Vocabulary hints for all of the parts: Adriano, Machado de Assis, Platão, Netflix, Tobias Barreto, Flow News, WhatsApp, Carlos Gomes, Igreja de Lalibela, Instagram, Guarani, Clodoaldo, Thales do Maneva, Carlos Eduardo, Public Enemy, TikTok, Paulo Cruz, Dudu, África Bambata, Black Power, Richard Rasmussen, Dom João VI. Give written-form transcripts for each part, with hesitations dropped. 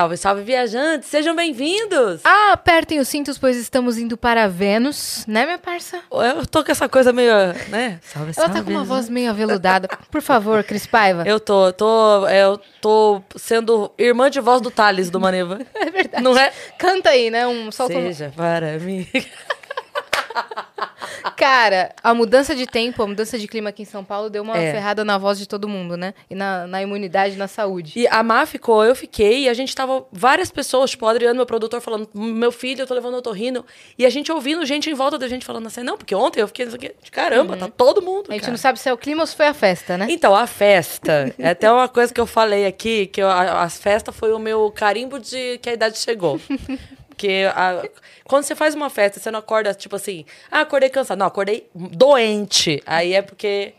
Salve, salve, viajantes! Sejam bem-vindos! Ah, apertem os cintos, pois estamos indo para Vênus, né, minha parça? Eu tô com essa coisa meio, né? Salve, salve. Ela tá com uma voz meio aveludada. Por favor, Cris Paiva. Eu tô sendo irmã de voz do Thales do Maneva. É verdade. Não é? Canta aí, né? Seja para mim. Cara, a mudança de tempo, a mudança de clima aqui em São Paulo deu uma ferrada na voz de todo mundo, né? E na imunidade, na saúde. E a Má ficou, eu fiquei, e a gente tava... Várias pessoas, tipo, o Adriano, meu produtor, falando... Meu filho, eu tô levando o otorrino. E a gente ouvindo gente em volta da gente falando assim... Não, porque ontem eu fiquei... Caramba, tá todo mundo, cara. A gente não sabe se é o clima ou se foi a festa, né? Então, a festa... é até uma coisa que eu falei aqui, que a festa foi o meu carimbo de que a idade chegou. Porque quando você faz uma festa, você não acorda, tipo assim... Ah, acordei cansado. Não, acordei doente. Aí é porque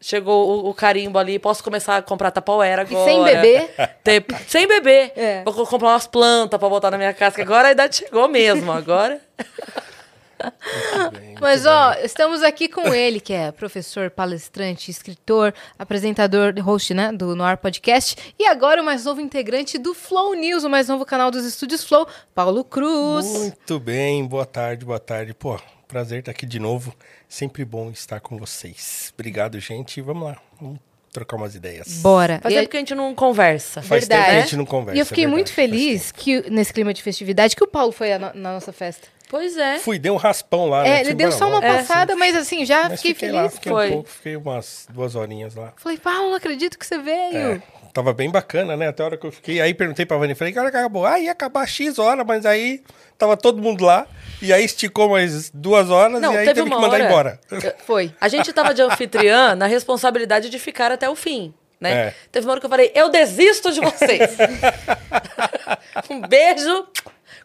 chegou o carimbo ali. Posso começar a comprar Tupperware agora. E sem beber. Sem beber. É. Vou comprar umas plantas pra botar na minha casa. Que agora a idade chegou mesmo. Agora... Muito bem. Mas, ó, estamos aqui com ele, que é professor, palestrante, escritor, apresentador, host, né, do Noir Podcast. E agora o mais novo integrante do Flow News, o mais novo canal dos estúdios Flow, Paulo Cruz. Muito bem, boa tarde, boa tarde. Pô, prazer estar aqui de novo. Sempre bom estar com vocês. Obrigado, gente. Vamos lá. Trocar umas ideias. Bora. Faz tempo que a gente não conversa. Faz tempo que a gente não conversa. E eu fiquei muito feliz que, nesse clima de festividade, que o Paulo foi na nossa festa. Pois é. Fui, dei um raspão lá. É, ele deu só uma passada, mas assim, mas fiquei feliz. Lá, fiquei umas 2 horinhas lá. Falei, Paulo, não acredito que você veio. É. Tava bem bacana, né? Até a hora que eu fiquei. Aí perguntei pra Vani, falei, que hora que acabou? Ah, ia acabar X hora, mas aí tava todo mundo lá. E aí esticou mais 2 horas e aí teve que mandar embora. Foi. A gente tava de anfitriã na responsabilidade de ficar até o fim, né? É. Teve uma hora que eu falei, eu desisto de vocês. Um beijo.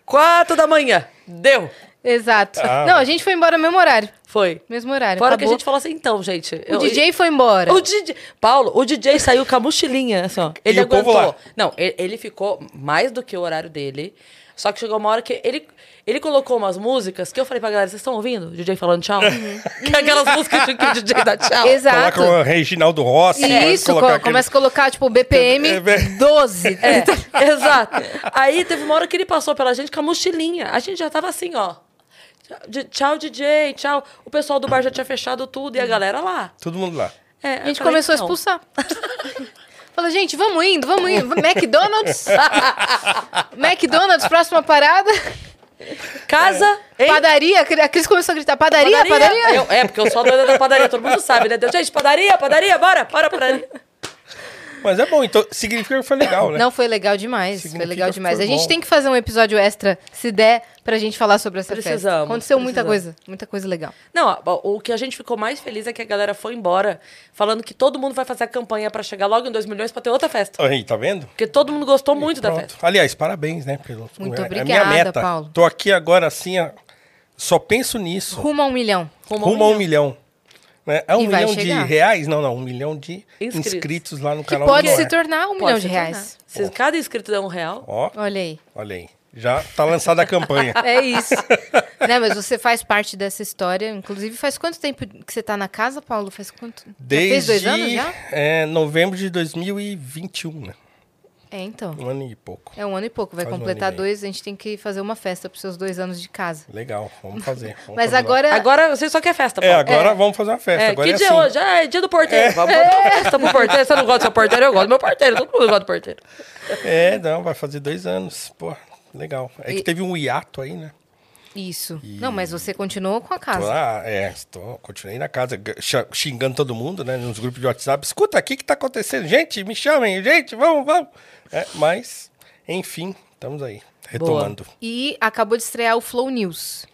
4 da manhã. Deu. Exato. Ah. Não, a gente foi embora no mesmo horário. Foi. Mesmo horário. Fora acabou. Que a gente falou assim, então, gente... O DJ foi embora. Paulo, o DJ saiu com a mochilinha, assim, ó. Ele aguentou. Não, ele ficou mais do que o horário dele. Só que chegou uma hora que ele colocou umas músicas que eu falei pra galera, vocês estão ouvindo? O DJ falando tchau? Uhum. Aquelas músicas que o DJ dá tchau. Exato. Coloca o Reginaldo Rossi. Isso, começa a colocar, tipo, BPM 12. É, exato. Aí teve uma hora que ele passou pela gente com a mochilinha. A gente já tava assim, ó. Tchau, DJ, tchau. O pessoal do bar já tinha fechado tudo e a galera lá. Todo mundo lá. É, a gente começou a expulsar. Fala, gente, vamos indo. McDonald's. McDonald's, próxima parada. Casa. É. Padaria. A Cris começou a gritar, padaria? Porque eu sou doida da padaria, todo mundo sabe, né? Gente, padaria, bora. Mas é bom, então significa que foi legal, né? Não, foi legal demais. A gente tem que fazer um episódio extra, se der, pra gente falar sobre essa festa. Aconteceu muita coisa legal. Não, o que a gente ficou mais feliz é que a galera foi embora, falando que todo mundo vai fazer a campanha pra chegar logo em 2 milhões pra ter outra festa. Aí, tá vendo? Porque todo mundo gostou muito da festa. Aliás, parabéns, né? Muito obrigada, minha meta. Paulo. Tô aqui agora assim, só penso nisso. Rumo a 1 milhão. Rumo a 1 milhão. É 1 milhão de reais? Não, 1 milhão de inscritos lá no canal. Que pode se tornar 1 milhão de reais. Se cada inscrito der R$1. Ó, olha aí. Já tá lançada a campanha. É isso. Né, mas você faz parte dessa história. Inclusive, faz quanto tempo que você tá na casa, Paulo? Faz quanto? Desde 2 anos já? É, novembro de 2021, né? É, então. 1 ano e pouco. É 1 ano e pouco. Vai completar 2, a gente tem que fazer uma festa pros seus 2 anos de casa. Legal, vamos fazer. Mas agora... Agora você só quer festa, Paulo. É, agora vamos fazer uma festa. É, agora que dia hoje? Ah, é dia do porteiro. Vamos fazer uma festa pro porteiro. Você não gosta do seu porteiro? Eu gosto do meu porteiro. Todo mundo gosta do porteiro. É, não, vai fazer 2 anos. Pô, legal. É que teve um hiato aí, né? Isso. E... Não, mas você continuou com a casa. Continuei na casa, xingando todo mundo, né? Nos grupos de WhatsApp. Escuta aqui o que tá acontecendo. Gente, me chamem. Gente, vamos. É, mas, enfim, estamos aí, retomando. Boa. E acabou de estrear o Flow News.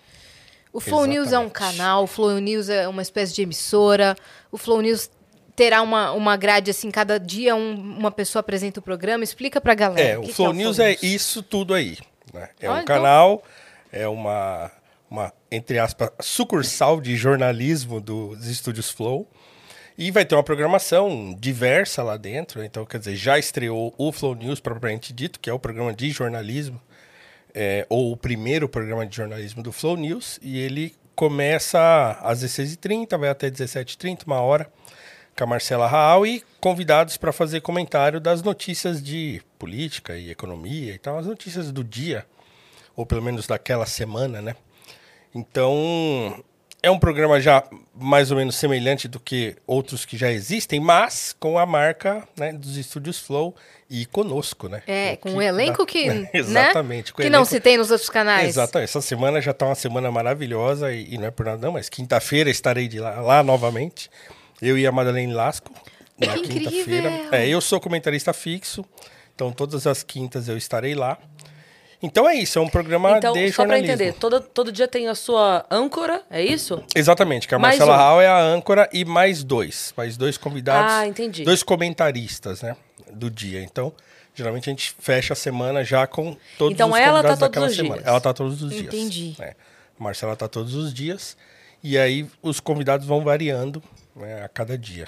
O Flow News é um canal, o Flow News é uma espécie de emissora. O Flow News terá uma grade, assim, cada dia uma pessoa apresenta o programa. Explica pra galera. É, o Flow News é isso tudo aí, né? É um canal... É uma, entre aspas, sucursal de jornalismo dos estúdios Flow. E vai ter uma programação diversa lá dentro. Então, quer dizer, já estreou o Flow News, propriamente dito, que é o programa de jornalismo, ou o primeiro programa de jornalismo do Flow News. E ele começa às 16h30, vai até 17h30, 1 hora. com a Marcela Rahal e convidados para fazer comentário das notícias de política e economia e tal, as notícias do dia, ou pelo menos daquela semana, né? Então, é um programa já mais ou menos semelhante do que outros que já existem, mas com a marca, né, dos estúdios Flow e conosco, né? É, com um elenco que... Exatamente. Né? Que elenco, não se tem nos outros canais. Exatamente. Essa semana já está uma semana maravilhosa e não é por nada não, mas quinta-feira estarei de lá novamente. Eu e a Madalena Lasco, na quinta-feira. É, eu sou comentarista fixo, então todas as quintas eu estarei lá. Então é isso, é um programa então, de jornalismo. Então, só para entender, todo dia tem a sua âncora, é isso? Exatamente, que a Marcela Rahal é a âncora e mais dois convidados. Ah, entendi. Dois comentaristas, né, do dia. Então, geralmente a gente fecha a semana já com todos os convidados daquela semana. Ela tá todos os dias. Entendi. É. A Marcela tá todos os dias e aí os convidados vão variando, né, a cada dia.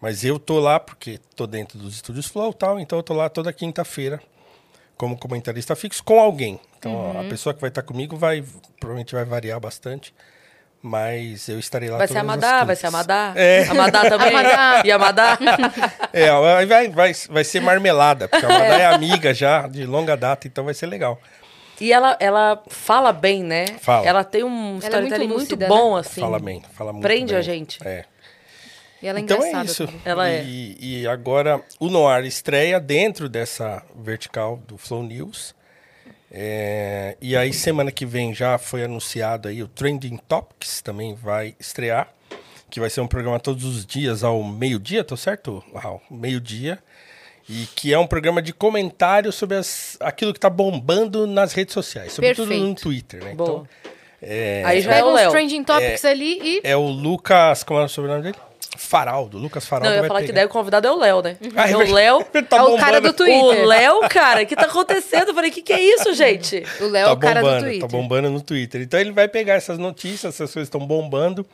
Mas eu tô lá porque tô dentro dos estúdios Flow e tal, então eu tô lá toda quinta-feira como comentarista fixo, com alguém. Então, a pessoa que vai estar comigo provavelmente vai variar bastante, mas eu estarei lá todas as quintas. Vai ser a Madá. É. A Madá também. E a Madá. É, vai ser marmelada, porque a Madá é amiga já, de longa data, então vai ser legal. E ela fala bem, né? Fala. Ela tem um storytelling muito bom, né? Assim. Fala bem, fala muito bem. Prende a gente. É. E ela é então engraçada. É isso. E agora o Noir estreia dentro dessa vertical do Flow News. É, e aí semana que vem já foi anunciado aí o Trending Topics, também vai estrear. Que vai ser um programa todos os dias ao meio-dia, tô certo? Uau, meio-dia. E que é um programa de comentário sobre aquilo que tá bombando nas redes sociais. Sobretudo no Twitter, né? Boa. Então, aí já é o Léo. Trending Topics ali e... É o Lucas, como é o sobrenome dele? Faraldo, Lucas Faraldo. Não, eu ia falar que daí o convidado é o Léo, né? Uhum. Ah, é o Léo. Tá é o cara do Twitter. O Léo, cara, o que tá acontecendo? Eu falei, que é isso, gente? O Léo é o cara do Twitter. Tá bombando no Twitter. Então ele vai pegar essas notícias, essas coisas estão bombando,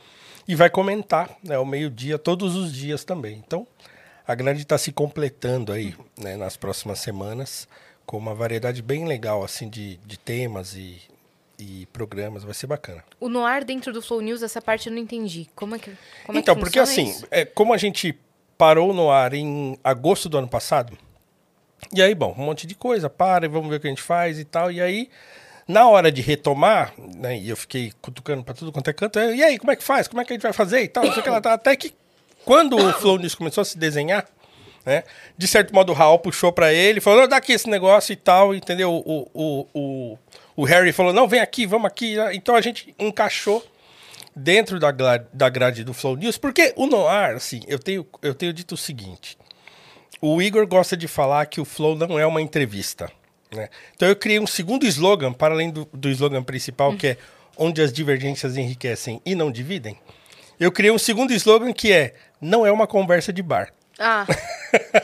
e vai comentar, né, ao meio-dia, todos os dias também. Então, a grade tá se completando aí, né, nas próximas semanas, com uma variedade bem legal, assim, de temas e programas, vai ser bacana. O Noir dentro do Flow News, essa parte eu não entendi. Como é que porque assim, como a gente parou o Noir em agosto do ano passado, e aí, bom, um monte de coisa, para e vamos ver o que a gente faz e tal, e aí, na hora de retomar, né, e eu fiquei cutucando pra tudo quanto é canto, e aí, como é que faz? Como é que a gente vai fazer e tal? Não sei que ela tá, até que, quando o Flow News começou a se desenhar, né, de certo modo o Raul puxou pra ele, falou, não, dá aqui esse negócio e tal, entendeu? O Harry falou, não, vem aqui, vamos aqui. Então a gente encaixou dentro da grade do Flow News. Porque o Noir, assim, eu tenho dito o seguinte. O Igor gosta de falar que o Flow não é uma entrevista, né? Então eu criei um segundo slogan, para além do slogan principal, que é onde as divergências enriquecem e não dividem. Eu criei um segundo slogan que é, não é uma conversa de bar. Ah,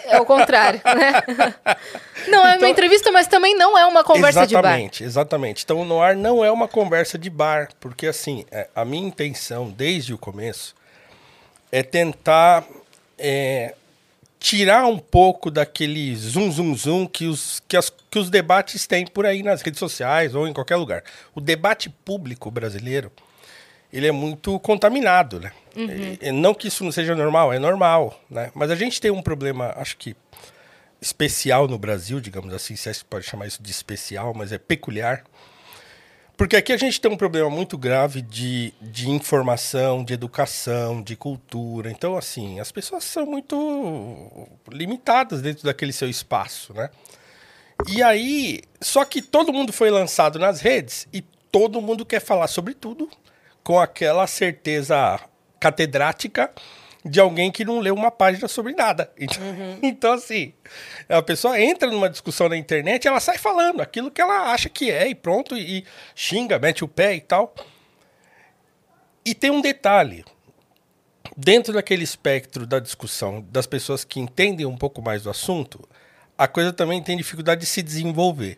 é o contrário, né? Não é uma entrevista, mas também não é uma conversa de bar. Exatamente. Então, o Noir não é uma conversa de bar, porque, assim, a minha intenção, desde o começo, é tentar tirar um pouco daquele zoom que os debates têm por aí nas redes sociais ou em qualquer lugar. O debate público brasileiro, ele é muito contaminado, né? Uhum. Não que isso não seja normal, é normal, né? Mas a gente tem um problema, acho que especial no Brasil, digamos assim, se é que pode chamar isso de especial, mas é peculiar. Porque aqui a gente tem um problema muito grave de informação, de educação, de cultura. Então, assim, as pessoas são muito limitadas dentro daquele seu espaço, né? E aí, só que todo mundo foi lançado nas redes e todo mundo quer falar sobre tudo com aquela certeza catedrática de alguém que não leu uma página sobre nada. Então, assim, a pessoa entra numa discussão na internet e ela sai falando aquilo que ela acha que é, e pronto, e xinga, mete o pé e tal. E tem um detalhe. Dentro daquele espectro da discussão, das pessoas que entendem um pouco mais do assunto, a coisa também tem dificuldade de se desenvolver.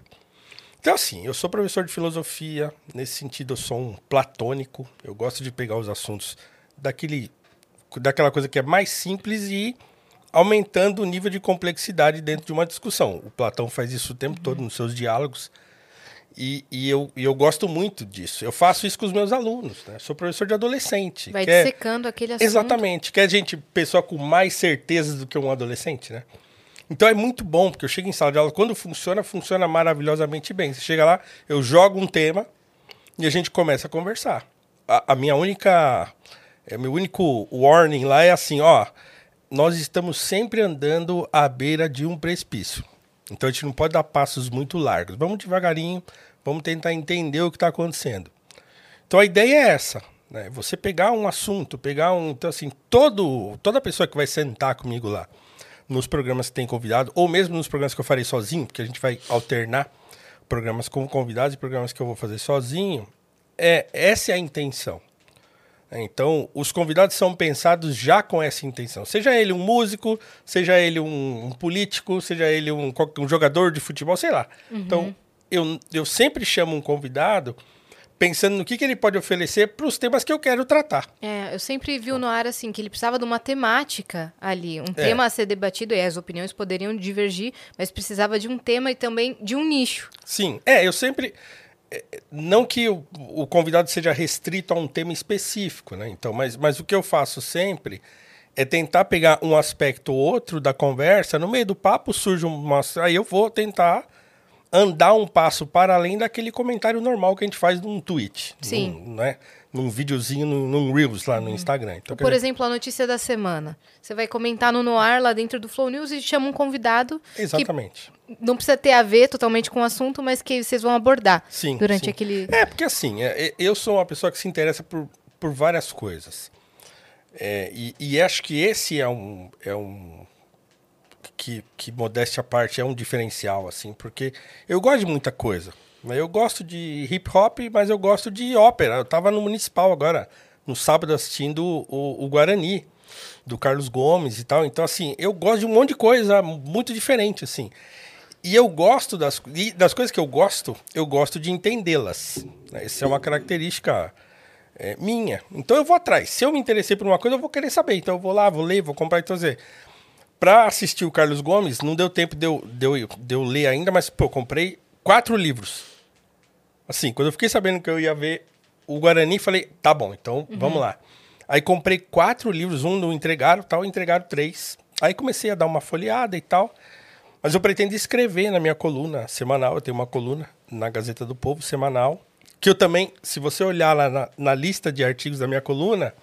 Então, assim, eu sou professor de filosofia, nesse sentido eu sou um platônico, eu gosto de pegar os assuntos daquela coisa que é mais simples e ir aumentando o nível de complexidade dentro de uma discussão. O Platão faz isso o tempo todo nos seus diálogos. E eu gosto muito disso. Eu faço isso com os meus alunos, né? Sou professor de adolescente. Vai dissecando aquele assunto. Exatamente. Que é gente, pessoa com mais certeza do que um adolescente, né? Então é muito bom, porque eu chego em sala de aula, quando funciona, funciona maravilhosamente bem. Você chega lá, eu jogo um tema e a gente começa a conversar. A minha única... Meu único warning lá é assim, ó... Nós estamos sempre andando à beira de um precipício. Então a gente não pode dar passos muito largos. Vamos devagarinho, vamos tentar entender o que está acontecendo. Então a ideia é essa, né? Você pegar um assunto, pegar um... Então assim, toda pessoa que vai sentar comigo lá, nos programas que tem convidado, ou mesmo nos programas que eu farei sozinho, porque a gente vai alternar programas com convidados e programas que eu vou fazer sozinho, essa é a intenção. Então, os convidados são pensados já com essa intenção. Seja ele um músico, seja ele um político, seja ele um jogador de futebol, sei lá. Uhum. Então, eu sempre chamo um convidado pensando no que ele pode oferecer para os temas que eu quero tratar. Eu sempre vi o Noir assim, que ele precisava de uma temática ali, um tema a ser debatido, e as opiniões poderiam divergir, mas precisava de um tema e também de um nicho. Sim, eu sempre... Não que o convidado seja restrito a um tema específico, né? Então, mas o que eu faço sempre é tentar pegar um aspecto ou outro da conversa, no meio do papo surge uma... Aí eu vou tentar andar um passo para além daquele comentário normal que a gente faz num tweet. Sim. Num videozinho, num Reels lá no Instagram. Então, por exemplo, a notícia da semana. Você vai comentar no Noir lá dentro do Flow News e chama um convidado. Exatamente. Que não precisa ter a ver totalmente com o assunto, mas que vocês vão abordar durante aquele... Porque assim, eu sou uma pessoa que se interessa por várias coisas. E acho que esse que modéstia à parte, é um diferencial, assim, porque eu gosto de muita coisa. Eu gosto de hip-hop, mas eu gosto de ópera. Eu estava no Municipal agora, no sábado, assistindo o Guarani, do Carlos Gomes e tal. Então, assim, eu gosto de um monte de coisa muito diferente, assim. E eu gosto das coisas que eu gosto de entendê-las. Essa é uma característica minha. Então, eu vou atrás. Se eu me interessei por uma coisa, eu vou querer saber. Então, eu vou lá, vou ler, vou comprar e trazer. Para assistir o Carlos Gomes, não deu tempo de eu ler ainda, mas, eu comprei 4 livros. Assim, quando eu fiquei sabendo que eu ia ver o Guarani, falei, tá bom, então vamos lá. Aí comprei 4 livros, um não entregaram, tal, entregaram 3. Aí comecei a dar uma folheada e tal. Mas eu pretendo escrever na minha coluna semanal, eu tenho uma coluna na Gazeta do Povo, semanal, que eu também, se você olhar lá na lista de artigos da minha coluna,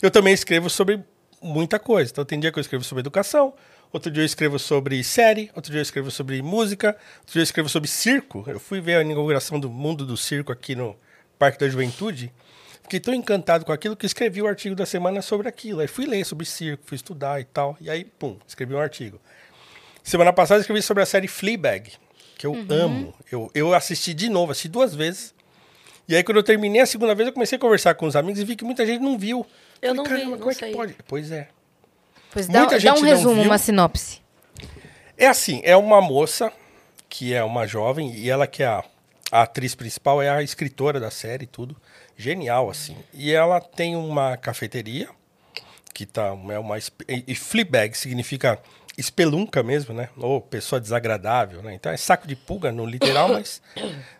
eu também escrevo sobre muita coisa. Então tem dia que eu escrevo sobre educação, outro dia eu escrevo sobre série, outro dia eu escrevo sobre música, outro dia eu escrevo sobre circo. Eu fui ver a inauguração do Mundo do Circo aqui no Parque da Juventude. Fiquei tão encantado com aquilo que escrevi o artigo da semana sobre aquilo. Aí fui ler sobre circo, fui estudar e tal. E aí, pum, escrevi um artigo. Semana passada eu escrevi sobre a série Fleabag, que eu amo. Eu assisti de novo, assisti 2 vezes. E aí quando eu terminei a segunda vez, eu comecei a conversar com os amigos e vi que muita gente não viu. Eu falei, não vi, não sei. É que pode? Pois é. Pois dá um resumo, uma sinopse. É assim, é uma moça que é uma jovem e ela que é a atriz principal, é a escritora da série e tudo. Genial, assim. E ela tem uma cafeteria, que e Fleabag significa espelunca mesmo, né? Ou pessoa desagradável, né? Então é saco de pulga no literal, mas...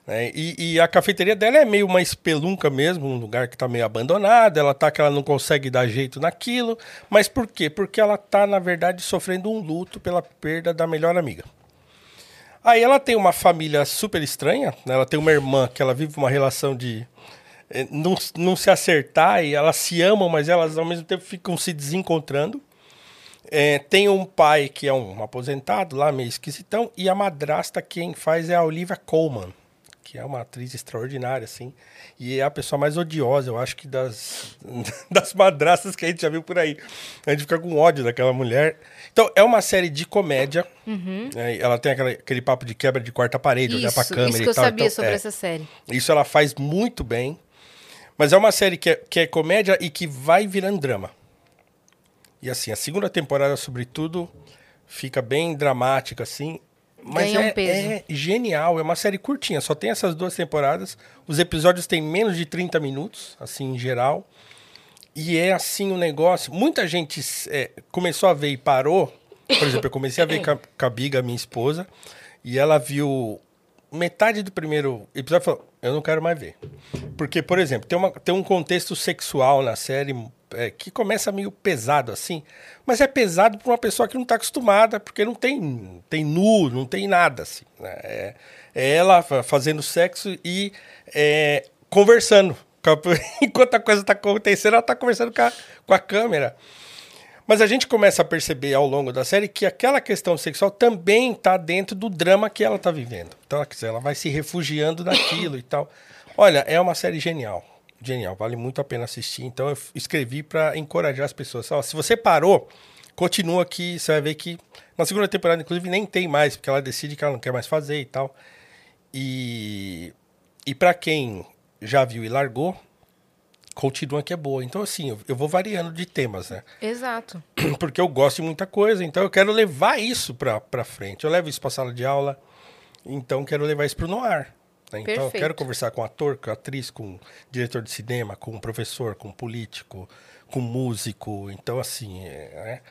Né? E a cafeteria dela é meio uma espelunca mesmo, um lugar que tá meio abandonado, ela não consegue dar jeito naquilo. Mas por quê? Porque ela tá, na verdade, sofrendo um luto pela perda da melhor amiga. Aí ela tem uma família super estranha, né? Ela tem uma irmã que ela vive uma relação de... Não se acertar, e elas se amam, mas elas ao mesmo tempo ficam se desencontrando. Tem um pai que é um aposentado lá, meio esquisitão, e a madrasta quem faz é a Olivia Coleman, que é uma atriz extraordinária, assim, e é a pessoa mais odiosa, eu acho que das madrastas que a gente já viu por aí. A gente fica com ódio daquela mulher. Então, é uma série de comédia, ela tem aquele papo de quebra de quarta parede, olhar pra câmera e tal. Isso que eu sabia então, sobre essa série. Isso ela faz muito bem. Mas é uma série que é comédia e que vai virando drama. E assim, a segunda temporada, sobretudo, fica bem dramática, assim. Mas ganha um peso. É genial, é uma série curtinha. Só tem essas 2 temporadas. Os episódios têm menos de 30 minutos, assim, em geral. E é assim um negócio... Muita gente começou a ver e parou. Por exemplo, eu comecei a ver com a Biga, minha esposa. E ela viu metade do primeiro episódio falou, eu não quero mais ver. Porque, por exemplo, tem um contexto sexual na série que começa meio pesado assim, mas é pesado para uma pessoa que não está acostumada, porque não tem nu, não tem nada assim, né? É ela fazendo sexo e conversando. Enquanto a coisa está acontecendo, ela está conversando com a câmera. Mas a gente começa a perceber ao longo da série que aquela questão sexual também está dentro do drama que ela está vivendo. Então, ela vai se refugiando daquilo e tal. Olha, é uma série genial. Genial, vale muito a pena assistir. Então, eu escrevi para encorajar as pessoas. Ó, se você parou, continua aqui. Você vai ver que na segunda temporada, inclusive, nem tem mais, porque ela decide que ela não quer mais fazer e tal. E para quem já viu e largou, continua que é boa. Então, assim, eu vou variando de temas, né? Exato. Porque eu gosto de muita coisa, então eu quero levar isso pra frente. Eu levo isso pra sala de aula, então quero levar isso pro noir, né? Então, eu quero conversar com ator, com atriz, com diretor de cinema, com professor, com político, com músico. Então, assim, né?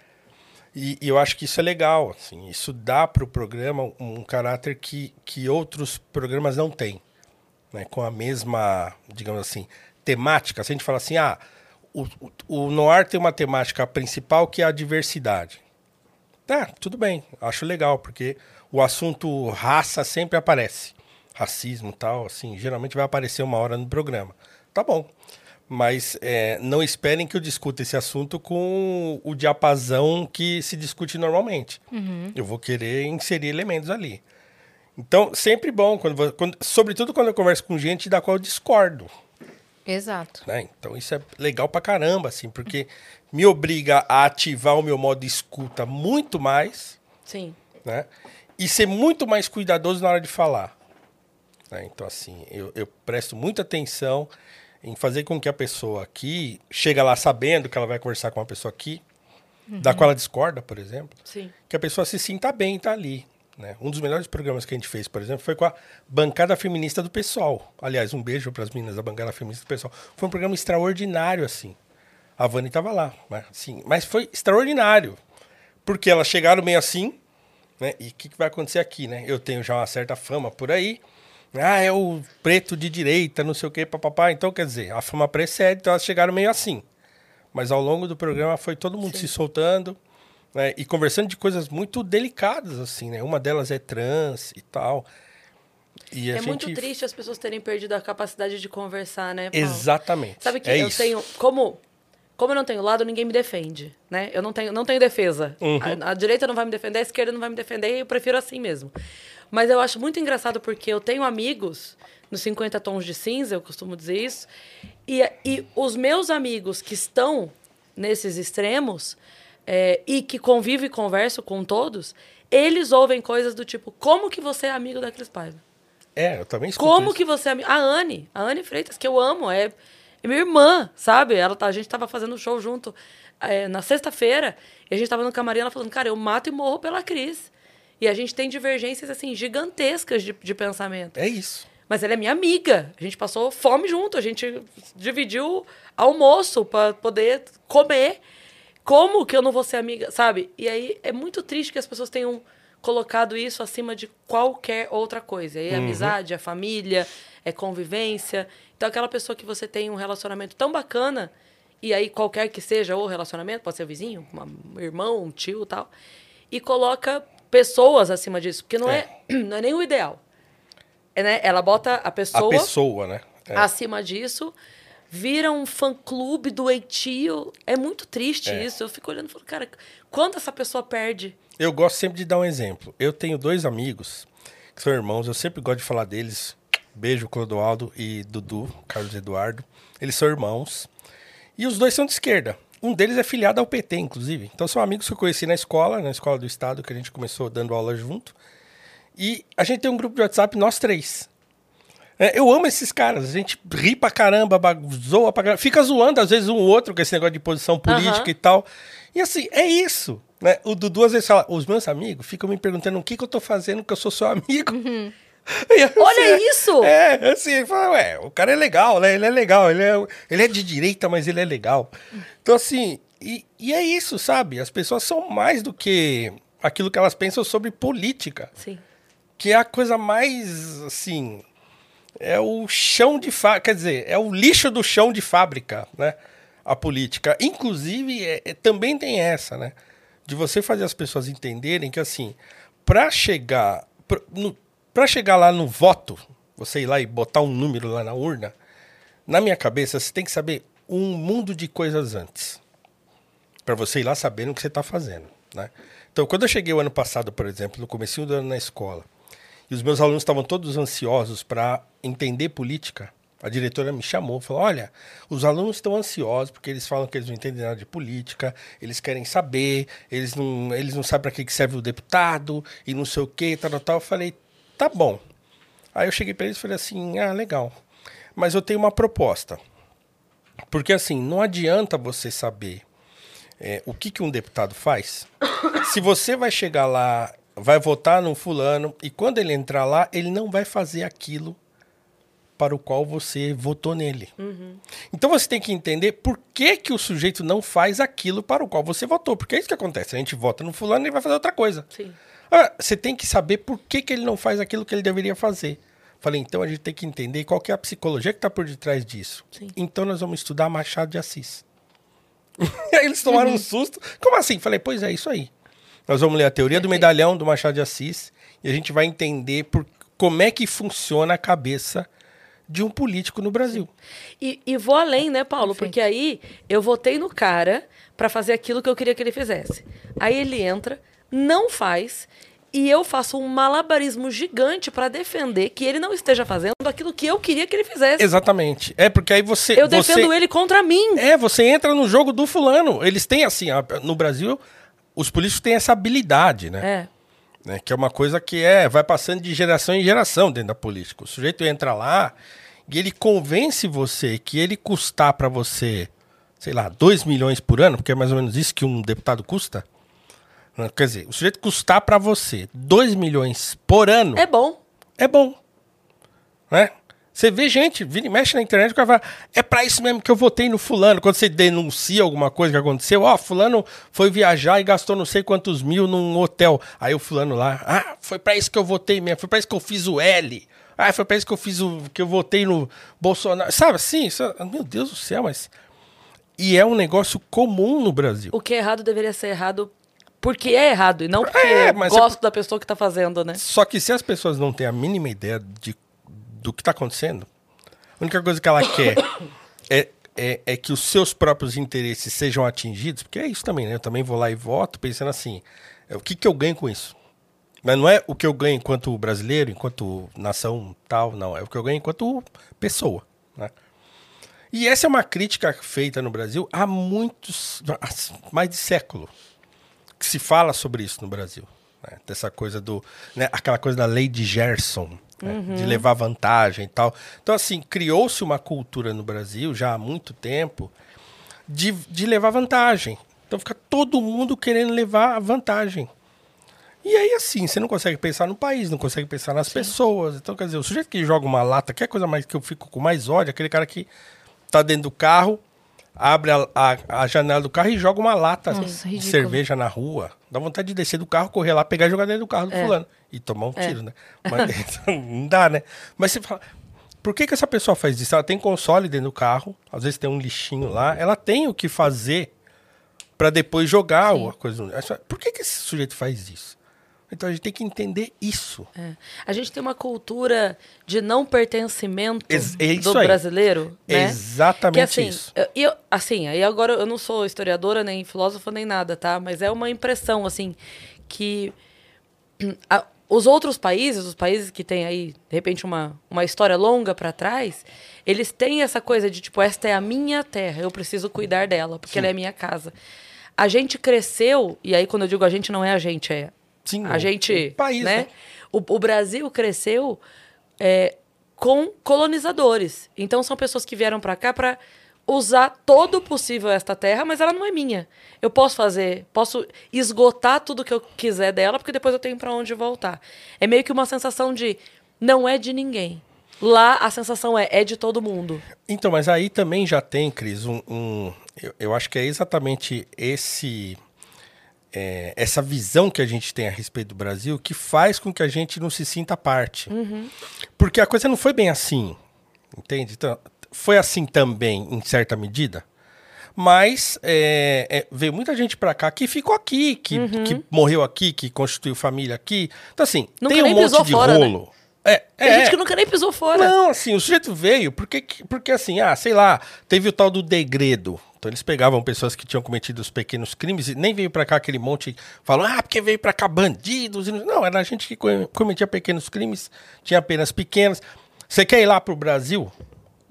E eu acho que isso é legal, assim. Isso dá pro programa um caráter que outros programas não têm, né? Com a mesma, digamos assim, temática. Se a gente fala assim, o noir tem uma temática principal que é a diversidade. Tá, tudo bem, acho legal, porque o assunto raça sempre aparece. Racismo e tal, assim, geralmente vai aparecer uma hora no programa. Tá bom, mas não esperem que eu discuta esse assunto com o diapasão que se discute normalmente. Uhum. Eu vou querer inserir elementos ali. Então, sempre bom, sobretudo quando eu converso com gente da qual eu discordo. Exato. Né? Então isso é legal pra caramba, assim, porque me obriga a ativar o meu modo de escuta muito mais. Sim. Né? E ser muito mais cuidadoso na hora de falar. Né? Então, assim, eu presto muita atenção em fazer com que a pessoa aqui chega lá sabendo que ela vai conversar com uma pessoa aqui, uhum, da qual ela discorda, por exemplo. Sim. Que a pessoa se sinta bem, tá ali. Né? Um dos melhores programas que a gente fez, por exemplo, foi com a Bancada Feminista do Pessoal. Aliás, um beijo para as meninas da Bancada Feminista do Pessoal. Foi um programa extraordinário, assim. A Vani estava lá, né? Assim, mas foi extraordinário. Porque elas chegaram meio assim, né? E o que vai acontecer aqui, né? Eu tenho já uma certa fama por aí. Ah, é o preto de direita, não sei o quê, papapá. Então, quer dizer, a fama precede, então elas chegaram meio assim. Mas ao longo do programa foi todo mundo, sim, se soltando. Né, e conversando de coisas muito delicadas, assim, né? Uma delas é trans e tal. E é muito triste as pessoas terem perdido a capacidade de conversar, né, Paulo? Exatamente. Sabe que eu tenho... Como eu não tenho lado, ninguém me defende, né? Eu não tenho defesa. Uhum. A direita não vai me defender, a esquerda não vai me defender, e eu prefiro assim mesmo. Mas eu acho muito engraçado porque eu tenho amigos nos 50 tons de cinza, eu costumo dizer isso, e os meus amigos que estão nesses extremos... e que convive e converso com todos, eles ouvem coisas do tipo, como que você é amigo da Cris Paiva? Eu também escuto como isso. Que você é amigo... A Anne Freitas, que eu amo, é minha irmã, sabe? A gente tava fazendo um show junto na sexta-feira, e a gente tava no camarim, ela falando, cara, eu mato e morro pela Cris. E a gente tem divergências, assim, gigantescas de pensamento. É isso. Mas ela é minha amiga. A gente passou fome junto, a gente dividiu almoço para poder comer. Como que eu não vou ser amiga, sabe? E aí é muito triste que as pessoas tenham colocado isso acima de qualquer outra coisa. É, uhum, amizade, é família, é convivência. Então aquela pessoa que você tem um relacionamento tão bacana, e aí qualquer que seja o relacionamento, pode ser o vizinho, um irmão, um tio e tal, e coloca pessoas acima disso, porque não é nem o ideal. Né? Ela bota a pessoa, né? Acima disso... Vira um fã-clube doentio. É muito triste isso. Eu fico olhando e falo, cara, quanto essa pessoa perde? Eu gosto sempre de dar um exemplo. Eu tenho dois amigos que são irmãos. Eu sempre gosto de falar deles. Beijo, Clodoaldo e Dudu, Carlos Eduardo. Eles são irmãos. E os dois são de esquerda. Um deles é filiado ao PT, inclusive. Então são amigos que eu conheci na escola do estado, que a gente começou dando aula junto. E a gente tem um grupo de WhatsApp, nós três. Eu amo esses caras, a gente ri pra caramba, zoa pra caramba, fica zoando às vezes um outro com esse negócio de posição política, uhum, e tal. E assim, é isso, né? O Dudu às vezes fala, os meus amigos ficam me perguntando o que eu tô fazendo que eu sou seu amigo. Uhum. E, assim, olha isso! Assim, ele fala, ué, o cara é legal, né? Ele é legal, ele é de direita, mas ele é legal. Então assim, e é isso, sabe? As pessoas são mais do que aquilo que elas pensam sobre política. Sim. que é a coisa mais, assim, é o chão de fábrica, quer dizer, é o lixo do chão de fábrica, né? A política. Inclusive, também tem essa, né? De você fazer as pessoas entenderem que, assim, para chegar lá no voto, você ir lá e botar um número lá na urna, na minha cabeça, você tem que saber um mundo de coisas antes, para você ir lá sabendo o que você está fazendo, né? Então, quando eu cheguei o ano passado, por exemplo, no comecinho do ano na escola, e os meus alunos estavam todos ansiosos para entender política, a diretora me chamou e falou, olha, os alunos estão ansiosos porque eles falam que eles não entendem nada de política, eles querem saber, eles não sabem para que serve o deputado e não sei o que, tal. Eu falei, tá bom. Aí eu cheguei para eles e falei assim, ah, legal, mas eu tenho uma proposta. Porque assim, não adianta você saber o que um deputado faz. Se você vai chegar lá, vai votar num fulano, e quando ele entrar lá, ele não vai fazer aquilo para o qual você votou nele. Uhum. Então você tem que entender por que o sujeito não faz aquilo para o qual você votou. Porque é isso que acontece. A gente vota no fulano e ele vai fazer outra coisa. Sim. Ah, você tem que saber por que ele não faz aquilo que ele deveria fazer. Falei, então a gente tem que entender qual que é a psicologia que está por detrás disso. Sim. Então nós vamos estudar Machado de Assis. Aí eles tomaram um susto. Como assim? Falei, pois é, isso aí. Nós vamos ler a teoria do medalhão do Machado de Assis e a gente vai entender como é que funciona a cabeça de um político no Brasil. E vou além, né, Paulo? Sim. Porque aí eu votei no cara para fazer aquilo que eu queria que ele fizesse. Aí ele entra, não faz, e eu faço um malabarismo gigante para defender que ele não esteja fazendo aquilo que eu queria que ele fizesse. Exatamente. É, porque aí você... Eu defendo ele contra mim. É, você entra no jogo do fulano. Eles têm, assim, no Brasil... Os políticos têm essa habilidade, né? É. Que é uma coisa que vai passando de geração em geração dentro da política. O sujeito entra lá e ele convence você que ele custar para você, sei lá, 2 milhões por ano, porque é mais ou menos isso que um deputado custa. Quer dizer, o sujeito custar para você 2 milhões por ano... É bom. É bom. Né? Você vê gente, vira e mexe na internet, o cara fala, é pra isso mesmo que eu votei no fulano. Quando você denuncia alguma coisa que aconteceu, fulano foi viajar e gastou não sei quantos mil num hotel. Aí o fulano lá, foi pra isso que eu votei mesmo, foi pra isso que eu fiz o L. Foi pra isso que eu fiz que eu votei no Bolsonaro. Sabe assim? Meu Deus do céu, mas... E é um negócio comum no Brasil. O que é errado deveria ser errado porque é errado e não porque gosto da pessoa que tá fazendo, né? Só que se as pessoas não têm a mínima ideia do que está acontecendo, a única coisa que ela quer é que os seus próprios interesses sejam atingidos, porque é isso também, né? Eu também vou lá e voto pensando assim, o que eu ganho com isso? Mas não é o que eu ganho enquanto brasileiro, enquanto nação tal, não. É o que eu ganho enquanto pessoa, né? E essa é uma crítica feita no Brasil há mais de século que se fala sobre isso no Brasil, né? Dessa coisa aquela coisa da lei de Gerson, né? Uhum. De levar vantagem e tal. Então, assim, criou-se uma cultura no Brasil, já há muito tempo, de levar vantagem. Então fica todo mundo querendo levar vantagem. E aí, assim, você não consegue pensar no país, não consegue pensar nas pessoas. Então, quer dizer, o sujeito que joga uma lata, que é a coisa mais que eu fico com mais ódio, aquele cara que tá dentro do carro, abre a janela do carro e joga uma lata de cerveja na rua. Dá vontade de descer do carro, correr lá, pegar e jogar dentro do carro do fulano. E tomar um tiro, né? Mas não dá, né? Mas você fala, por que essa pessoa faz isso? Ela tem console dentro do carro, às vezes tem um lixinho lá, ela tem o que fazer para depois jogar alguma coisa. Por que esse sujeito faz isso? Então a gente tem que entender isso. A gente tem uma cultura de não pertencimento do brasileiro, né? Exatamente que, assim, isso. Aí agora eu não sou historiadora, nem filósofa, nem nada, tá? Mas é uma impressão, assim, que os outros países, os países que têm aí, de repente, uma história longa para trás, eles têm essa coisa de, tipo, esta é a minha terra, eu preciso cuidar dela, porque ela é a minha casa. A gente cresceu, e aí quando eu digo a gente, não é a gente, é... Sim, a gente, país, né? O Brasil cresceu com colonizadores. Então, são pessoas que vieram para cá para usar todo possível esta terra, mas ela não é minha. Eu posso esgotar tudo que eu quiser dela, porque depois eu tenho para onde voltar. É meio que uma sensação de não é de ninguém. Lá, a sensação é de todo mundo. Então, mas aí também já tem, Cris, eu acho que é exatamente esse... essa visão que a gente tem a respeito do Brasil, que faz com que a gente não se sinta parte. Uhum. Porque a coisa não foi bem assim, entende? Então, foi assim também, em certa medida. Mas veio muita gente pra cá que ficou aqui, que morreu aqui, que constituiu família aqui. Então, assim, nunca tem um monte de fora, rolo. Né? Tem gente que nunca nem pisou fora. Não, assim, o sujeito veio porque assim, sei lá, teve o tal do degredo. Então, eles pegavam pessoas que tinham cometido os pequenos crimes e nem veio pra cá aquele monte falando, porque veio pra cá bandidos. Não, era gente que cometia pequenos crimes, tinha penas pequenas. Você quer ir lá pro Brasil?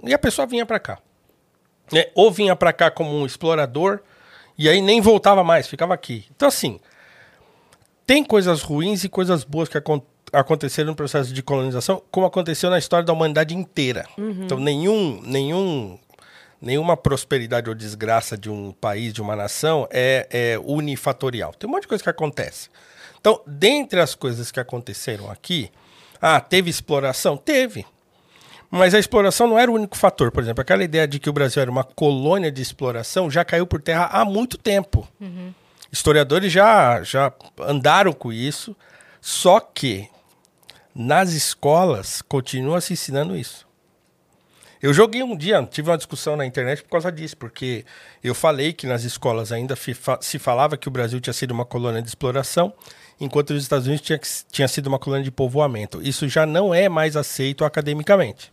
E a pessoa vinha pra cá. Ou vinha pra cá como um explorador e aí nem voltava mais, ficava aqui. Então, assim, tem coisas ruins e coisas boas que aconteceram no processo de colonização, como aconteceu na história da humanidade inteira. Uhum. Então, nenhuma prosperidade ou desgraça de um país, de uma nação, é unifatorial. Tem um monte de coisa que acontece. Então, dentre as coisas que aconteceram aqui, teve exploração? Teve. Mas a exploração não era o único fator. Por exemplo, aquela ideia de que o Brasil era uma colônia de exploração já caiu por terra há muito tempo. Uhum. Historiadores já andaram com isso, só que nas escolas continua se ensinando isso. Eu joguei um dia, tive uma discussão na internet por causa disso, porque eu falei que nas escolas ainda se falava que o Brasil tinha sido uma colônia de exploração, enquanto os Estados Unidos tinha sido uma colônia de povoamento. Isso já não é mais aceito academicamente.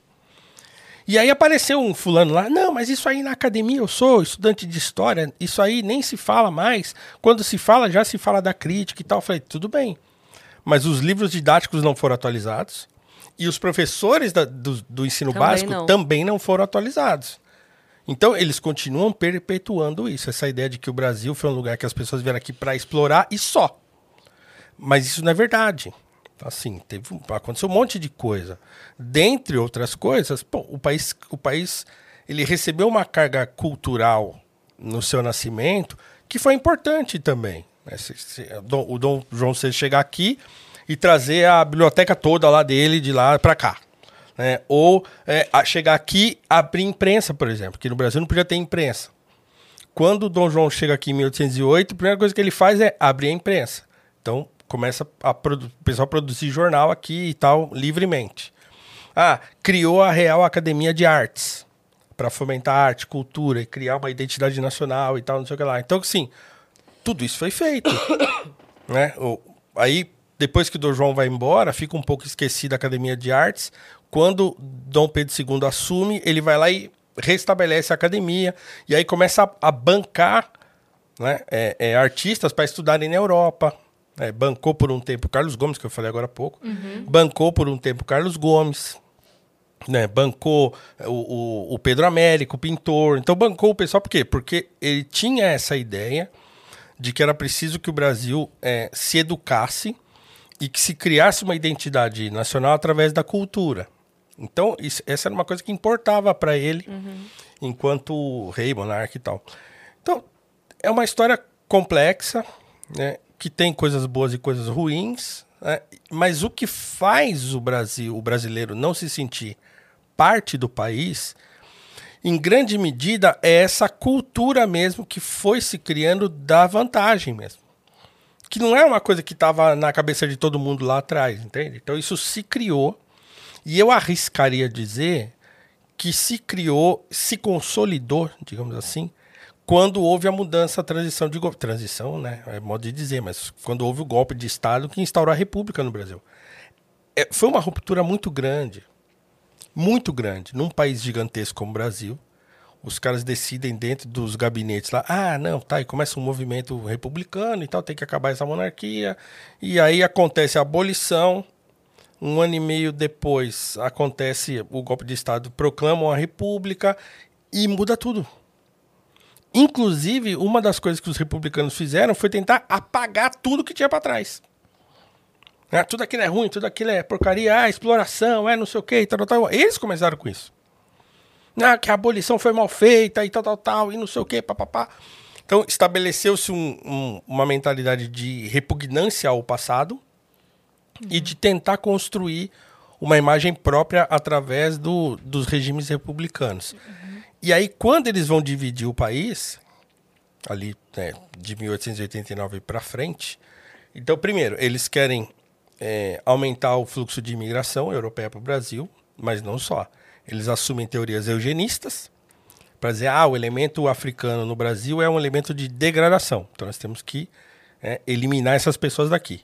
E aí apareceu um fulano lá, não, mas isso aí na academia, eu sou estudante de história, isso aí nem se fala mais, quando se fala já se fala da crítica e tal. Eu falei, tudo bem, mas os livros didáticos não foram atualizados e os professores do ensino básico também não foram atualizados. Então eles continuam perpetuando isso, essa ideia de que o Brasil foi um lugar que as pessoas vieram aqui para explorar e só. Mas isso não é verdade. Assim, aconteceu um monte de coisa. Dentre outras coisas, o país ele recebeu uma carga cultural no seu nascimento que foi importante também. O Dom João VI chegar aqui e trazer a biblioteca toda lá dele de lá para cá. Né? Ou chegar aqui e abrir imprensa, por exemplo, que no Brasil não podia ter imprensa. Quando o Dom João chega aqui em 1808, a primeira coisa que ele faz é abrir a imprensa. Então, começa o pessoal a produzir jornal aqui e tal, livremente. Criou a Real Academia de Artes, para fomentar arte, cultura e criar uma identidade nacional e tal, não sei o que lá. Então, assim, tudo isso foi feito. Né? Aí, depois que o Dom João vai embora, fica um pouco esquecida a Academia de Artes. Quando Dom Pedro II assume, ele vai lá e restabelece a academia. E aí começa a bancar, né, artistas para estudarem na Europa. Bancou por um tempo Carlos Gomes, que eu falei agora há pouco. Uhum. Bancou por um tempo Carlos Gomes. Né? Bancou o Pedro Américo, o pintor. Então bancou o pessoal por quê? Porque ele tinha essa ideia de que era preciso que o Brasil se educasse e que se criasse uma identidade nacional através da cultura. Então essa era uma coisa que importava para ele, uhum, enquanto rei, monarca e tal. Então é uma história complexa, né? Que tem coisas boas e coisas ruins, né? Mas o que faz o brasileiro não se sentir parte do país, em grande medida, é essa cultura mesmo que foi se criando da vantagem mesmo. Que não é uma coisa que estava na cabeça de todo mundo lá atrás, entende? Então isso se criou, e eu arriscaria dizer que se criou, se consolidou, digamos assim, quando houve a mudança, a transição de golpe. Transição, né? É modo de dizer, mas quando houve o golpe de Estado que instaurou a República no Brasil. Foi uma ruptura muito grande. Muito grande. Num país gigantesco como o Brasil, os caras decidem dentro dos gabinetes lá, e começa um movimento republicano e tal, tem que acabar essa monarquia. E aí acontece a abolição. 1 ano e meio depois acontece o golpe de Estado, proclamam a República e muda tudo. Inclusive, uma das coisas que os republicanos fizeram foi tentar apagar tudo que tinha para trás. Tudo aquilo é ruim, tudo aquilo é porcaria, exploração, não sei o quê, tal. Eles começaram com isso. Que a abolição foi mal feita, e tal, e não sei o quê, papapá. Então, estabeleceu-se uma mentalidade de repugnância ao passado, uhum, e de tentar construir uma imagem própria através dos regimes republicanos. Uhum. E aí, quando eles vão dividir o país, ali de 1889 para frente. Então, primeiro, eles querem aumentar o fluxo de imigração europeia para o Brasil, mas não só. Eles assumem teorias eugenistas para dizer, o elemento africano no Brasil é um elemento de degradação. Então, nós temos que eliminar essas pessoas daqui.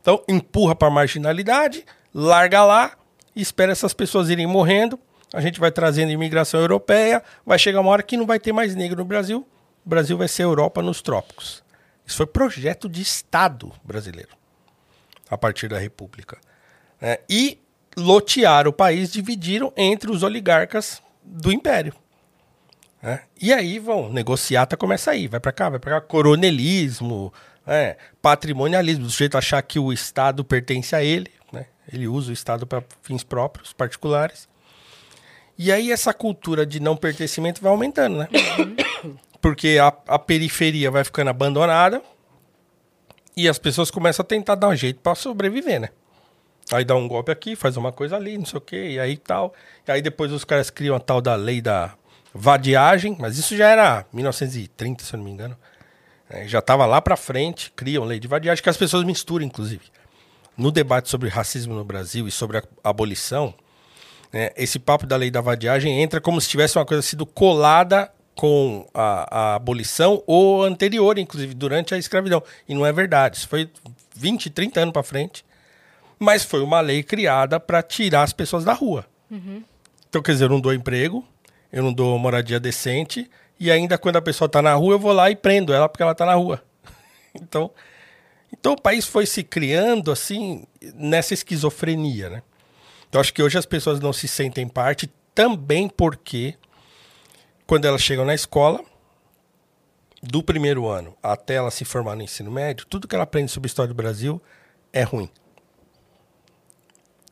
Então, empurra para a marginalidade, larga lá, espera essas pessoas irem morrendo, a gente vai trazendo imigração europeia, vai chegar uma hora que não vai ter mais negro no Brasil, o Brasil vai ser Europa nos trópicos. Isso foi projeto de Estado brasileiro, a partir da República. E lotearam o país, dividiram entre os oligarcas do Império. E aí vão, negociata começa aí, vai pra cá, coronelismo, patrimonialismo, do sujeito achar que o Estado pertence a ele, ele usa o Estado para fins próprios, particulares. E aí essa cultura de não pertencimento vai aumentando, Porque a periferia vai ficando abandonada e as pessoas começam a tentar dar um jeito para sobreviver, Aí dá um golpe aqui, faz uma coisa ali, não sei o quê, e aí tal. E aí depois os caras criam a tal da lei da vadiagem, mas isso já era 1930, se eu não me engano. Já estava lá para frente, criam lei de vadiagem, que as pessoas misturam, inclusive. No debate sobre racismo no Brasil e sobre a abolição, esse papo da lei da vadiagem entra como se tivesse uma coisa sido colada com a abolição ou anterior, inclusive, durante a escravidão. E não é verdade. Isso foi 20, 30 anos para frente. Mas foi uma lei criada para tirar as pessoas da rua. Uhum. Então, quer dizer, eu não dou emprego, eu não dou moradia decente, e ainda quando a pessoa está na rua, eu vou lá e prendo ela porque ela está na rua. Então, o país foi se criando, assim, nessa esquizofrenia, Eu acho que hoje as pessoas não se sentem parte também porque quando elas chegam na escola, do primeiro ano até ela se formar no ensino médio, tudo que ela aprende sobre a história do Brasil é ruim.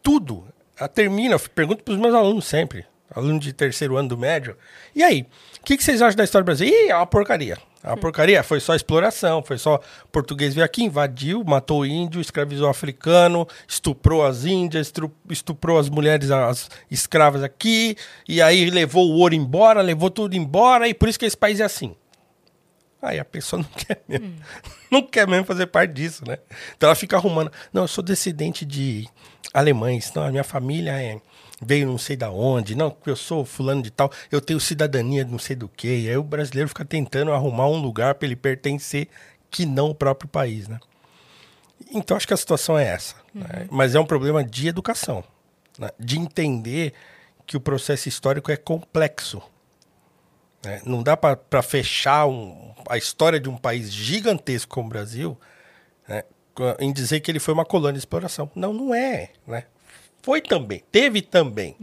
Tudo. Ela termina, eu pergunto para os meus alunos sempre, aluno de terceiro ano do médio, e aí, o que vocês acham da história do Brasil? Ih, é uma porcaria. A porcaria foi só exploração, foi só português veio aqui, invadiu, matou índio, escravizou africano, estuprou as índias, estuprou as mulheres, as escravas aqui, e aí levou o ouro embora, levou tudo embora, e por isso que esse país é assim. Aí a pessoa não quer mesmo, não quer mesmo fazer parte disso, Então ela fica arrumando, não, eu sou descendente de alemães, não, a minha família veio não sei da onde, não, eu sou fulano de tal, eu tenho cidadania de não sei do que, aí o brasileiro fica tentando arrumar um lugar para ele pertencer que não o próprio país, Então acho que a situação é essa, Mas é um problema de educação, de entender que o processo histórico é complexo, Não dá para fechar a história de um país gigantesco como o Brasil, em dizer que ele foi uma colônia de exploração. Não é, Foi também, teve também.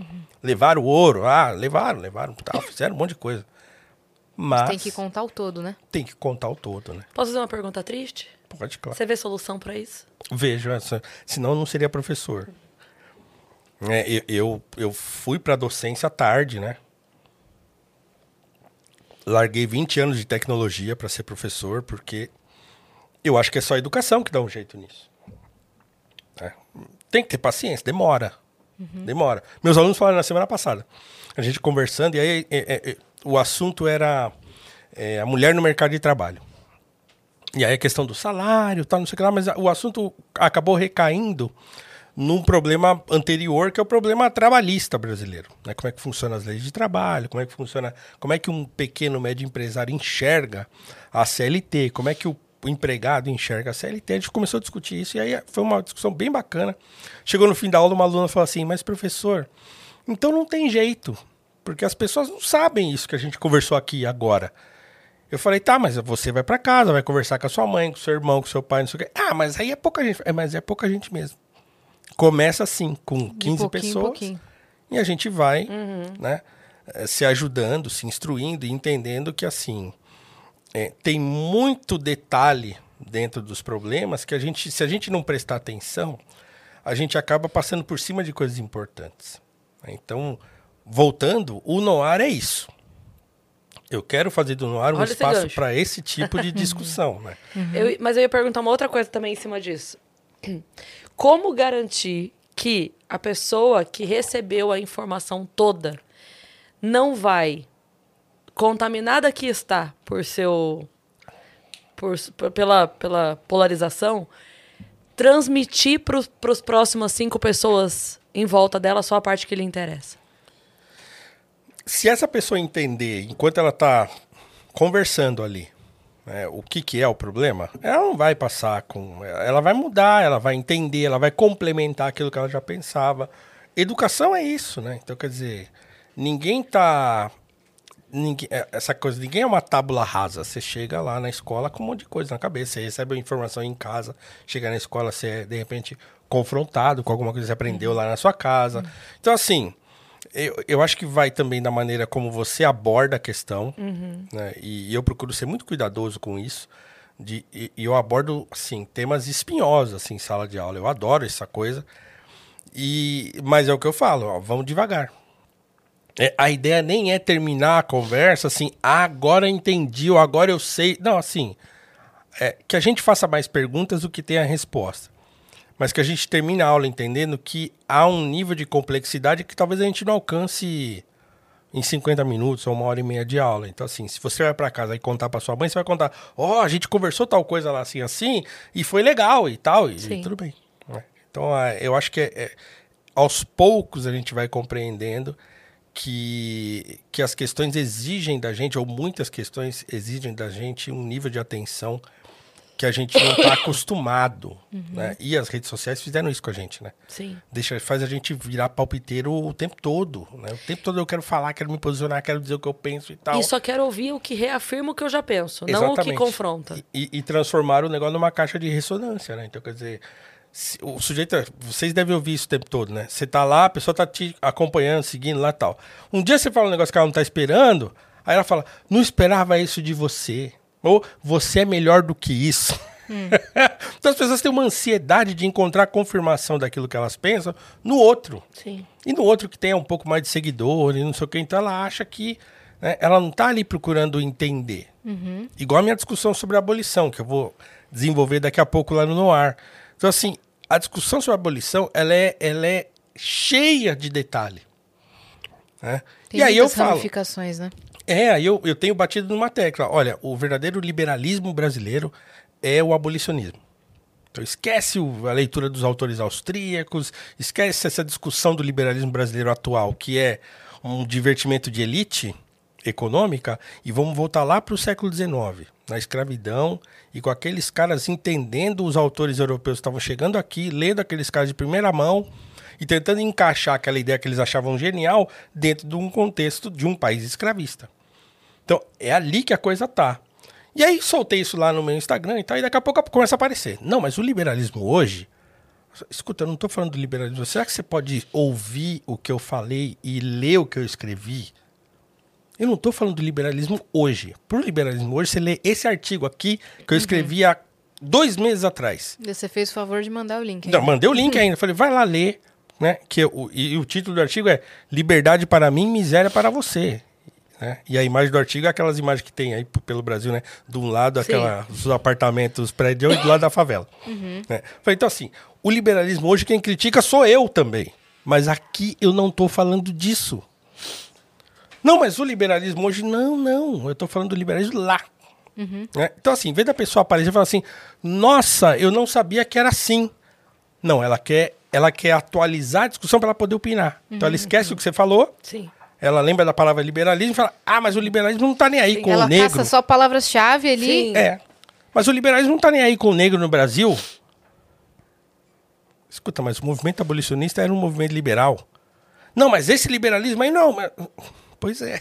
Levaram o ouro, levaram, tal, fizeram um monte de coisa. Mas tem que contar o todo, Tem que contar o todo, Posso fazer uma pergunta triste? Pode, claro. Você vê solução para isso? Vejo, senão eu não seria professor. Eu fui para a docência tarde, Larguei 20 anos de tecnologia para ser professor, porque eu acho que é só a educação que dá um jeito nisso. Tem que ter paciência, demora. Demora. Meus alunos falaram na semana passada. A gente conversando, e aí o assunto era a mulher no mercado de trabalho. E aí a questão do salário, tal, não sei o que lá, mas o assunto acabou recaindo num problema anterior, que é o problema trabalhista brasileiro. Como é que funcionam as leis de trabalho, como é que um pequeno, médio empresário enxerga a CLT, como é que o empregado enxerga a CLT, a gente começou a discutir isso, e aí foi uma discussão bem bacana. Chegou no fim da aula, uma aluna falou assim, mas professor, então não tem jeito, porque as pessoas não sabem isso que a gente conversou aqui agora. Eu falei, tá, mas você vai pra casa, vai conversar com a sua mãe, com o seu irmão, com o seu pai, não sei o quê. Ah, mas aí é pouca gente. Mas é pouca gente mesmo. Começa assim, com 15 pessoas, e a gente vai se ajudando, se instruindo e entendendo que assim... tem muito detalhe dentro dos problemas que se a gente não prestar atenção, a gente acaba passando por cima de coisas importantes. Então, voltando, o Noir é isso. Eu quero fazer do Noir um espaço para esse tipo de discussão. Mas eu ia perguntar uma outra coisa também em cima disso. Como garantir que a pessoa que recebeu a informação toda não vai... contaminada que está por seu pela polarização, transmitir para os próximos 5 pessoas em volta dela só a parte que lhe interessa. Se essa pessoa entender, enquanto ela está conversando ali, né, o que, que é o problema, ela não vai passar com... Ela vai mudar, ela vai entender, ela vai complementar aquilo que ela já pensava. Educação é isso, né? Então, quer dizer, ninguém tá... essa coisa, ninguém é uma tábula rasa. Você chega lá na escola com um monte de coisa na cabeça, você recebe a informação em casa, chega na escola, você é, de repente, confrontado com alguma coisa que você aprendeu lá na sua casa. Então, assim, eu acho que vai também da maneira como você aborda a questão, né? E eu procuro ser muito cuidadoso com isso, e eu abordo, assim, temas espinhosos, assim, em sala de aula. Eu adoro essa coisa, mas é o que eu falo, ó, vamos devagar. A ideia nem é terminar a conversa assim, agora eu entendi, ou agora eu sei. Não, assim, que a gente faça mais perguntas do que tenha resposta. Mas que a gente termine a aula entendendo que há um nível de complexidade que talvez a gente não alcance em 50 minutos ou 1h30 de aula. Então, assim, se você vai para casa e contar para sua mãe, você vai contar, a gente conversou tal coisa lá assim, assim, e foi legal e tal, e tudo bem. Então, eu acho que aos poucos a gente vai compreendendo que as questões exigem da gente, ou muitas questões exigem da gente, um nível de atenção que a gente não está acostumado. Né? E as redes sociais fizeram isso com a gente, né? Sim. Faz a gente virar palpiteiro o tempo todo. Né? O tempo todo eu quero falar, quero me posicionar, quero dizer o que eu penso e tal. E só quero ouvir o que reafirma o que eu já penso, não o que confronta. E transformar o negócio numa caixa de ressonância, né? Então, quer dizer... O sujeito, vocês devem ouvir isso o tempo todo, né? Você tá lá, a pessoa tá te acompanhando, seguindo lá e tal. Um dia você fala um negócio que ela não tá esperando, aí ela fala, não esperava isso de você. Ou, você é melhor do que isso. Então as pessoas têm uma ansiedade de encontrar confirmação daquilo que elas pensam no outro. Sim. E no outro que tem um pouco mais de seguidor e não sei o que, então ela acha que... Né, ela não tá ali procurando entender. Igual a minha discussão sobre a abolição, que eu vou desenvolver daqui a pouco lá no Noir. Então, assim, a discussão sobre a abolição, ela é cheia de detalhe. Né? Tem e aí eu falo, ramificações, né? Eu tenho batido numa tecla. Olha, o verdadeiro liberalismo brasileiro é o abolicionismo. Então, esquece a leitura dos autores austríacos, esquece essa discussão do liberalismo brasileiro atual, que é um divertimento de elite econômica, e vamos voltar lá para o século XIX, na escravidão, e com aqueles caras entendendo os autores europeus que estavam chegando aqui, lendo aqueles caras de primeira mão e tentando encaixar aquela ideia que eles achavam genial dentro de um contexto de um país escravista. Então, é ali que a coisa tá. E aí, soltei isso lá no meu Instagram e tal, e daqui a pouco começa a aparecer. Não, mas o liberalismo hoje... Escuta, eu não tô falando do liberalismo. Será que você pode ouvir o que eu falei e ler o que eu escrevi? Eu não estou falando do liberalismo hoje. Para o liberalismo hoje, você lê esse artigo aqui que eu escrevi há 2 meses atrás. E você fez o favor de mandar o link ainda. Não, mandei o link ainda. Falei, vai lá ler. Né? E o título do artigo é Liberdade para mim, miséria para você. Né? E a imagem do artigo é aquelas imagens que tem aí pelo Brasil, né? De um lado, os apartamentos, prédios, e do lado da favela. Né? Falei, então assim, o liberalismo hoje, quem critica sou eu também. Mas aqui eu não estou falando disso. Não, mas o liberalismo hoje... Não. Eu tô falando do liberalismo lá. Né? Então, assim, em vez da pessoa aparecer e falar assim... Nossa, eu não sabia que era assim. Não, ela quer atualizar a discussão para ela poder opinar. Então, ela esquece o que você falou. Sim. Ela lembra da palavra liberalismo e fala... Ah, mas o liberalismo não tá nem aí com o negro. Ela passa só palavras-chave ali. Sim. Mas o liberalismo não tá nem aí com o negro no Brasil. Escuta, mas o movimento abolicionista era um movimento liberal. Não, mas esse liberalismo aí não... Mas... Pois é.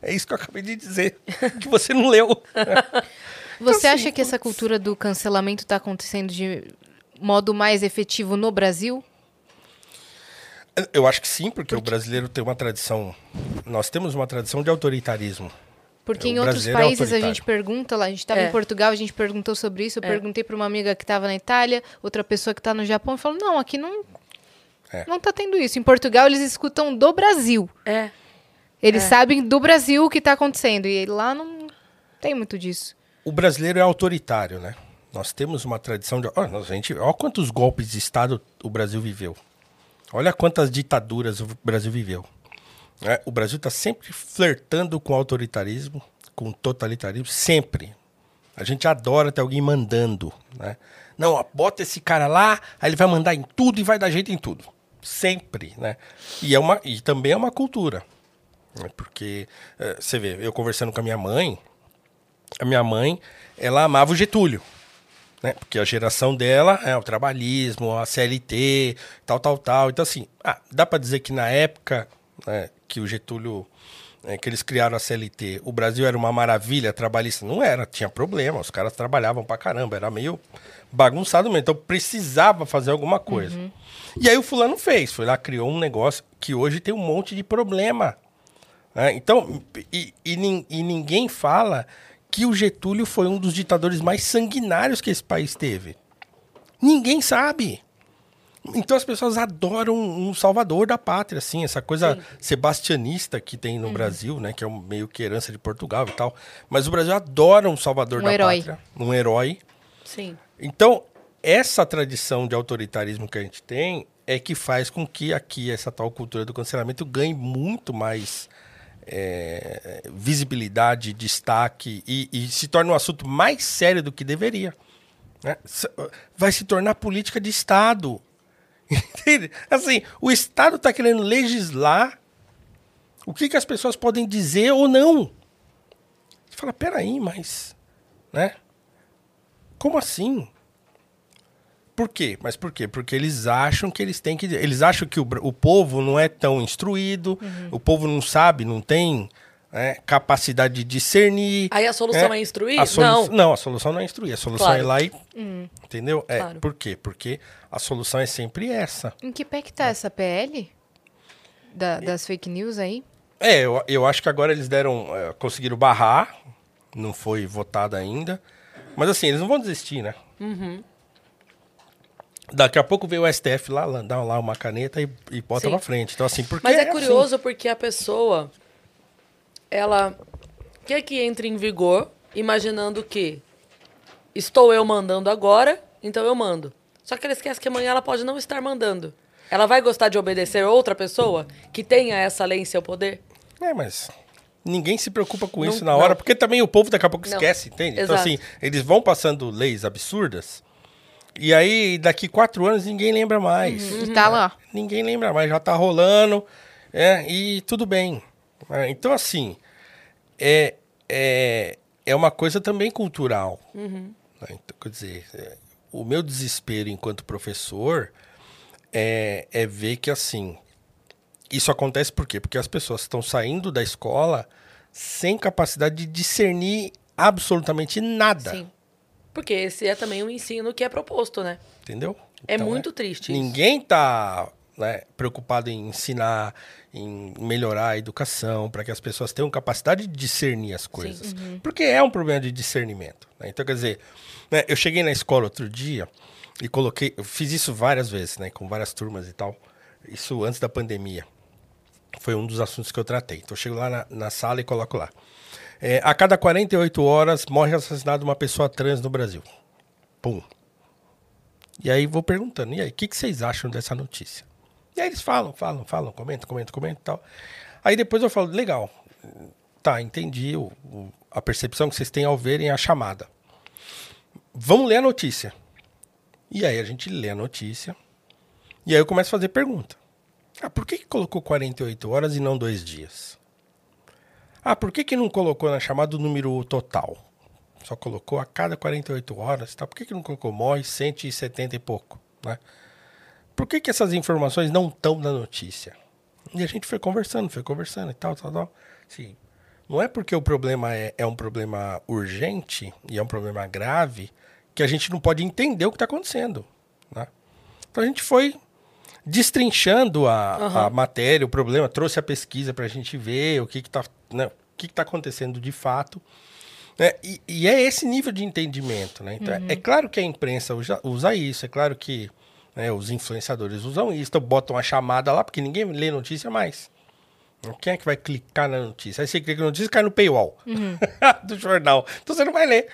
É isso que eu acabei de dizer. Que você não leu. Você então, acha que essa cultura do cancelamento está acontecendo de modo mais efetivo no Brasil? Eu acho que sim, porque o brasileiro tem uma tradição... Nós temos uma tradição de autoritarismo. Porque em outros países a gente pergunta lá. A gente estava em Portugal, a gente perguntou sobre isso. Eu perguntei para uma amiga que estava na Itália, outra pessoa que está no Japão, e falou, não, aqui não tá tendo isso. Em Portugal eles escutam do Brasil. Eles sabem do Brasil o que está acontecendo. E lá não tem muito disso. O brasileiro é autoritário, né? Nós temos uma tradição de... Olha quantos golpes de Estado o Brasil viveu. Olha quantas ditaduras o Brasil viveu. O Brasil está sempre flertando com autoritarismo, com totalitarismo, sempre. A gente adora ter alguém mandando, né? Não, ó, bota esse cara lá, aí ele vai mandar em tudo e vai dar jeito em tudo. Sempre, né? E também é uma cultura. Né? Porque, você vê, eu conversando com a minha mãe, ela amava o Getúlio. Né? Porque a geração dela é o trabalhismo, a CLT, tal, tal, tal. Então, assim, dá para dizer que na época, né, que o Getúlio... que eles criaram a CLT, o Brasil era uma maravilha trabalhista? Não era, tinha problema, os caras trabalhavam pra caramba, era meio bagunçado mesmo, então precisava fazer alguma coisa. Uhum. E aí o fulano fez, foi lá, criou um negócio que hoje tem um monte de problema. Né? Então, e ninguém fala que o Getúlio foi um dos ditadores mais sanguinários que esse país teve. Ninguém sabe. Então as pessoas adoram um salvador da pátria, assim, essa coisa Sim. sebastianista que tem no Brasil, né? Que é meio que herança de Portugal e tal. Mas o Brasil adora um salvador da pátria. Um herói. Sim. Então, essa tradição de autoritarismo que a gente tem é que faz com que aqui essa tal cultura do cancelamento ganhe muito mais visibilidade, destaque e se torne um assunto mais sério do que deveria. Né? Vai se tornar política de Estado. Assim, o Estado está querendo legislar o que as pessoas podem dizer ou não. Você fala, peraí, mas... né? Como assim? Por quê? Mas por quê? Porque eles acham que eles têm que... Eles acham que o povo não é tão instruído, o povo não sabe, não tem... capacidade de discernir. Aí a solução é instruir? Não, a solução não é instruir. A solução é ir lá e... Entendeu? Claro. Por quê? Porque a solução é sempre essa. Em que pé que tá essa PL? Das fake news aí? Eu acho que agora eles conseguiram barrar. Não foi votada ainda. Mas assim, eles não vão desistir, né? Daqui a pouco veio o STF lá, dá lá uma caneta e bota Sim. pra frente. Então, assim, porque mas é curioso assim. Porque a pessoa... ela quer que entre em vigor, imaginando que estou eu mandando agora, então eu mando. Só que ela esquece que amanhã ela pode não estar mandando. Ela vai gostar de obedecer outra pessoa que tenha essa lei em seu poder? Mas ninguém se preocupa com isso na hora, porque também o povo daqui a pouco esquece, entende? Exato. Então, assim, eles vão passando leis absurdas, e aí daqui 4 anos ninguém lembra mais. E tá lá. Ninguém lembra mais, já tá rolando, e tudo bem. Então, assim, é uma coisa também cultural. Então, quer dizer, o meu desespero enquanto professor é ver que, assim, isso acontece por quê? Porque as pessoas estão saindo da escola sem capacidade de discernir absolutamente nada. Sim, porque esse é também um ensino que é proposto, né? Entendeu? Então, é muito triste isso. Ninguém tá... né, preocupado em ensinar, em melhorar a educação, para que as pessoas tenham capacidade de discernir as coisas. Sim, Porque é um problema de discernimento. Né? Então, quer dizer, né, eu cheguei na escola outro dia e coloquei... Eu fiz isso várias vezes, né, com várias turmas e tal. Isso antes da pandemia. Foi um dos assuntos que eu tratei. Então, eu chego lá na sala e coloco lá. A cada 48 horas morre assassinada uma pessoa trans no Brasil. Pum. E aí vou perguntando, e aí, o que vocês acham dessa notícia? E aí eles falam, comentam e tal. Aí depois eu falo, legal, tá, entendi a percepção que vocês têm ao verem a chamada. Vamos ler a notícia. E aí a gente lê a notícia, e aí eu começo a fazer pergunta. Por que colocou 48 horas e não 2 dias? Por que não colocou na chamada o número total? Só colocou a cada 48 horas, tá? Por que não colocou morre 170 e pouco, né? Por que essas informações não estão na notícia? E a gente foi conversando e tal. Assim, não é porque o problema é um problema urgente e é um problema grave que a gente não pode entender o que está acontecendo. Né? Então a gente foi destrinchando a matéria, o problema, trouxe a pesquisa para a gente ver o que está tá acontecendo de fato. Né? E é esse nível de entendimento. Né? Então, é claro que a imprensa usa isso, é claro que os influenciadores usam isso, então botam a chamada lá, porque ninguém lê notícia mais. Quem é que vai clicar na notícia? Aí você clica na notícia e cai no paywall do jornal. Então você não vai ler.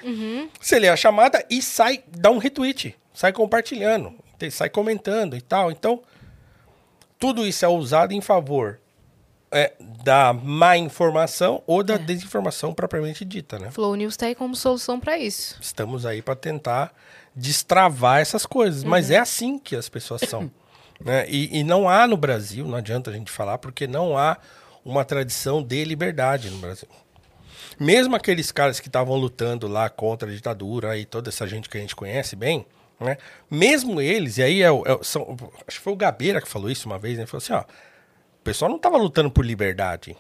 Você lê a chamada e sai, dá um retweet, sai compartilhando, sai comentando e tal. Então, tudo isso é usado em favor da má informação ou da desinformação propriamente dita, né? Flow News tá aí como solução para isso. Estamos aí para tentar destravar essas coisas, mas é assim que as pessoas são. Né? E não há no Brasil, não adianta a gente falar, porque não há uma tradição de liberdade no Brasil. Mesmo aqueles caras que estavam lutando lá contra a ditadura e toda essa gente que a gente conhece bem, né? Mesmo eles, e aí acho que foi o Gabeira que falou isso uma vez, né? Ele falou assim, ó, o pessoal não estava lutando por liberdade,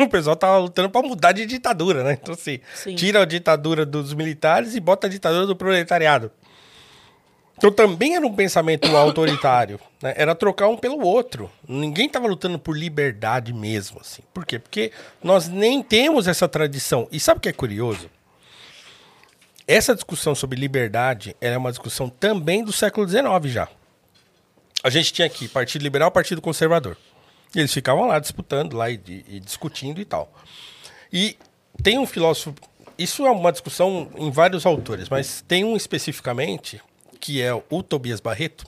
o pessoal estava lutando para mudar de ditadura, né? Então assim, tira a ditadura dos militares e bota a ditadura do proletariado. Então também era um pensamento autoritário, né? Era trocar um pelo outro. Ninguém estava lutando por liberdade mesmo, assim. Por quê? Porque nós nem temos essa tradição. E sabe o que é curioso? Essa discussão sobre liberdade, ela é uma discussão também do século XIX já. A gente tinha aqui Partido Liberal, Partido Conservador. E eles ficavam lá disputando, lá e discutindo e tal. E tem um filósofo... Isso é uma discussão em vários autores, mas tem um especificamente... que é o Tobias Barreto,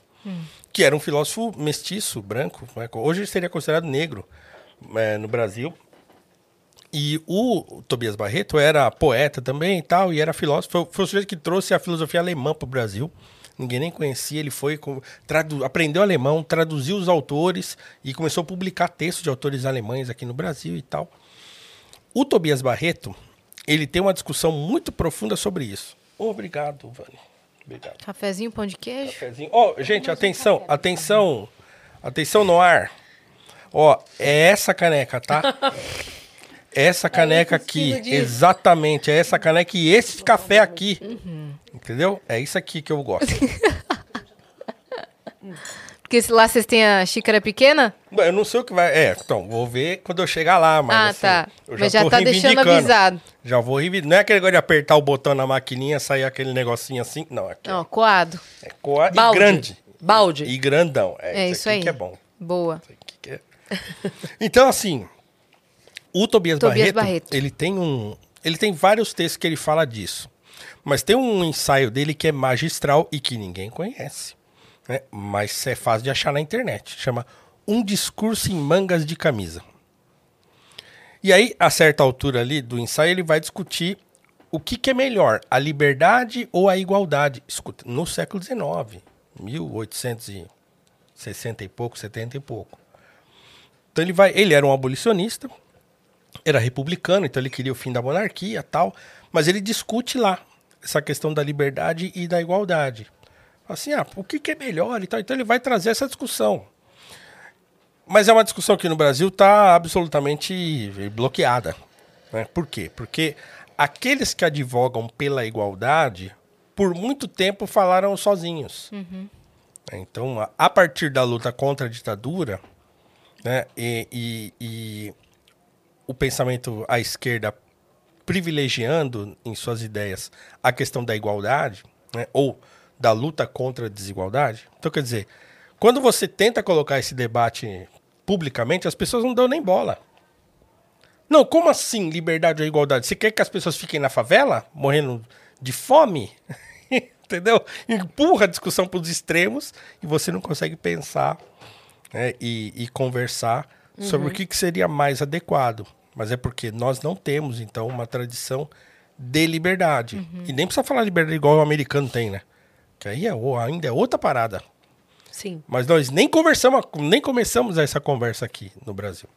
que era um filósofo mestiço, branco, né? Hoje ele seria considerado negro no Brasil. E o Tobias Barreto era poeta também e tal, e era filósofo. Foi o sujeito que trouxe a filosofia alemã para o Brasil. Ninguém nem conhecia, ele foi aprendeu alemão, traduziu os autores e começou a publicar textos de autores alemães aqui no Brasil e tal. O Tobias Barreto, ele tem uma discussão muito profunda sobre isso. Obrigado, Vani. Obrigado. Cafezinho, pão de queijo. Cafezinho. Ó, gente, atenção, atenção. Atenção no ar. Ó, é essa caneca, tá? Essa caneca aqui, exatamente. É essa caneca e esse café aqui. Entendeu? É isso aqui que eu gosto. Porque se lá vocês têm a xícara pequena? Eu não sei o que vai... É, então, vou ver quando eu chegar lá, mas... Ah, assim, tá. Mas já tá deixando avisado. Já vou reivindicando. Não é aquele negócio de apertar o botão na maquininha, sair aquele negocinho assim. Não, aqui. Não, coado. É coado balde. E grande. Balde. E grandão. É isso aí. Que é bom. Boa. Isso aqui que é... Então, assim, o Tobias Barreto, ele tem vários textos que ele fala disso. Mas tem um ensaio dele que é magistral e que ninguém conhece. Né? Mas é fácil de achar na internet. Chama Um Discurso em Mangas de Camisa. E aí, a certa altura ali do ensaio, ele vai discutir o que é melhor, a liberdade ou a igualdade. Escuta, no século XIX, 1860 e pouco, 70 e pouco. Então ele era um abolicionista, era republicano, então ele queria o fim da monarquia e tal, mas ele discute lá essa questão da liberdade e da igualdade. Assim, o que é melhor e tal. Então ele vai trazer essa discussão. Mas é uma discussão que no Brasil está absolutamente bloqueada. Né? Por quê? Porque aqueles que advogam pela igualdade, por muito tempo falaram sozinhos. Então, a partir da luta contra a ditadura, né, e o pensamento à esquerda privilegiando em suas ideias a questão da igualdade, né, ou... da luta contra a desigualdade. Então, quer dizer, quando você tenta colocar esse debate publicamente, as pessoas não dão nem bola. Não, como assim liberdade ou igualdade? Você quer que as pessoas fiquem na favela, morrendo de fome? Entendeu? Empurra a discussão para os extremos e você não consegue pensar, né, e conversar sobre o que seria mais adequado. Mas é porque nós não temos, então, uma tradição de liberdade. E nem precisa falar liberdade igual o americano tem, né? Que aí ainda é outra parada. Sim. Mas nós nem começamos essa conversa aqui no Brasil.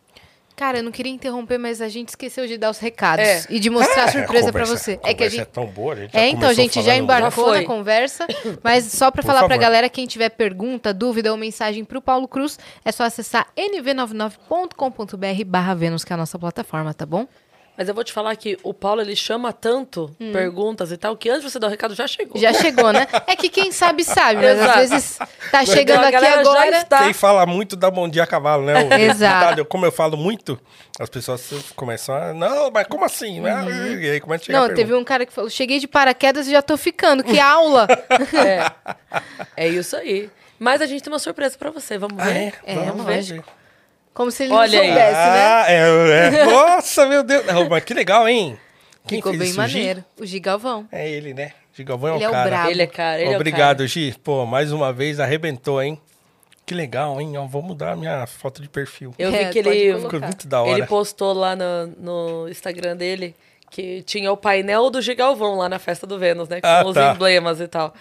Cara, eu não queria interromper, mas a gente esqueceu de dar os recados e de mostrar a surpresa para você. A conversa é tão boa, a gente já então a gente já embarcou na conversa, mas só para falar para a galera, quem tiver pergunta, dúvida ou mensagem para o Paulo Cruz, é só acessar nv99.com.br/Venus, que é a nossa plataforma, tá bom? Mas eu vou te falar que o Paulo, ele chama tanto perguntas e tal, que antes de você dar o recado, já chegou. Já chegou, né? É que quem sabe, sabe. Mas às vezes tá chegando aqui agora... Está... Quem fala muito dá bom dia a cavalo, né? Exato. Como eu falo muito, as pessoas começam a... Não, mas como assim? E aí começa a chegar a pergunta. Não, teve um cara que falou, cheguei de paraquedas e já tô ficando. Que aula! É isso aí. Mas a gente tem uma surpresa pra você, vamos ver? Vamos ver. Como se ele não soubesse, né? Nossa, meu Deus. Mas que legal, hein? Quem ficou bem maneiro. O Gigalvão. É ele, né? Gigalvão é o cara. Ele é o brabo. Obrigado, Gi. Pô, mais uma vez arrebentou, hein? que legal, hein? Eu vou mudar a minha foto de perfil. Eu vi que ele ficou muito da hora. Ele postou lá no Instagram dele que tinha o painel do Gigalvão lá na festa do Vênus, né? Com os emblemas e tal.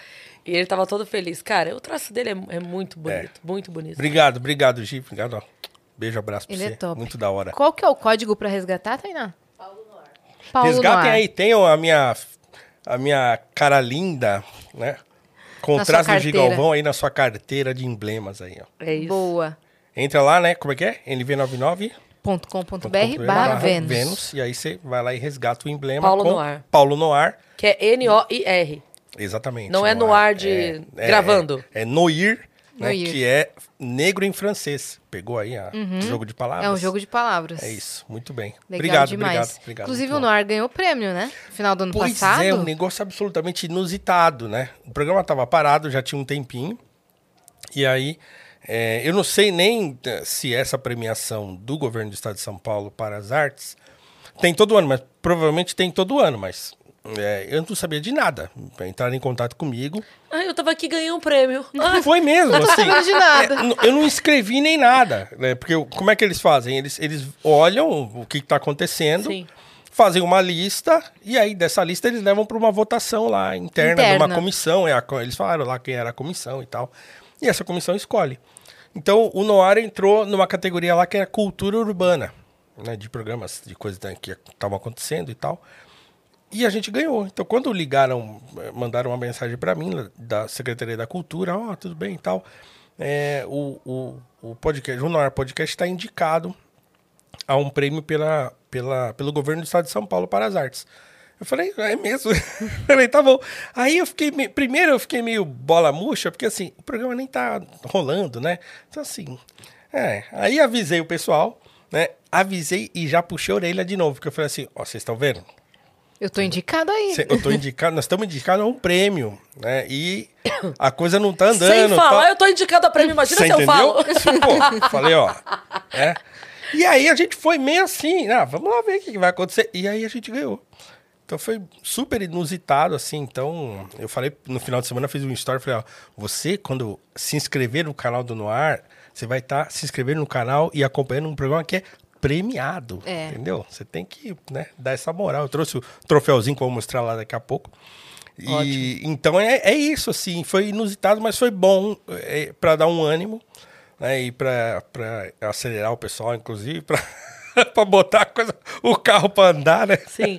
E ele tava todo feliz. Cara, o traço dele é muito bonito, muito bonito. Obrigado, Gi. Obrigado, ó. Beijo, abraço pra você. Ele é top. Muito da hora. Qual que é o código pra resgatar, Tainá? Paulo Noir. Resgatem aí. Tem a minha cara linda, né? Com o traço do Gigalvão aí na sua carteira de emblemas aí, ó. É isso. Boa. Entra lá, né? Como é que é? nv99.com.br/Vênus. E aí você vai lá e resgata o emblema Paulo Noir. Paulo Noir. Que é N-O-I-R. Exatamente. Não é Noir de gravando. É Noir, né? Que é negro em francês. Pegou aí o jogo de palavras? É um jogo de palavras. É isso. Muito bem. Legal, obrigado. Inclusive o Noir ganhou o prêmio, né? No final do ano passado. Pois é, um negócio absolutamente inusitado, né? O programa tava parado, já tinha um tempinho. E aí... eu não sei nem se essa premiação do governo do estado de São Paulo para as artes tem todo ano, mas provavelmente tem todo ano, mas eu não sabia de nada. Entraram em contato comigo. Eu tava aqui e ganhei um prêmio. Foi mesmo, assim. Não sabia de nada. Eu não escrevi nem nada, né? Porque como é que eles fazem? Eles olham o que está acontecendo. Sim. Fazem uma lista, e aí dessa lista eles levam para uma votação lá, interna de uma comissão. Eles falaram lá quem era a comissão e tal. E essa comissão escolhe. Então, o Noir entrou numa categoria lá que era cultura urbana, né? De programas, de coisas que estavam acontecendo e tal. E a gente ganhou. Então, quando ligaram, mandaram uma mensagem para mim, da Secretaria da Cultura, tudo bem e tal. O podcast, o Noir Podcast está indicado a um prêmio pelo governo do estado de São Paulo para as artes. Eu falei, é mesmo? Falei, tá bom. Aí eu fiquei meio bola murcha, porque assim, o programa nem tá rolando, né? Então assim, aí avisei o pessoal, né? Avisei e já puxei a orelha de novo, porque eu falei assim, vocês estão vendo? Eu tô indicado aí. Eu tô indicado, nós estamos indicados a um prêmio, né? E a coisa não tá andando. Sem falar, eu tô indicado a prêmio, imagina se eu falo. Pô, falei, E aí a gente foi meio assim, vamos lá ver o que vai acontecer. E aí a gente ganhou. Então foi super inusitado, assim, então eu falei, no final de semana eu fiz um story, falei, você quando se inscrever no canal do Noir, você vai estar se inscrevendo no canal e acompanhando um programa que é premiado, entendeu? Você tem que, né, dar essa moral, eu trouxe o troféuzinho que eu vou mostrar lá daqui a pouco, e, então é isso, assim, foi inusitado, mas foi bom para dar um ânimo, né, e para acelerar o pessoal, inclusive, para... pra botar o carro pra andar, né? Sim.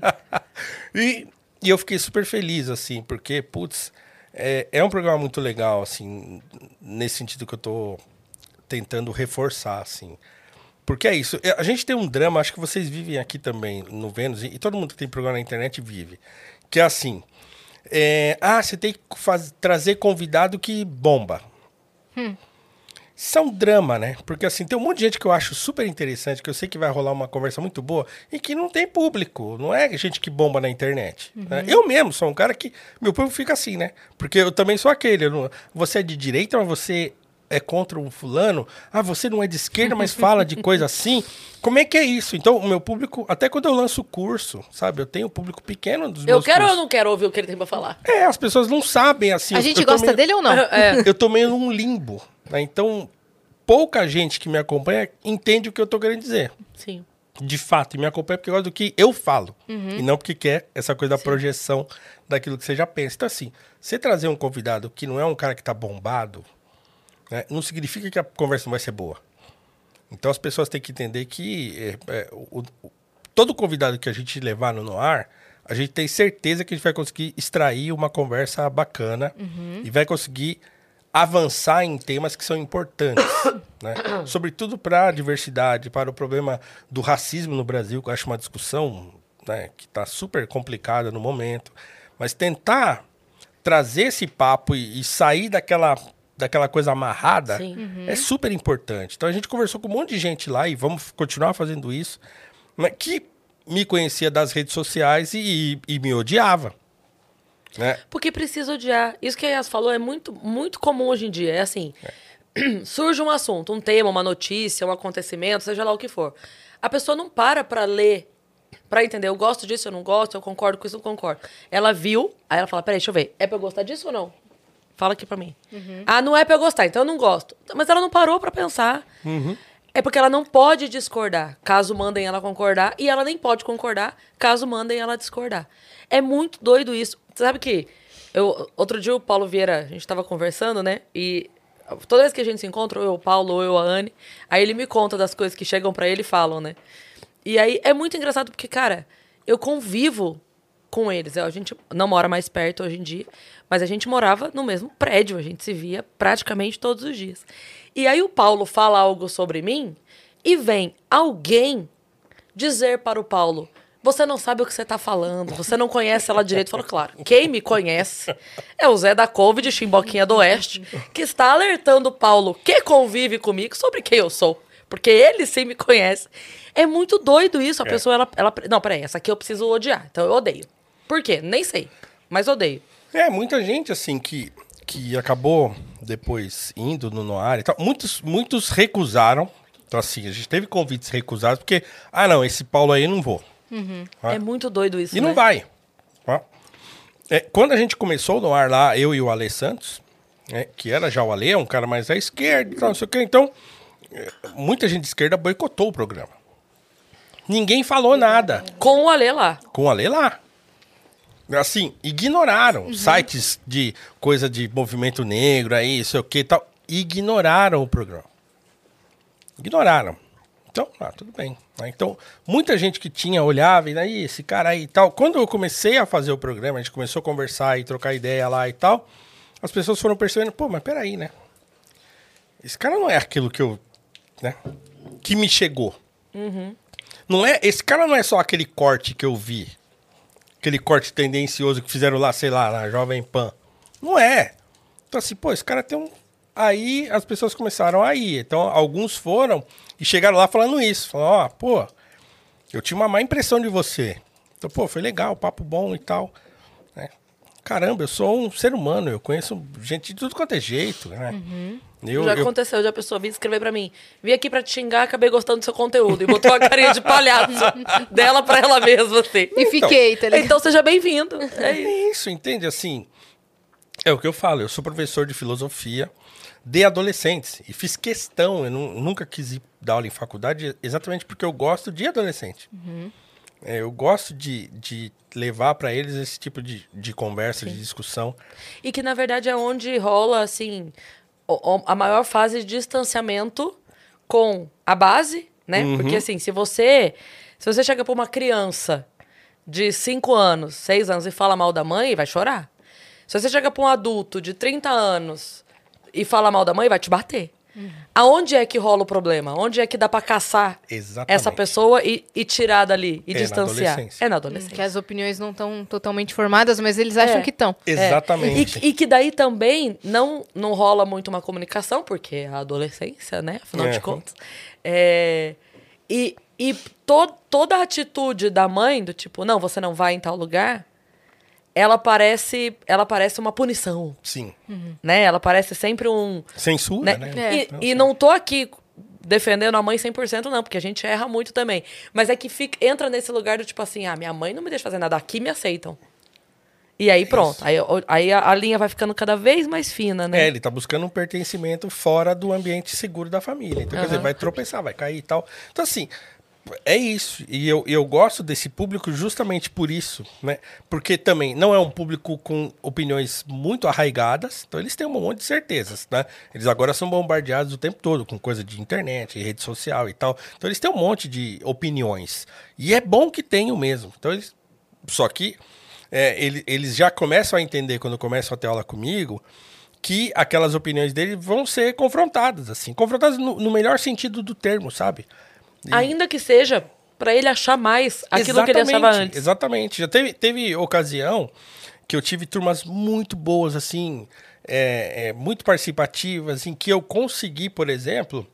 E eu fiquei super feliz, assim, porque, putz, é um programa muito legal, assim, nesse sentido que eu tô tentando reforçar, assim. Porque é isso, a gente tem um drama, acho que vocês vivem aqui também, no Vênus, e todo mundo que tem programa na internet vive, que é assim, você tem que trazer convidado que bomba. Isso é um drama, né? Porque, assim, tem um monte de gente que eu acho super interessante, que eu sei que vai rolar uma conversa muito boa, e que não tem público, não é gente que bomba na internet. Uhum. Né? Eu mesmo sou um cara que... Meu público fica assim, né? Porque eu também sou aquele. Você é de direita, mas você é contra um fulano. Você não é de esquerda, mas fala de coisa assim. Como é que é isso? Então, o meu público... Até quando eu lanço curso, sabe? Eu tenho um público pequeno dos meus cursos. Eu quero ou não quero ouvir o que ele tem pra falar? As pessoas não sabem, assim... A gente gosta dele ou não? Eu tô meio num limbo. Então, pouca gente que me acompanha entende o que eu tô querendo dizer. Sim. De fato, e me acompanha porque gosta do que eu falo. Uhum. E não porque quer essa coisa da projeção daquilo que você já pensa. Então, assim, você trazer um convidado que não é um cara que tá bombado, né, não significa que a conversa não vai ser boa. Então, as pessoas têm que entender que todo convidado que a gente levar no Noir... A gente tem certeza que a gente vai conseguir extrair uma conversa bacana e vai conseguir... avançar em temas que são importantes, né? Sobretudo para a diversidade, para o problema do racismo no Brasil, que eu acho uma discussão, né, que está super complicada no momento, mas tentar trazer esse papo e sair daquela coisa amarrada é super importante. Então a gente conversou com um monte de gente lá e vamos continuar fazendo isso, mas que me conhecia das redes sociais e me odiava. É. Porque precisa odiar. Isso que a Yas falou é muito, muito comum hoje em dia. É assim, surge um assunto, um tema, uma notícia, um acontecimento, seja lá o que for. A pessoa não para ler, pra entender, eu gosto disso, eu não gosto, eu concordo com isso, eu não concordo. Ela viu, aí ela fala, peraí, deixa eu ver, é pra eu gostar disso ou não? Fala aqui pra mim. Uhum. Ah, não é pra eu gostar, então eu não gosto. Mas ela não parou pra pensar. Uhum. É porque ela não pode discordar, caso mandem ela concordar. E ela nem pode concordar, caso mandem ela discordar. É muito doido isso. Você sabe que... outro dia o Paulo Vieira, a gente tava conversando, né? E toda vez que a gente se encontra, ou eu, o Paulo, ou eu, a Anne, aí ele me conta das coisas que chegam pra ele e falam, né? E aí é muito engraçado porque, cara, eu convivo com eles. A gente não mora mais perto hoje em dia, mas a gente morava no mesmo prédio. A gente se via praticamente todos os dias. E aí o Paulo fala algo sobre mim e vem alguém dizer para o Paulo... Você não sabe o que você tá falando, você não conhece ela direito. Falou, claro, quem me conhece é o Zé da Couve de Chimboquinha do Oeste, que está alertando o Paulo, que convive comigo, sobre quem eu sou. Porque ele sim me conhece. É muito doido isso. A pessoa, ela... Não, peraí, essa aqui eu preciso odiar. Então eu odeio. Por quê? Nem sei, mas odeio. É, muita gente, assim, que acabou depois indo no Noir e tal. Muitos recusaram. Então, assim, a gente teve convites recusados, porque... Ah, não, esse Paulo aí eu não vou. Uhum. Ah. É muito doido isso, e não vai. Ah. Quando a gente começou no ar lá, eu e o Ale Santos, né, que era já o Ale, um cara mais à esquerda, não sei o quê. Então, muita gente de esquerda boicotou o programa. Ninguém falou nada. Com o Ale lá. Com o Ale lá. Assim, ignoraram. Uhum. Sites de coisa de movimento negro, aí, não sei o quê e tal. Ignoraram o programa. Ignoraram. Então, tudo bem. Então, muita gente que tinha, olhava e daí, esse cara aí e tal. Quando eu comecei a fazer o programa, a gente começou a conversar e trocar ideia lá e tal, as pessoas foram percebendo, pô, mas peraí, né? Esse cara não é aquilo que eu... né? Que me chegou. Uhum. Não é, esse cara não é só aquele corte que eu vi. Aquele corte tendencioso que fizeram lá, sei lá, na Jovem Pan. Não é. Então, assim, pô, esse cara tem um... Aí as pessoas começaram a ir. Então, alguns foram... E chegaram lá falando isso. Falaram, ó, pô, eu tinha uma má impressão de você. Então, pô, foi legal, papo bom e tal. Né? Caramba, eu sou um ser humano, eu conheço gente de tudo quanto é jeito. Né? Uhum. Já aconteceu, a pessoa vinha escrever pra mim. Vim aqui pra te xingar, acabei gostando do seu conteúdo. E botou a carinha de palhaço dela pra ela mesma, assim. E então, fiquei, tá ligado? Então seja bem-vindo. É isso, entende? Assim, é o que eu falo, eu sou professor de filosofia de adolescentes. E fiz questão, eu nunca quis ir dar aula em faculdade exatamente porque eu gosto de adolescente. Uhum. Eu gosto de levar para eles esse tipo de conversa, sim, de discussão. E que, na verdade, é onde rola, assim, a maior fase de distanciamento com a base, né? Uhum. Porque, assim, se você chega para uma criança de 5 anos, 6 anos e fala mal da mãe, vai chorar. Se você chega para um adulto de 30 anos e fala mal da mãe, vai te bater. Aonde é que rola o problema? Onde é que dá pra caçar, exatamente, essa pessoa e tirar dali, e distanciar? Na adolescência. Que as opiniões não estão totalmente formadas, mas eles acham que estão. Exatamente. E que daí também não rola muito uma comunicação, porque é a adolescência, né? Afinal de contas. Toda a atitude da mãe, do tipo, não, você não vai em tal lugar... Ela parece uma punição. Sim. Uhum. Né? Ela parece sempre um... Censura, né? E não tô aqui defendendo a mãe 100%, não, porque a gente erra muito também. Mas é que entra nesse lugar do tipo assim, minha mãe não me deixa fazer nada, aqui me aceitam. E aí pronto, aí a linha vai ficando cada vez mais fina, né? Ele tá buscando um pertencimento fora do ambiente seguro da família. Então, quer dizer, vai tropeçar, vai cair e tal. Então, assim... É isso, e eu gosto desse público justamente por isso, né? Porque também não é um público com opiniões muito arraigadas, então eles têm um monte de certezas, né? Eles agora são bombardeados o tempo todo com coisa de internet, rede social e tal, então eles têm um monte de opiniões, e é bom que tenham mesmo, então eles... Só que eles já começam a entender, quando começam a ter aula comigo, que aquelas opiniões deles vão ser confrontadas, assim, confrontadas no melhor sentido do termo, sabe? E... Ainda que seja pra ele achar mais aquilo, exatamente, que ele achava antes. Exatamente. Já teve ocasião que eu tive turmas muito boas, assim, muito participativas, em que eu consegui, por exemplo,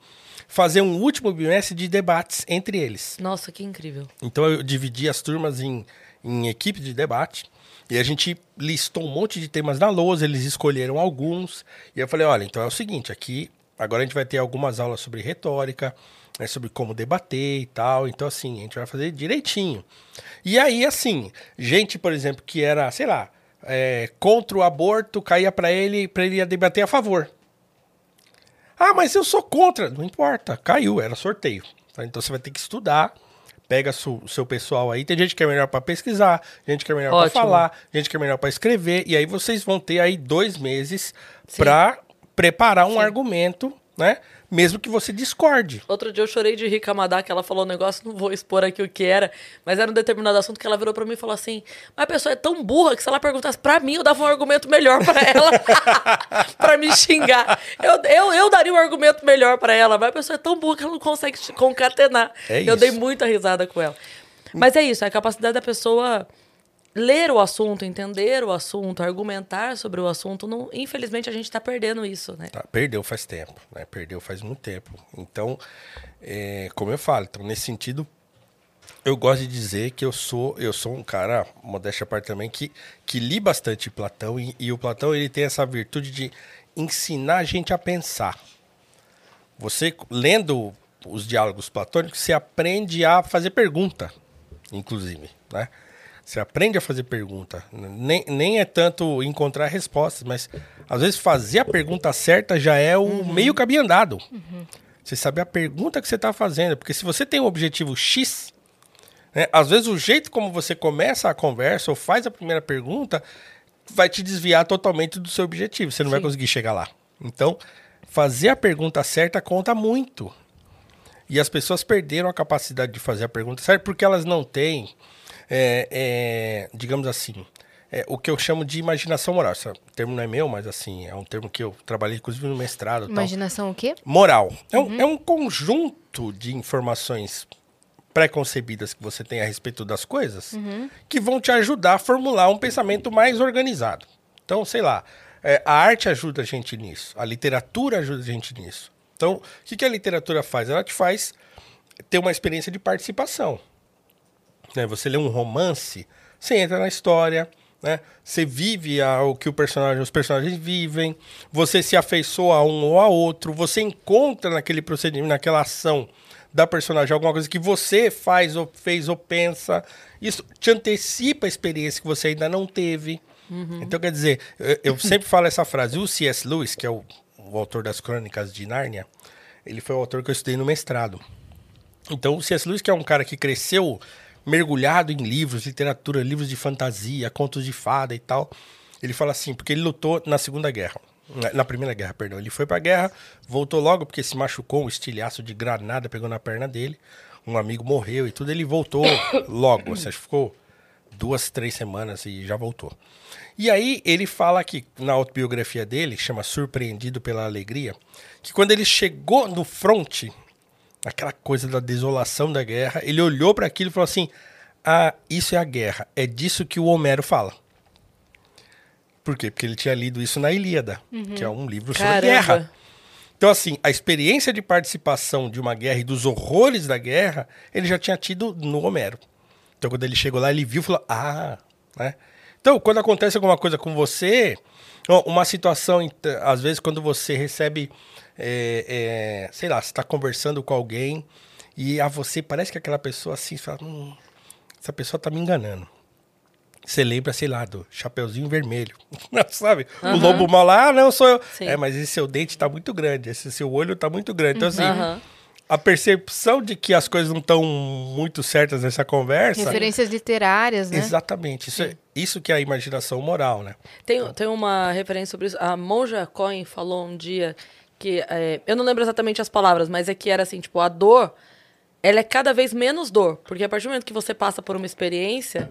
fazer um último bimestre de debates entre eles. Nossa, que incrível. Então eu dividi as turmas em equipe de debate e a gente listou um monte de temas na lousa, eles escolheram alguns. E eu falei, olha, então é o seguinte, aqui agora a gente vai ter algumas aulas sobre retórica, né, sobre como debater e tal. Então, assim, a gente vai fazer direitinho. E aí, assim, gente, por exemplo, que era, sei lá, contra o aborto caía para ele debater a favor. Ah, mas eu sou contra. Não importa, caiu, era sorteio. Então você vai ter que estudar, pega o seu pessoal aí. Tem gente que é melhor para pesquisar, gente que é melhor para falar, gente que é melhor para escrever. E aí vocês vão ter aí 2 meses para preparar um argumento, né? Mesmo que você discorde. Outro dia eu chorei de rir com a Madá, que ela falou um negócio, não vou expor aqui o que era, mas era um determinado assunto que ela virou pra mim e falou assim, mas a pessoa é tão burra que se ela perguntasse pra mim, eu dava um argumento melhor pra ela pra me xingar. Eu daria um argumento melhor pra ela, mas a pessoa é tão burra que ela não consegue concatenar. É isso. Eu dei muita risada com ela. Mas é isso, é a capacidade da pessoa ler o assunto, entender o assunto, argumentar sobre o assunto, não, infelizmente a gente está perdendo isso, né? Tá, perdeu faz tempo, né? Perdeu faz muito tempo. Então, como eu falo, então, nesse sentido, eu gosto de dizer que eu sou um cara, modéstia à parte também, que li bastante Platão, e o Platão ele tem essa virtude de ensinar a gente a pensar. Você, lendo os diálogos platônicos, você aprende a fazer pergunta, inclusive, né? Você aprende a fazer pergunta. Nem é tanto encontrar respostas, mas às vezes fazer a pergunta certa já é o meio caminho andado. Uhum. Você sabe a pergunta que você está fazendo. Porque se você tem um objetivo X, né, às vezes o jeito como você começa a conversa ou faz a primeira pergunta vai te desviar totalmente do seu objetivo. Você não vai conseguir chegar lá. Então, fazer a pergunta certa conta muito. E as pessoas perderam a capacidade de fazer a pergunta certa porque elas não têm... digamos assim, o que eu chamo de imaginação moral. Esse termo não é meu, mas assim, é um termo que eu trabalhei inclusive no mestrado. Imaginação tal. O quê? Moral. É um conjunto de informações pré-concebidas que você tem a respeito das coisas que vão te ajudar a formular um pensamento mais organizado. Então, sei lá, a arte ajuda a gente nisso, a literatura ajuda a gente nisso. Então, o que a literatura faz? Ela te faz ter uma experiência de participação. Você lê um romance, você entra na história, né? Você vive o que os personagens vivem, você se afeiçoa a um ou a outro, você encontra naquele procedimento, naquela ação da personagem alguma coisa que você faz ou fez ou pensa. Isso te antecipa a experiência que você ainda não teve. Então, quer dizer, eu sempre falo essa frase. O C.S. Lewis, que é o autor das Crônicas de Nárnia, ele foi o autor que eu estudei no mestrado. Então, o C.S. Lewis, que é um cara que cresceu mergulhado em livros, literatura, livros de fantasia, contos de fada e tal. Ele fala assim, porque ele lutou na Segunda Guerra. Na Primeira Guerra, perdão. Ele foi pra guerra, voltou logo porque se machucou, um estilhaço de granada pegou na perna dele. Um amigo morreu e tudo. Ele voltou logo. Ou seja, ficou 2, 3 semanas e já voltou. E aí ele fala que, na autobiografia dele, que chama Surpreendido pela Alegria, que quando ele chegou no fronte... Aquela coisa da desolação da guerra. Ele olhou para aquilo e falou assim, ah, isso é a guerra. É disso que o Homero fala. Por quê? Porque ele tinha lido isso na Ilíada, que é um livro sobre guerra. Então, assim, a experiência de participação de uma guerra e dos horrores da guerra, ele já tinha tido no Homero. Então, quando ele chegou lá, ele viu e falou, ah, né? Então, quando acontece alguma coisa com você, uma situação, às vezes, quando você recebe... sei lá, você está conversando com alguém e a você parece que aquela pessoa assim, fala, essa pessoa tá me enganando. Você lembra, sei lá, do Chapeuzinho Vermelho, sabe? O lobo mal lá, não sou eu. Sim. Mas esse seu dente tá muito grande, esse seu olho tá muito grande. Então, assim, a percepção de que as coisas não estão muito certas nessa conversa... Referências literárias, né? Exatamente. Isso que é a imaginação moral, né? Tem uma referência sobre isso. A Monja Cohen falou um dia... que eu não lembro exatamente as palavras, mas é que era assim, tipo, a dor, ela é cada vez menos dor. Porque a partir do momento que você passa por uma experiência,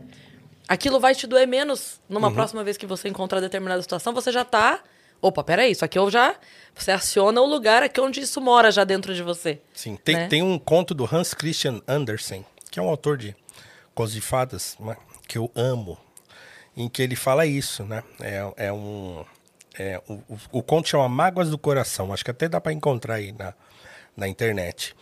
aquilo vai te doer menos. Numa próxima vez que você encontrar determinada situação, você já tá... Opa, peraí, isso aqui eu já... Você aciona o lugar aqui onde isso mora já dentro de você. Sim, tem um conto do Hans Christian Andersen, que é um autor de Contos de Fadas, né, que eu amo, em que ele fala isso, né? O conto chama Mágoas do Coração. Acho que até dá para encontrar aí na internet.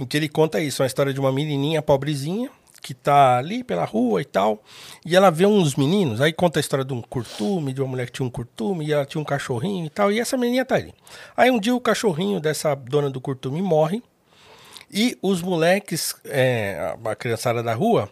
Em que ele conta isso. É uma história de uma menininha pobrezinha que tá ali pela rua e tal. E ela vê uns meninos. Aí conta a história de um curtume, de uma mulher que tinha um curtume. E ela tinha um cachorrinho e tal. E essa menininha tá ali. Aí um dia o cachorrinho dessa dona do curtume morre. E os moleques, a criançada da rua,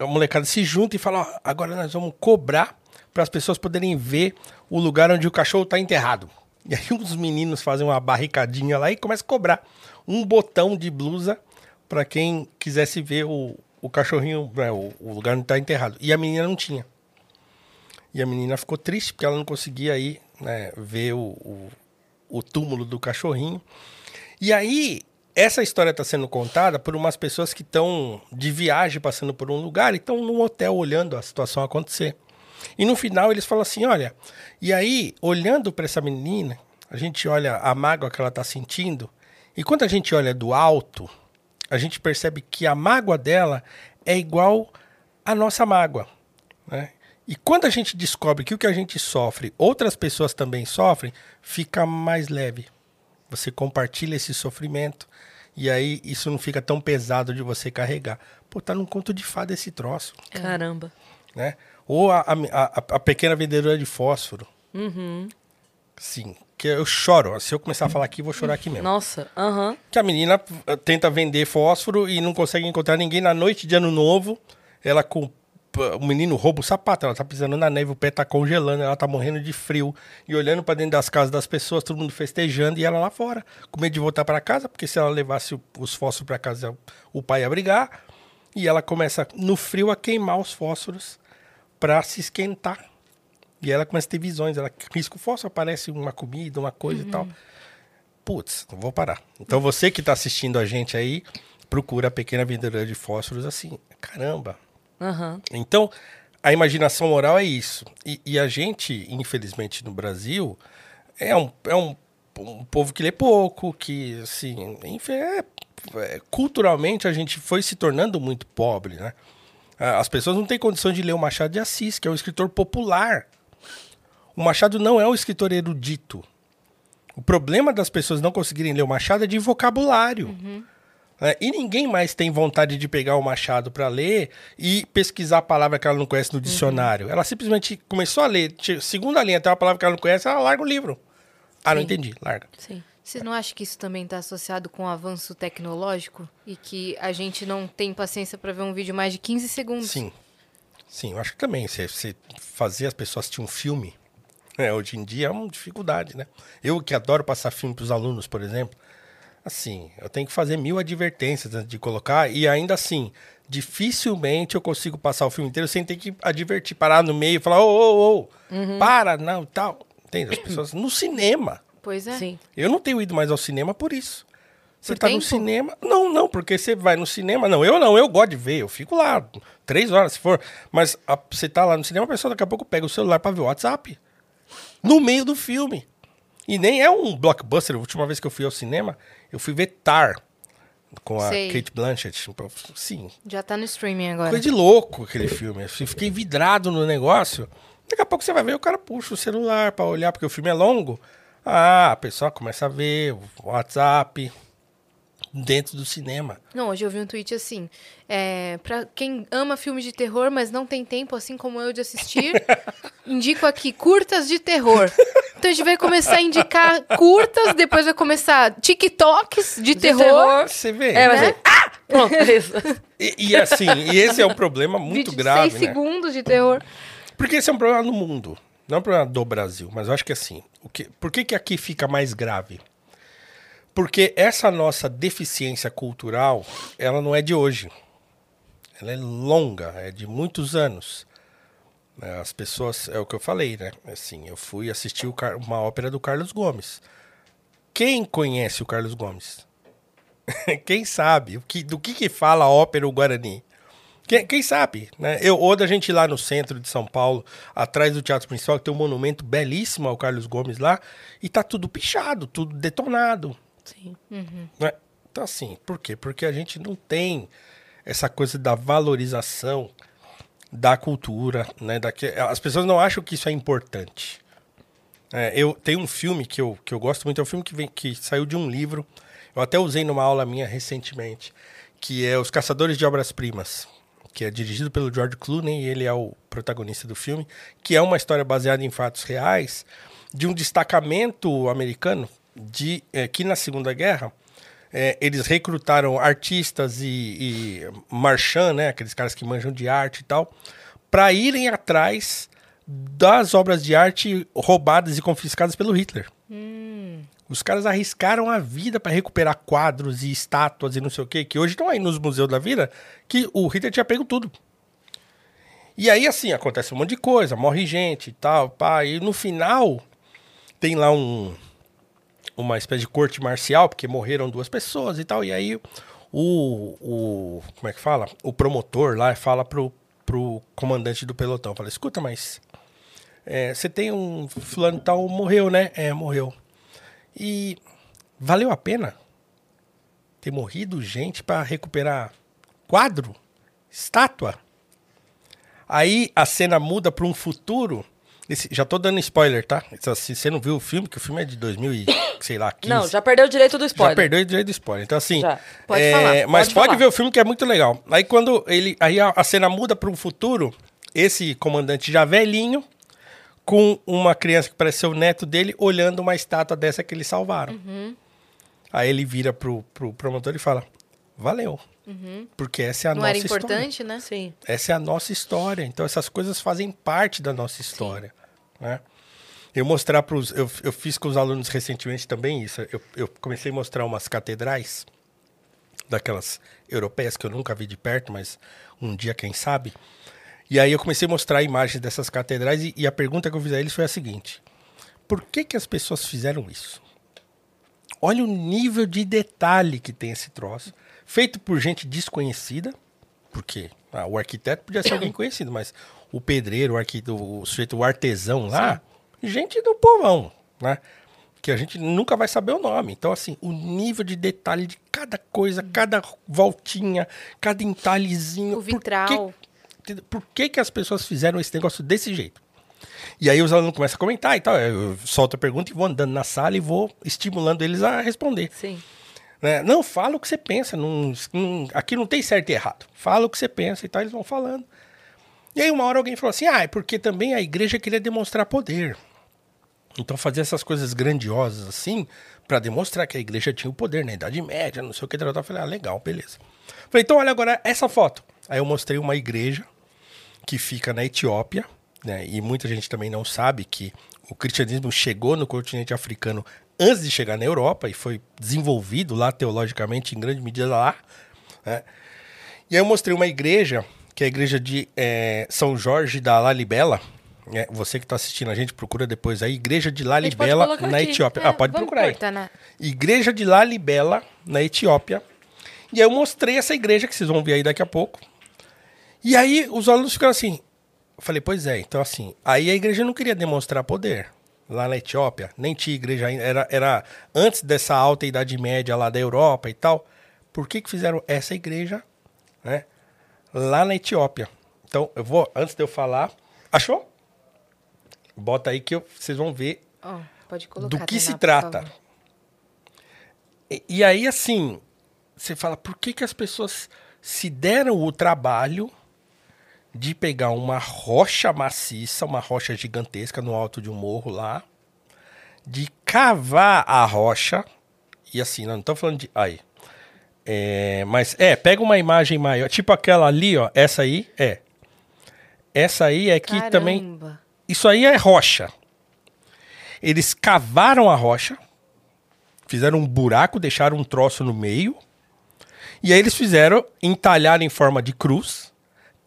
a molecada se junta e fala, ó, agora nós vamos cobrar para as pessoas poderem ver o lugar onde o cachorro está enterrado. E aí uns meninos fazem uma barricadinha lá e começam a cobrar um botão de blusa para quem quisesse ver o cachorrinho, o lugar onde está enterrado. E a menina não tinha. E a menina ficou triste porque ela não conseguia aí, né, ver o túmulo do cachorrinho. E aí essa história está sendo contada por umas pessoas que estão de viagem passando por um lugar e estão num hotel olhando a situação acontecer. E no final eles falam assim, olha, e aí, olhando para essa menina, a gente olha a mágoa que ela está sentindo, e quando a gente olha do alto, a gente percebe que a mágoa dela é igual à nossa mágoa, né? E quando a gente descobre que o que a gente sofre, outras pessoas também sofrem, fica mais leve. Você compartilha esse sofrimento, e aí isso não fica tão pesado de você carregar. Pô, tá num conto de fada esse troço. Caramba. Né? Ou a pequena vendedora de fósforo. Uhum. Sim, que eu choro. Se eu começar a falar aqui, vou chorar aqui mesmo. Nossa, aham. Uhum. Que a menina tenta vender fósforo e não consegue encontrar ninguém. Na noite de ano novo, ela com o menino rouba o sapato, ela tá pisando na neve, o pé tá congelando, ela tá morrendo de frio. E olhando pra dentro das casas das pessoas, todo mundo festejando, e ela lá fora, com medo de voltar pra casa, porque se ela levasse os fósforos pra casa, o pai ia brigar. E ela começa, no frio, a queimar os fósforos para se esquentar. E ela começa a ter visões. Ela risca o fósforo, aparece uma comida, uma coisa e tal. Putz, não vou parar. Então você que está assistindo a gente aí, procura a pequena vendedora de fósforos assim. Caramba. Uhum. Então, a imaginação moral é isso. E a gente, infelizmente, no Brasil, é um povo que lê pouco, que, assim, enfim, culturalmente a gente foi se tornando muito pobre, né? As pessoas não têm condição de ler o Machado de Assis, que é um escritor popular. O Machado não é um escritor erudito. O problema das pessoas não conseguirem ler o Machado é de vocabulário. Uhum. É, e ninguém mais tem vontade de pegar o Machado para ler e pesquisar a palavra que ela não conhece no dicionário. Uhum. Ela simplesmente começou a ler, segunda linha, até uma palavra que ela não conhece, ela larga o livro. Ah, sim. Não entendi, larga. Sim. Você não acha que isso também está associado com o avanço tecnológico? E que a gente não tem paciência para ver um vídeo mais de 15 segundos? Sim. Sim, eu acho que também. Você fazer as pessoas assistir um filme, né, hoje em dia é uma dificuldade, né? Eu que adoro passar filme para os alunos, por exemplo, assim, eu tenho que fazer 1000 advertências antes de colocar, e ainda assim, dificilmente eu consigo passar o filme inteiro sem ter que advertir, parar no meio e falar, uhum. Para, não, tal. Entende? As pessoas no cinema... Pois é. Sim. Eu não tenho ido mais ao cinema por isso. Você tá no cinema... Não, porque você vai no cinema... Não, eu gosto de ver. Eu fico lá 3 horas, se for. Mas você tá lá no cinema, a pessoa daqui a pouco pega o celular pra ver o WhatsApp. No meio do filme. E nem é um blockbuster. A última vez que eu fui ao cinema, eu fui ver Tar. Com a Kate Blanchett. Sim. Já tá no streaming agora. Coisa de louco aquele filme. Eu fiquei vidrado no negócio. Daqui a pouco você vai ver, o cara puxa o celular pra olhar, porque o filme é longo. Ah, a pessoa começa a ver o WhatsApp dentro do cinema. Não, hoje eu vi um tweet assim, pra quem ama filmes de terror, mas não tem tempo, assim como eu, de assistir, indico aqui, curtas de terror. Então a gente vai começar a indicar curtas, depois vai começar TikToks de terror. Você vê. É, mas né? Ah! Pronto, beleza. E assim, esse é um problema muito grave, 6 né? segundos de terror. Porque esse é um problema no mundo. Não é um problema do Brasil, mas eu acho que assim... Por que aqui fica mais grave? Porque essa nossa deficiência cultural, ela não é de hoje. Ela é longa, é de muitos anos. As pessoas... É o que eu falei, né? Assim, eu fui assistir uma ópera do Carlos Gomes. Quem conhece o Carlos Gomes? Quem sabe? Do que fala a ópera o Guarani? Quem sabe, né? Ou da gente lá no centro de São Paulo, atrás do Teatro Principal, que tem um monumento belíssimo ao Carlos Gomes lá, e tá tudo pichado, tudo detonado. Sim. Uhum. Né? Então, assim, por quê? Porque a gente não tem essa coisa da valorização da cultura, né? As pessoas não acham que isso é importante. Eu tenho um filme que eu gosto muito, é um filme que saiu de um livro, eu até usei numa aula minha recentemente, que é Os Caçadores de Obras-Primas, que é dirigido pelo George Clooney, e ele é o protagonista do filme, que é uma história baseada em fatos reais de um destacamento americano que na Segunda Guerra eles recrutaram artistas e marchands, né, aqueles caras que manjam de arte e tal, para irem atrás das obras de arte roubadas e confiscadas pelo Hitler. Os caras arriscaram a vida para recuperar quadros e estátuas e não sei o quê, que hoje estão aí nos museus da vida, que o Hitler tinha pego tudo. E aí, assim, acontece um monte de coisa, morre gente e tal, pá. E no final, tem lá uma espécie de corte marcial, porque morreram duas pessoas e tal. E aí, como é que fala? O promotor lá fala pro comandante do pelotão, fala, escuta, mas você tem um fulano tal, morreu, né? É, morreu. E valeu a pena ter morrido gente para recuperar quadro, estátua? Aí a cena muda para um futuro. Já tô dando spoiler, tá? Se você não viu o filme, que o filme é de 2015. Não, já perdeu o direito do spoiler. Já perdeu o direito do spoiler. Então, assim... Já. Pode falar. Mas pode ver o filme, que é muito legal. Aí, quando ele... Aí a cena muda para um futuro. Esse comandante já velhinho, com uma criança que parece ser o neto dele, olhando uma estátua dessa que eles salvaram. Uhum. Aí ele vira pro promotor e fala... Valeu. Uhum. Porque essa é a nossa história. Não era importante, né? Sim. Essa é a nossa história. Então, essas coisas fazem parte da nossa história. Né? Eu mostrar para os... Eu fiz com os alunos recentemente também isso. Eu comecei a mostrar umas catedrais, daquelas europeias que eu nunca vi de perto, mas um dia, quem sabe. E aí eu comecei a mostrar imagens dessas catedrais e a pergunta que eu fiz a eles foi a seguinte. Por que as pessoas fizeram isso? Olha o nível de detalhe que tem esse troço. Feito por gente desconhecida, porque o arquiteto podia ser alguém conhecido, mas o pedreiro, o sujeito, o artesão lá, sim, gente do povão, né? Que a gente nunca vai saber o nome. Então, assim, o nível de detalhe de cada coisa, cada voltinha, cada entalhezinho. O vitral. Por que as pessoas fizeram esse negócio desse jeito? E aí os alunos começam a comentar e tal. Eu solto a pergunta e vou andando na sala e vou estimulando eles a responder. Sim. Não, fala o que você pensa, aqui não tem certo e errado, fala o que você pensa e tal, eles vão falando. E aí uma hora alguém falou assim, é porque também a igreja queria demonstrar poder. Então fazia essas coisas grandiosas assim, para demonstrar que a igreja tinha o poder na Idade Média, não sei o que, tal. Eu falei, legal, beleza. Falei, então olha agora essa foto. Aí eu mostrei uma igreja que fica na Etiópia, né, e muita gente também não sabe que o cristianismo chegou no continente africano antes de chegar na Europa, e foi desenvolvido lá teologicamente em grande medida lá, né? E aí eu mostrei uma igreja, que é a igreja de São Jorge da Lalibela, né? Você que está assistindo a gente, procura depois aí, Igreja de Lalibela na aqui. Etiópia. Pode procurar aí. Igreja de Lalibela na Etiópia. E aí eu mostrei essa igreja, que vocês vão ver aí daqui a pouco. E aí os alunos ficaram assim, eu falei, pois é, então assim, aí a igreja não queria demonstrar poder. Lá na Etiópia, nem tinha igreja ainda, era antes dessa alta Idade Média lá da Europa e tal. Por que fizeram essa igreja, né, lá na Etiópia? Então, eu vou, antes de eu falar... Achou? Bota aí que vocês vão ver pode colocar, do que se trata. E aí, assim, você fala, por que as pessoas se deram o trabalho de pegar uma rocha maciça, uma rocha gigantesca no alto de um morro lá, de cavar a rocha, e assim, não tô falando de... Aí. Pega uma imagem maior, tipo aquela ali, ó, essa aí, é. Essa aí é que Caramba. Também... Isso aí é rocha. Eles cavaram a rocha, fizeram um buraco, deixaram um troço no meio, e aí eles fizeram, entalharam em forma de cruz,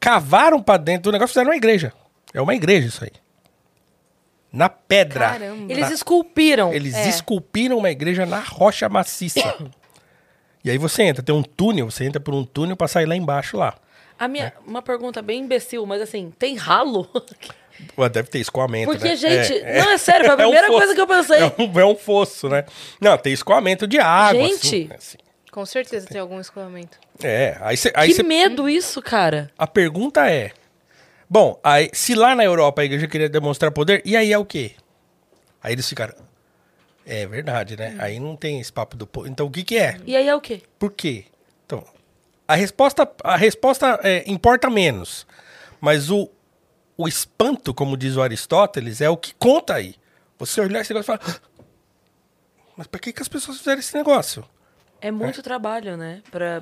cavaram pra dentro do negócio, fizeram uma igreja. É uma igreja isso aí. Na pedra. Caramba. Eles esculpiram. Eles esculpiram uma igreja na rocha maciça. E aí você entra, tem um túnel, você entra por um túnel pra sair lá embaixo, lá. Uma pergunta bem imbecil, mas assim, tem ralo? Deve ter escoamento, porque, né? Gente... Não, é sério, foi a primeira coisa que eu pensei. É um fosso, né? Não, tem escoamento de água. Gente... Assim. Com certeza tem algum escoamento. Aí medo isso, cara. A pergunta é... Bom, aí, se lá na Europa a igreja queria demonstrar poder, e aí é o quê? Aí eles ficaram... É verdade, né? Aí não tem esse papo do povo. Então o que é? E aí é o quê? Por quê? Então, a resposta importa menos. Mas o espanto, como diz o Aristóteles, é o que conta aí. Você olhar esse negócio e falar... Mas pra que as pessoas fizeram esse negócio? É muito trabalho, né? Pra...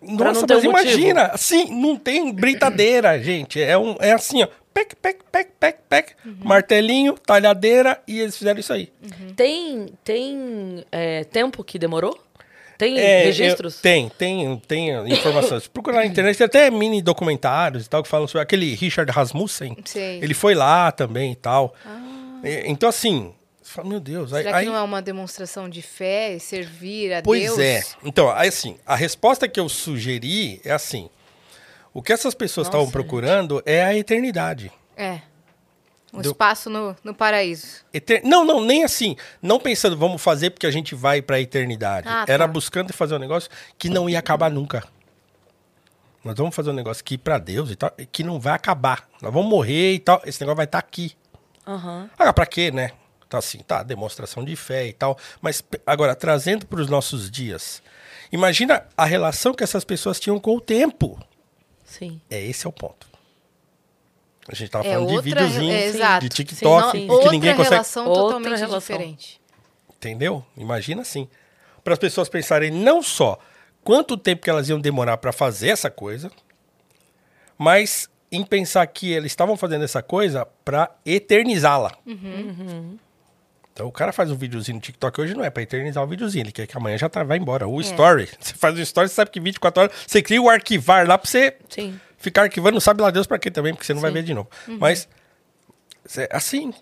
Nossa, mas imagina, assim, não tem britadeira, gente. É assim, ó. Pec, pec, pec, pec, pec. Uhum. Martelinho, talhadeira, e eles fizeram isso aí. Uhum. Tem tempo que demorou? Tem registros? Tem informações. Se procurar na internet, tem até mini documentários e tal, que falam sobre aquele Richard Rasmussen. Sim. Ele foi lá também e tal. Ah. Então, assim, você fala, meu Deus. Será que não é uma demonstração de fé e servir a Deus? Pois é. Então, assim, a resposta que eu sugeri é assim. O que essas pessoas estavam procurando, gente, é a eternidade. É. Espaço no paraíso. Não, nem assim. Não pensando, vamos fazer porque a gente vai para a eternidade. Tá. Era buscando fazer um negócio que não ia acabar nunca. Nós vamos fazer um negócio que para Deus e tal, que não vai acabar. Nós vamos morrer e tal, esse negócio vai estar aqui. Uhum. Agora, para quê, né? Então, assim, demonstração de fé e tal. Mas agora, trazendo para os nossos dias, imagina a relação que essas pessoas tinham com o tempo. Sim. Esse é o ponto. A gente tava falando de videozinho, de TikTok, sim, que ninguém consegue... Outra relação totalmente diferente. Entendeu? Imagina assim. Para as pessoas pensarem não só quanto tempo que elas iam demorar para fazer essa coisa, mas em pensar que eles estavam fazendo essa coisa para eternizá-la. Uhum, uhum. Então o cara faz um videozinho no TikTok hoje, não é para eternizar o videozinho, ele quer que amanhã já vai embora. O story, você faz um story, você sabe que 24 horas, você cria o arquivar lá para você ficar arquivando, não sabe lá Deus para quê também, porque você não vai ver de novo. Uhum. Mas, assim,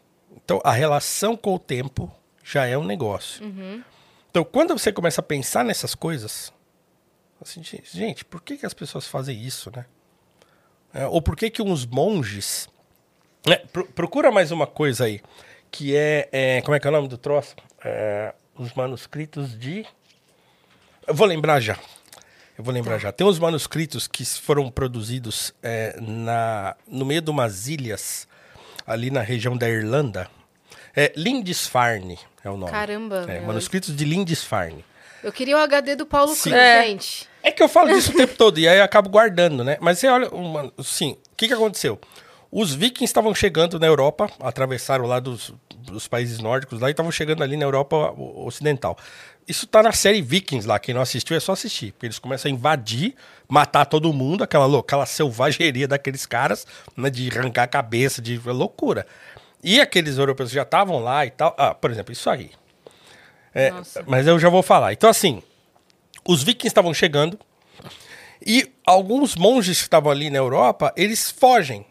então a relação com o tempo já é um negócio. Uhum. Então quando você começa a pensar nessas coisas, assim, gente, por que as pessoas fazem isso, né? Ou por que uns monges... Né? Procura mais uma coisa aí. Que como é que é o nome do troço? Os manuscritos de... Eu vou lembrar já. Tem uns manuscritos que foram produzidos no meio de umas ilhas, ali na região da Irlanda. Lindisfarne é o nome. Caramba. Manuscritos de Lindisfarne. Eu queria o HD do Paulo Cruz, gente. É que eu falo disso o tempo todo, e aí eu acabo guardando, né? Mas você olha, o que aconteceu? Os vikings estavam chegando na Europa, atravessaram lá dos países nórdicos lá e estavam chegando ali na Europa Ocidental. Isso tá na série Vikings lá, quem não assistiu é só assistir, porque eles começam a invadir, matar todo mundo, aquela selvageria daqueles caras, né, de arrancar a cabeça, de loucura. E aqueles europeus já estavam lá e tal, por exemplo, isso aí. Mas eu já vou falar. Então assim, os vikings estavam chegando e alguns monges que estavam ali na Europa, eles fogem.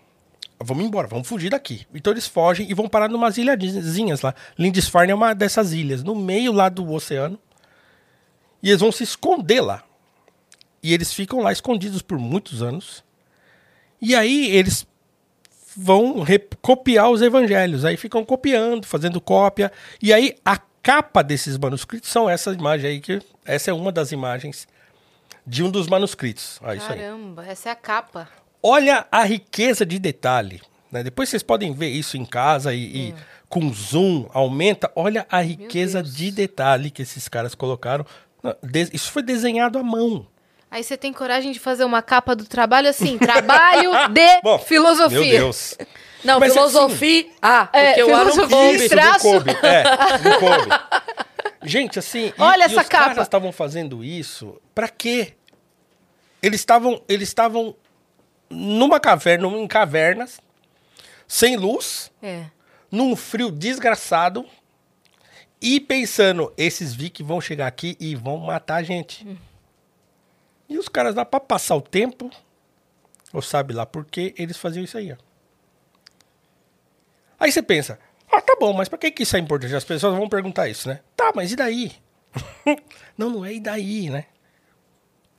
Vamos embora, vamos fugir daqui. Então eles fogem e vão parar numas ilhazinhas lá. Lindisfarne é uma dessas ilhas, no meio lá do oceano. E eles vão se esconder lá. E eles ficam lá escondidos por muitos anos. E aí eles vão copiar os evangelhos. Aí ficam copiando, fazendo cópia. E aí a capa desses manuscritos são essa imagem aí. Essa é uma das imagens de um dos manuscritos. Caramba, isso aí. Essa é a capa. Olha a riqueza de detalhe, né? Depois vocês podem ver isso em casa e com zoom aumenta. Olha a riqueza de detalhe que esses caras colocaram. Isso foi desenhado à mão. Aí você tem coragem de fazer uma capa do trabalho assim, trabalho de filosofia. Meu Deus. Não, mas filosofia... Assim, porque eu não coube. Isso, não coube. Não coube. Gente, assim... Olha essa capa. Os caras estavam fazendo isso pra quê? Eles estavam numa caverna, em cavernas, sem luz, num frio desgraçado, e pensando, esses vikings vão chegar aqui e vão matar a gente. E os caras lá, pra passar o tempo, ou sabe lá por quê, eles faziam isso aí, ó. Aí você pensa, tá bom, mas pra que isso é importante? As pessoas vão perguntar isso, né? Tá, mas e daí? não é e daí, né?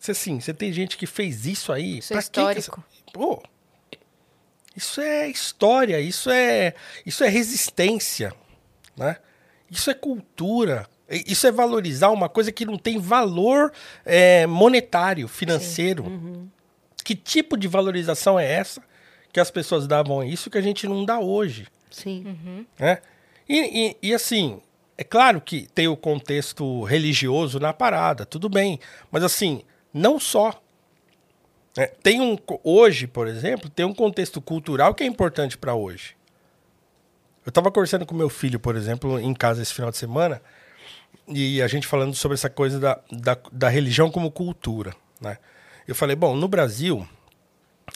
Assim, você tem gente que fez isso aí. Isso é histórico. Isso é história, isso é resistência, né? Isso é cultura, isso é valorizar uma coisa que não tem valor monetário, financeiro. Uhum. Que tipo de valorização é essa que as pessoas davam a isso que a gente não dá hoje? Sim. Uhum. Né? E assim... É claro que tem o contexto religioso na parada, tudo bem. Mas assim, não só. Hoje, por exemplo, tem um contexto cultural que é importante para hoje. Eu estava conversando com meu filho, por exemplo, em casa esse final de semana, e a gente falando sobre essa coisa da religião como cultura, né? Eu falei, bom, no Brasil,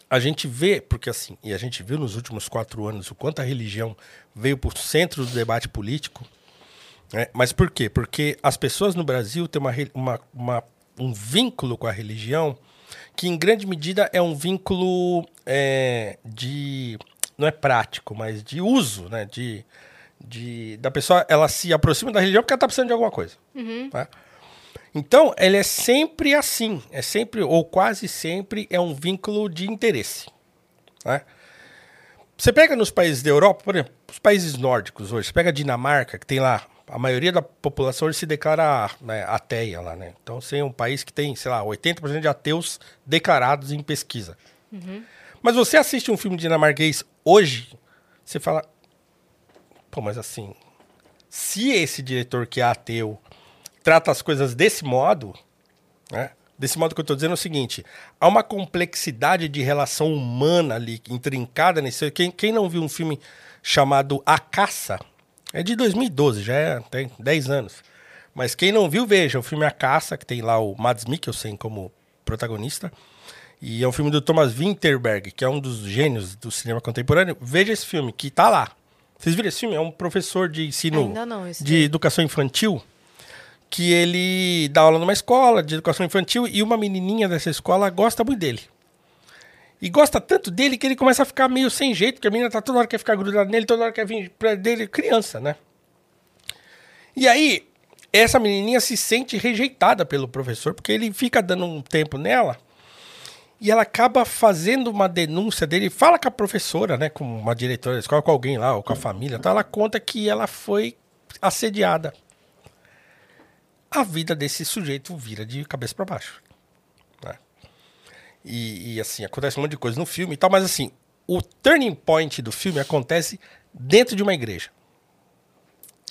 a gente vê, porque assim, e a gente viu nos últimos 4 anos o quanto a religião veio para o centro do debate político, né? Mas por quê? Porque as pessoas no Brasil têm um vínculo com a religião que, em grande medida, é um vínculo não é prático, mas de uso, né? Da pessoa, ela se aproxima da religião porque ela está precisando de alguma coisa. Uhum. Tá? Então, ele é sempre assim. É sempre, ou quase sempre, é um vínculo de interesse. Tá? Você pega nos países da Europa, por exemplo, os países nórdicos hoje. Você pega a Dinamarca, que tem lá, a maioria da população hoje se declara, né, ateia lá, né? Então, você é um país que tem, sei lá, 80% de ateus declarados em pesquisa. Uhum. Mas você assiste um filme dinamarquês hoje, você fala... Pô, mas assim, se esse diretor que é ateu trata as coisas desse modo, né? Desse modo que eu tô dizendo é o seguinte, há uma complexidade de relação humana ali, intrincada nisso. Quem não viu um filme chamado A Caça, é de 2012, tem 10 anos. Mas quem não viu, veja, o filme A Caça, que tem lá o Mads Mikkelsen como protagonista, e é um filme do Thomas Vinterberg, que é um dos gênios do cinema contemporâneo. Veja esse filme, que tá lá. Vocês viram esse filme? É um professor de ensino de educação infantil que ele dá aula numa escola de educação infantil e uma menininha dessa escola gosta muito dele. E gosta tanto dele que ele começa a ficar meio sem jeito, porque a menina tá toda hora quer ficar grudada nele, toda hora quer vir pra dele, criança, né? E aí, essa menininha se sente rejeitada pelo professor, porque ele fica dando um tempo nela. E ela acaba fazendo uma denúncia dele, fala com a professora, né, com uma diretora da escola, com alguém lá, ou com a família, tá? Ela conta que ela foi assediada. A vida desse sujeito vira de cabeça para baixo, né? E assim, acontece um monte de coisa no filme e tal, mas assim, o turning point do filme acontece dentro de uma igreja.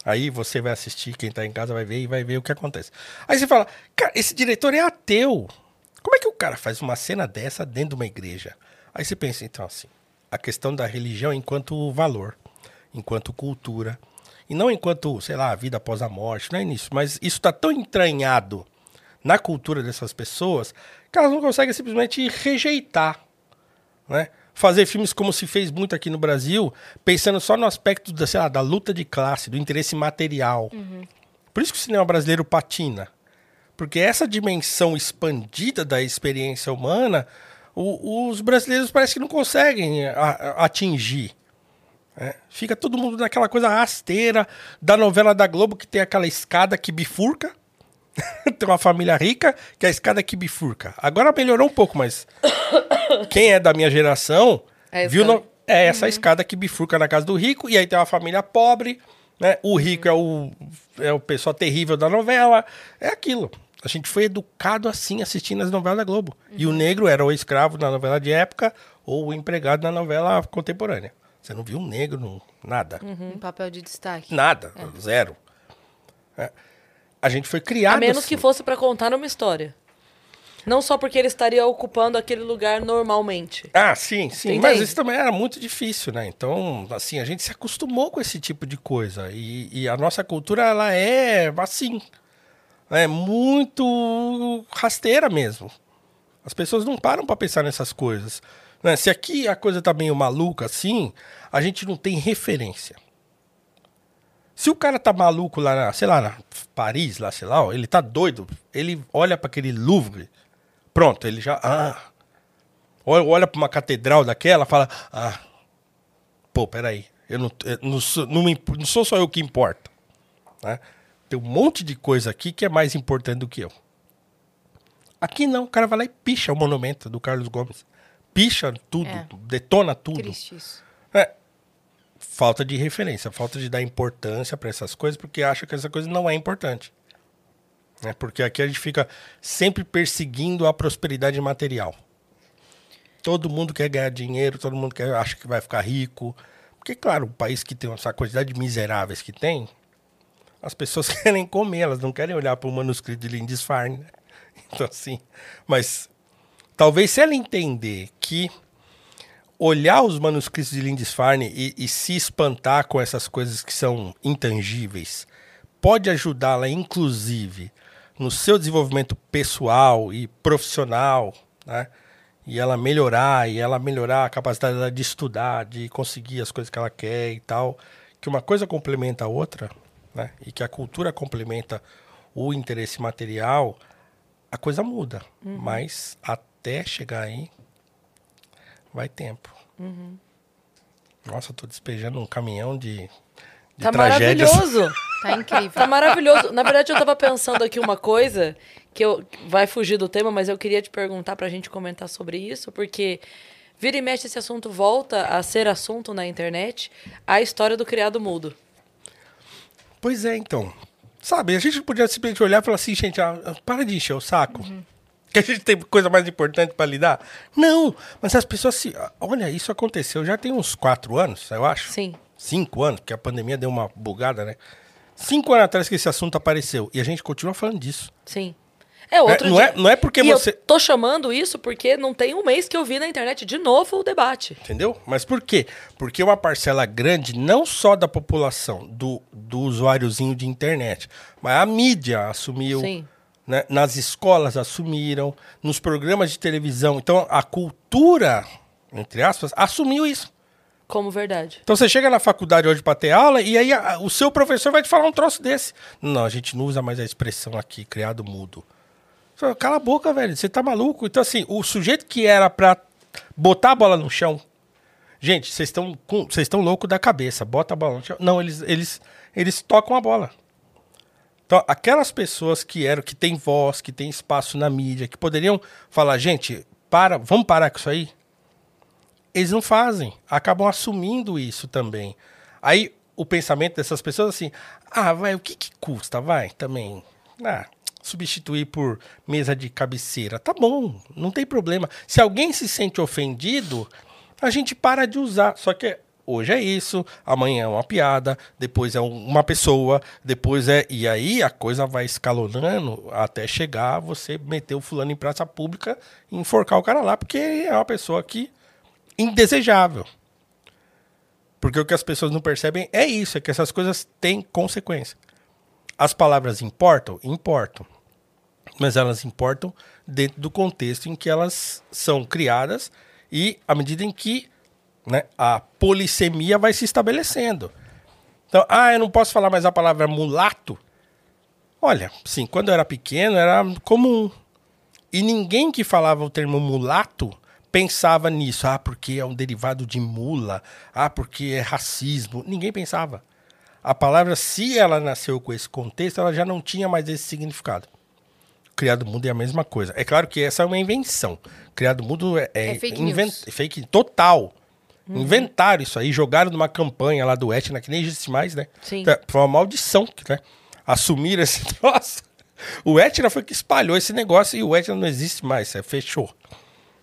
Aí você vai assistir, quem tá em casa vai ver e vai ver o que acontece. Aí você fala, cara, esse diretor é ateu. Como é que o cara faz uma cena dessa dentro de uma igreja? Aí você pensa, então, assim, a questão da religião enquanto valor, enquanto cultura, e não enquanto, sei lá, a vida após a morte, não é nisso, mas isso está tão entranhado na cultura dessas pessoas que elas não conseguem simplesmente rejeitar, né? Fazer filmes como se fez muito aqui no Brasil, pensando só no aspecto da, sei lá, da luta de classe, do interesse material. Uhum. Por isso que o cinema brasileiro patina. Porque essa dimensão expandida da experiência humana, os brasileiros parece que não conseguem atingir. Né? Fica todo mundo naquela coisa rasteira da novela da Globo, que tem aquela escada que bifurca. Tem uma família rica, que é a escada que bifurca. Agora melhorou um pouco, mas quem é da minha geração viu essa escada que bifurca na casa do rico, e aí tem uma família pobre, né? O rico é o pessoal terrível da novela, é aquilo. A gente foi educado assim, assistindo as novelas da Globo. Uhum. E o negro era o escravo na novela de época ou o empregado na novela contemporânea. Você não viu um negro, nada. Uhum. Um papel de destaque. Nada, zero. É. A gente foi criado assim. A menos assim, que fosse para contar uma história. Não só porque ele estaria ocupando aquele lugar normalmente. Ah, sim, sim. Entendeu? Mas isso também era muito difícil, né? Então, assim, a gente se acostumou com esse tipo de coisa. E a nossa cultura, ela é assim. É muito rasteira mesmo. As pessoas não param pra pensar nessas coisas, né? Se aqui a coisa tá meio maluca assim, a gente não tem referência. Se o cara tá maluco lá, sei lá, na Paris, lá, sei lá, ele tá doido, ele olha pra aquele Louvre... Pronto, ele já... Ah, olha para uma catedral daquela, fala... Ah, pô, peraí. Eu não sou só eu que importa. Né? Tem um monte de coisa aqui que é mais importante do que eu. Aqui não, o cara vai lá e picha o monumento do Carlos Gomes. Picha tudo, detona tudo. Triste isso. É. Falta de referência, falta de dar importância para essas coisas, porque acha que essa coisa não é importante. É porque aqui a gente fica sempre perseguindo a prosperidade material. Todo mundo quer ganhar dinheiro, todo mundo acha que vai ficar rico. Porque, claro, um país que tem essa quantidade de miseráveis que tem, as pessoas querem comer, elas não querem olhar para o manuscrito de Lindisfarne, né? Então, assim... Mas talvez se ela entender que olhar os manuscritos de Lindisfarne e se espantar com essas coisas que são intangíveis pode ajudá-la, inclusive, no seu desenvolvimento pessoal e profissional, né? E ela melhorar a capacidade dela de estudar, de conseguir as coisas que ela quer e tal. Que uma coisa complementa a outra, né? E que a cultura complementa o interesse material, a coisa muda. Uhum. Mas até chegar aí, vai tempo. Uhum. Nossa, eu tô despejando um caminhão de tá tragédias. Maravilhoso! Tá incrível. Tá maravilhoso. Na verdade, eu tava pensando aqui uma coisa que vai fugir do tema, mas eu queria te perguntar pra gente comentar sobre isso, porque vira e mexe esse assunto volta a ser assunto na internet, a história do criado mudo. Pois é, então. Sabe, a gente podia simplesmente olhar e falar assim, gente, para de encher o saco. Uhum. Que a gente tem coisa mais importante pra lidar. Não, mas as pessoas se... Olha, isso aconteceu já tem uns 4 anos, eu acho. Sim. 5 anos, porque a pandemia deu uma bugada, né? 5 anos atrás que esse assunto apareceu. E a gente continua falando disso. Sim. É outro dia. Não é porque e você... eu tô chamando isso porque não tem um mês que eu vi na internet de novo o debate. Entendeu? Mas por quê? Porque uma parcela grande, não só da população, do usuáriozinho de internet, mas a mídia assumiu, né? Nas escolas assumiram, nos programas de televisão. Então a cultura, entre aspas, assumiu isso. Como verdade. Então você chega na faculdade hoje para ter aula e aí o seu professor vai te falar um troço desse. Não, a gente não usa mais a expressão aqui, criado mudo. Você fala, cala a boca, velho, você tá maluco? Então assim, o sujeito que era para botar a bola no chão... Gente, vocês estão loucos da cabeça, bota a bola no chão. Não, eles tocam a bola. Então aquelas pessoas que têm voz, que têm espaço na mídia, que poderiam falar, gente, vamos parar com isso aí? Eles não fazem, acabam assumindo isso também. Aí o pensamento dessas pessoas assim, vai, o que custa, vai, também. Substituir por mesa de cabeceira, tá bom, não tem problema. Se alguém se sente ofendido, a gente para de usar. Só que hoje é isso, amanhã é uma piada, depois é uma pessoa, e aí a coisa vai escalonando até chegar, você meter o fulano em praça pública e enforcar o cara lá, porque é uma pessoa que indesejável. Porque o que as pessoas não percebem é isso, é que essas coisas têm consequência. As palavras importam? Importam. Mas elas importam dentro do contexto em que elas são criadas e à medida em que, né, a polissemia vai se estabelecendo. Então, eu não posso falar mais a palavra mulato? Olha, sim, quando eu era pequeno era comum. E ninguém que falava o termo mulato pensava nisso, porque é um derivado de mula, porque é racismo. Ninguém pensava. A palavra, se ela nasceu com esse contexto, ela já não tinha mais esse significado. Criado mudo é a mesma coisa. É claro que essa é uma invenção. Criado mudo é fake news. Fake total. Inventaram isso aí, jogaram numa campanha lá do Oeste, que nem existe mais, né? Sim. Então, foi uma maldição, né? Assumiram esse troço. O Oeste foi que espalhou esse negócio e o Oeste não existe mais, fechou.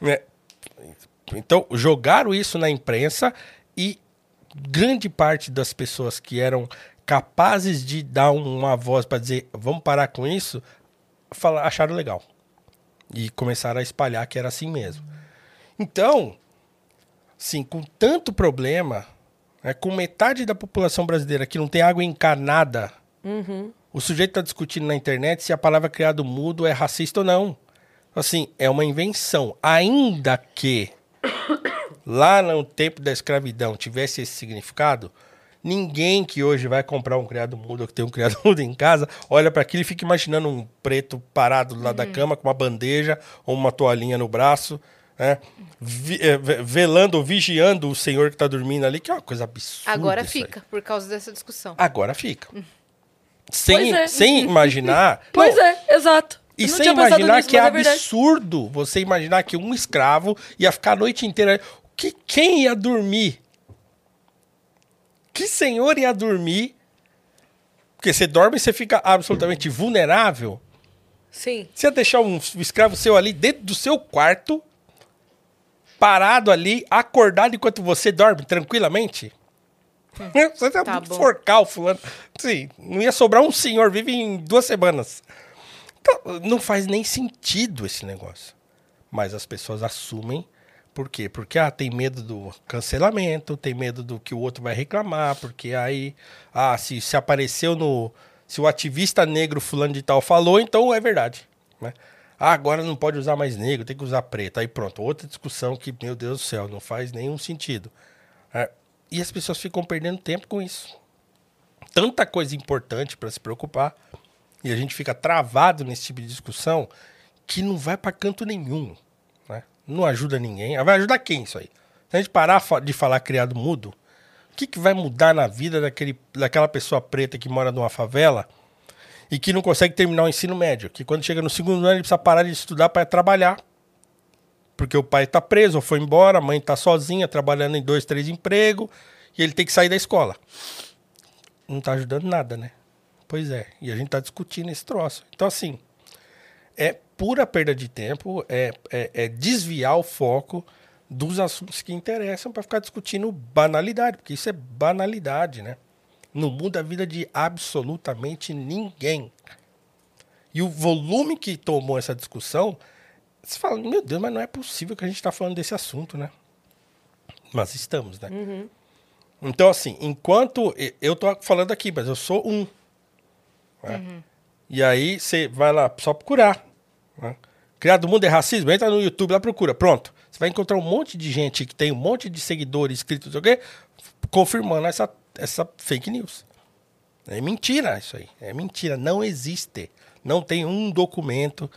Né? Então, jogaram isso na imprensa e grande parte das pessoas que eram capazes de dar uma voz para dizer vamos parar com isso, acharam legal. E começaram a espalhar que era assim mesmo. Então, sim, com tanto problema, né, com metade da população brasileira que não tem água encanada, o sujeito está discutindo na internet se a palavra criado mudo é racista ou não. Assim, é uma invenção. Ainda que lá no tempo da escravidão tivesse esse significado, ninguém que hoje vai comprar um criado mudo ou que tem um criado mudo em casa, olha para aquilo e fica imaginando um preto parado do lado da cama com uma bandeja ou uma toalhinha no braço, né? Velando ou vigiando o senhor que está dormindo ali, que é uma coisa absurda. Agora fica, por causa dessa discussão. Agora fica. Sem imaginar... exato. E sem imaginar nisso, que é absurdo você imaginar que um escravo ia ficar a noite inteira... Quem ia dormir? Que senhor ia dormir? Porque você dorme e você fica absolutamente vulnerável. Sim. Você ia deixar um escravo seu ali dentro do seu quarto, parado ali, acordado enquanto você dorme tranquilamente? Você ia forcar o fulano. Sim, não ia sobrar um senhor vivo em 2 semanas. Não faz nem sentido esse negócio. Mas as pessoas assumem. Por quê? Porque tem medo do cancelamento, tem medo do que o outro vai reclamar, porque aí se apareceu no... Se o ativista negro fulano de tal falou, então é verdade, né? Ah, agora não pode usar mais negro, tem que usar preto. Aí pronto, outra discussão que, meu Deus do céu, não faz nenhum sentido. E as pessoas ficam perdendo tempo com isso. Tanta coisa importante para se preocupar. E a gente fica travado nesse tipo de discussão que não vai para canto nenhum. Né? Não ajuda ninguém. Vai ajudar quem isso aí? Se a gente parar de falar criado mudo, o que vai mudar na vida daquela pessoa preta que mora numa favela e que não consegue terminar o ensino médio? Que quando chega no segundo ano ele precisa parar de estudar para trabalhar. Porque o pai está preso ou foi embora, a mãe está sozinha, trabalhando em 2, 3 empregos, e ele tem que sair da escola. Não está ajudando nada, né? Pois é, e a gente está discutindo esse troço. Então, assim, é pura perda de tempo, é desviar o foco dos assuntos que interessam para ficar discutindo banalidade, porque isso é banalidade, né? Não muda a vida de absolutamente ninguém. E o volume que tomou essa discussão, você fala, meu Deus, mas não é possível que a gente está falando desse assunto, né? Mas estamos, né? Uhum. Então, assim, enquanto... Eu tô falando aqui, mas eu sou um. Né? Uhum. E aí você vai lá, só procurar. Né? Criado Mundo é Racismo? Entra no YouTube, lá procura. Pronto. Você vai encontrar um monte de gente que tem um monte de seguidores, inscritos, não sei o quê, confirmando essa fake news. É mentira isso aí. É mentira. Não existe. Não tem um documento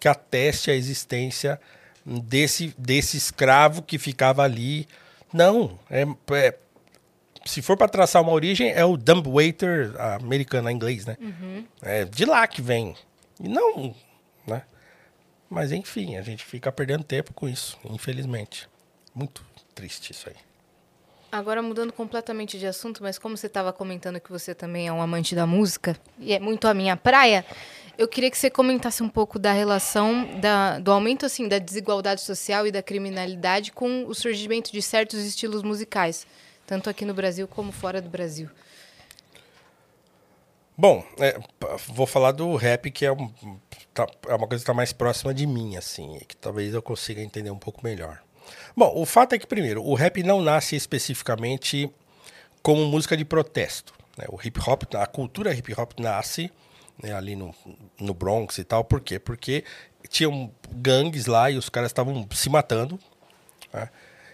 que ateste a existência desse escravo que ficava ali. Não. Se for para traçar uma origem, é o dumbwaiter americano, em inglês, né? Uhum. É de lá que vem. E não, né? Mas, enfim, a gente fica perdendo tempo com isso, infelizmente. Muito triste isso aí. Agora, mudando completamente de assunto, mas como você estava comentando que você também é um amante da música, e é muito a minha praia, eu queria que você comentasse um pouco da relação do aumento, assim, da desigualdade social e da criminalidade com o surgimento de certos estilos musicais, tanto aqui no Brasil como fora do Brasil. Bom, vou falar do rap, que é uma coisa que está mais próxima de mim, assim, que talvez eu consiga entender um pouco melhor. Bom, o fato é que, primeiro, o rap não nasce especificamente como música de protesto. Né? O hip-hop, a cultura hip-hop nasce, né, ali no Bronx e tal. Por quê? Porque tinham gangues lá e os caras estavam se matando. Né?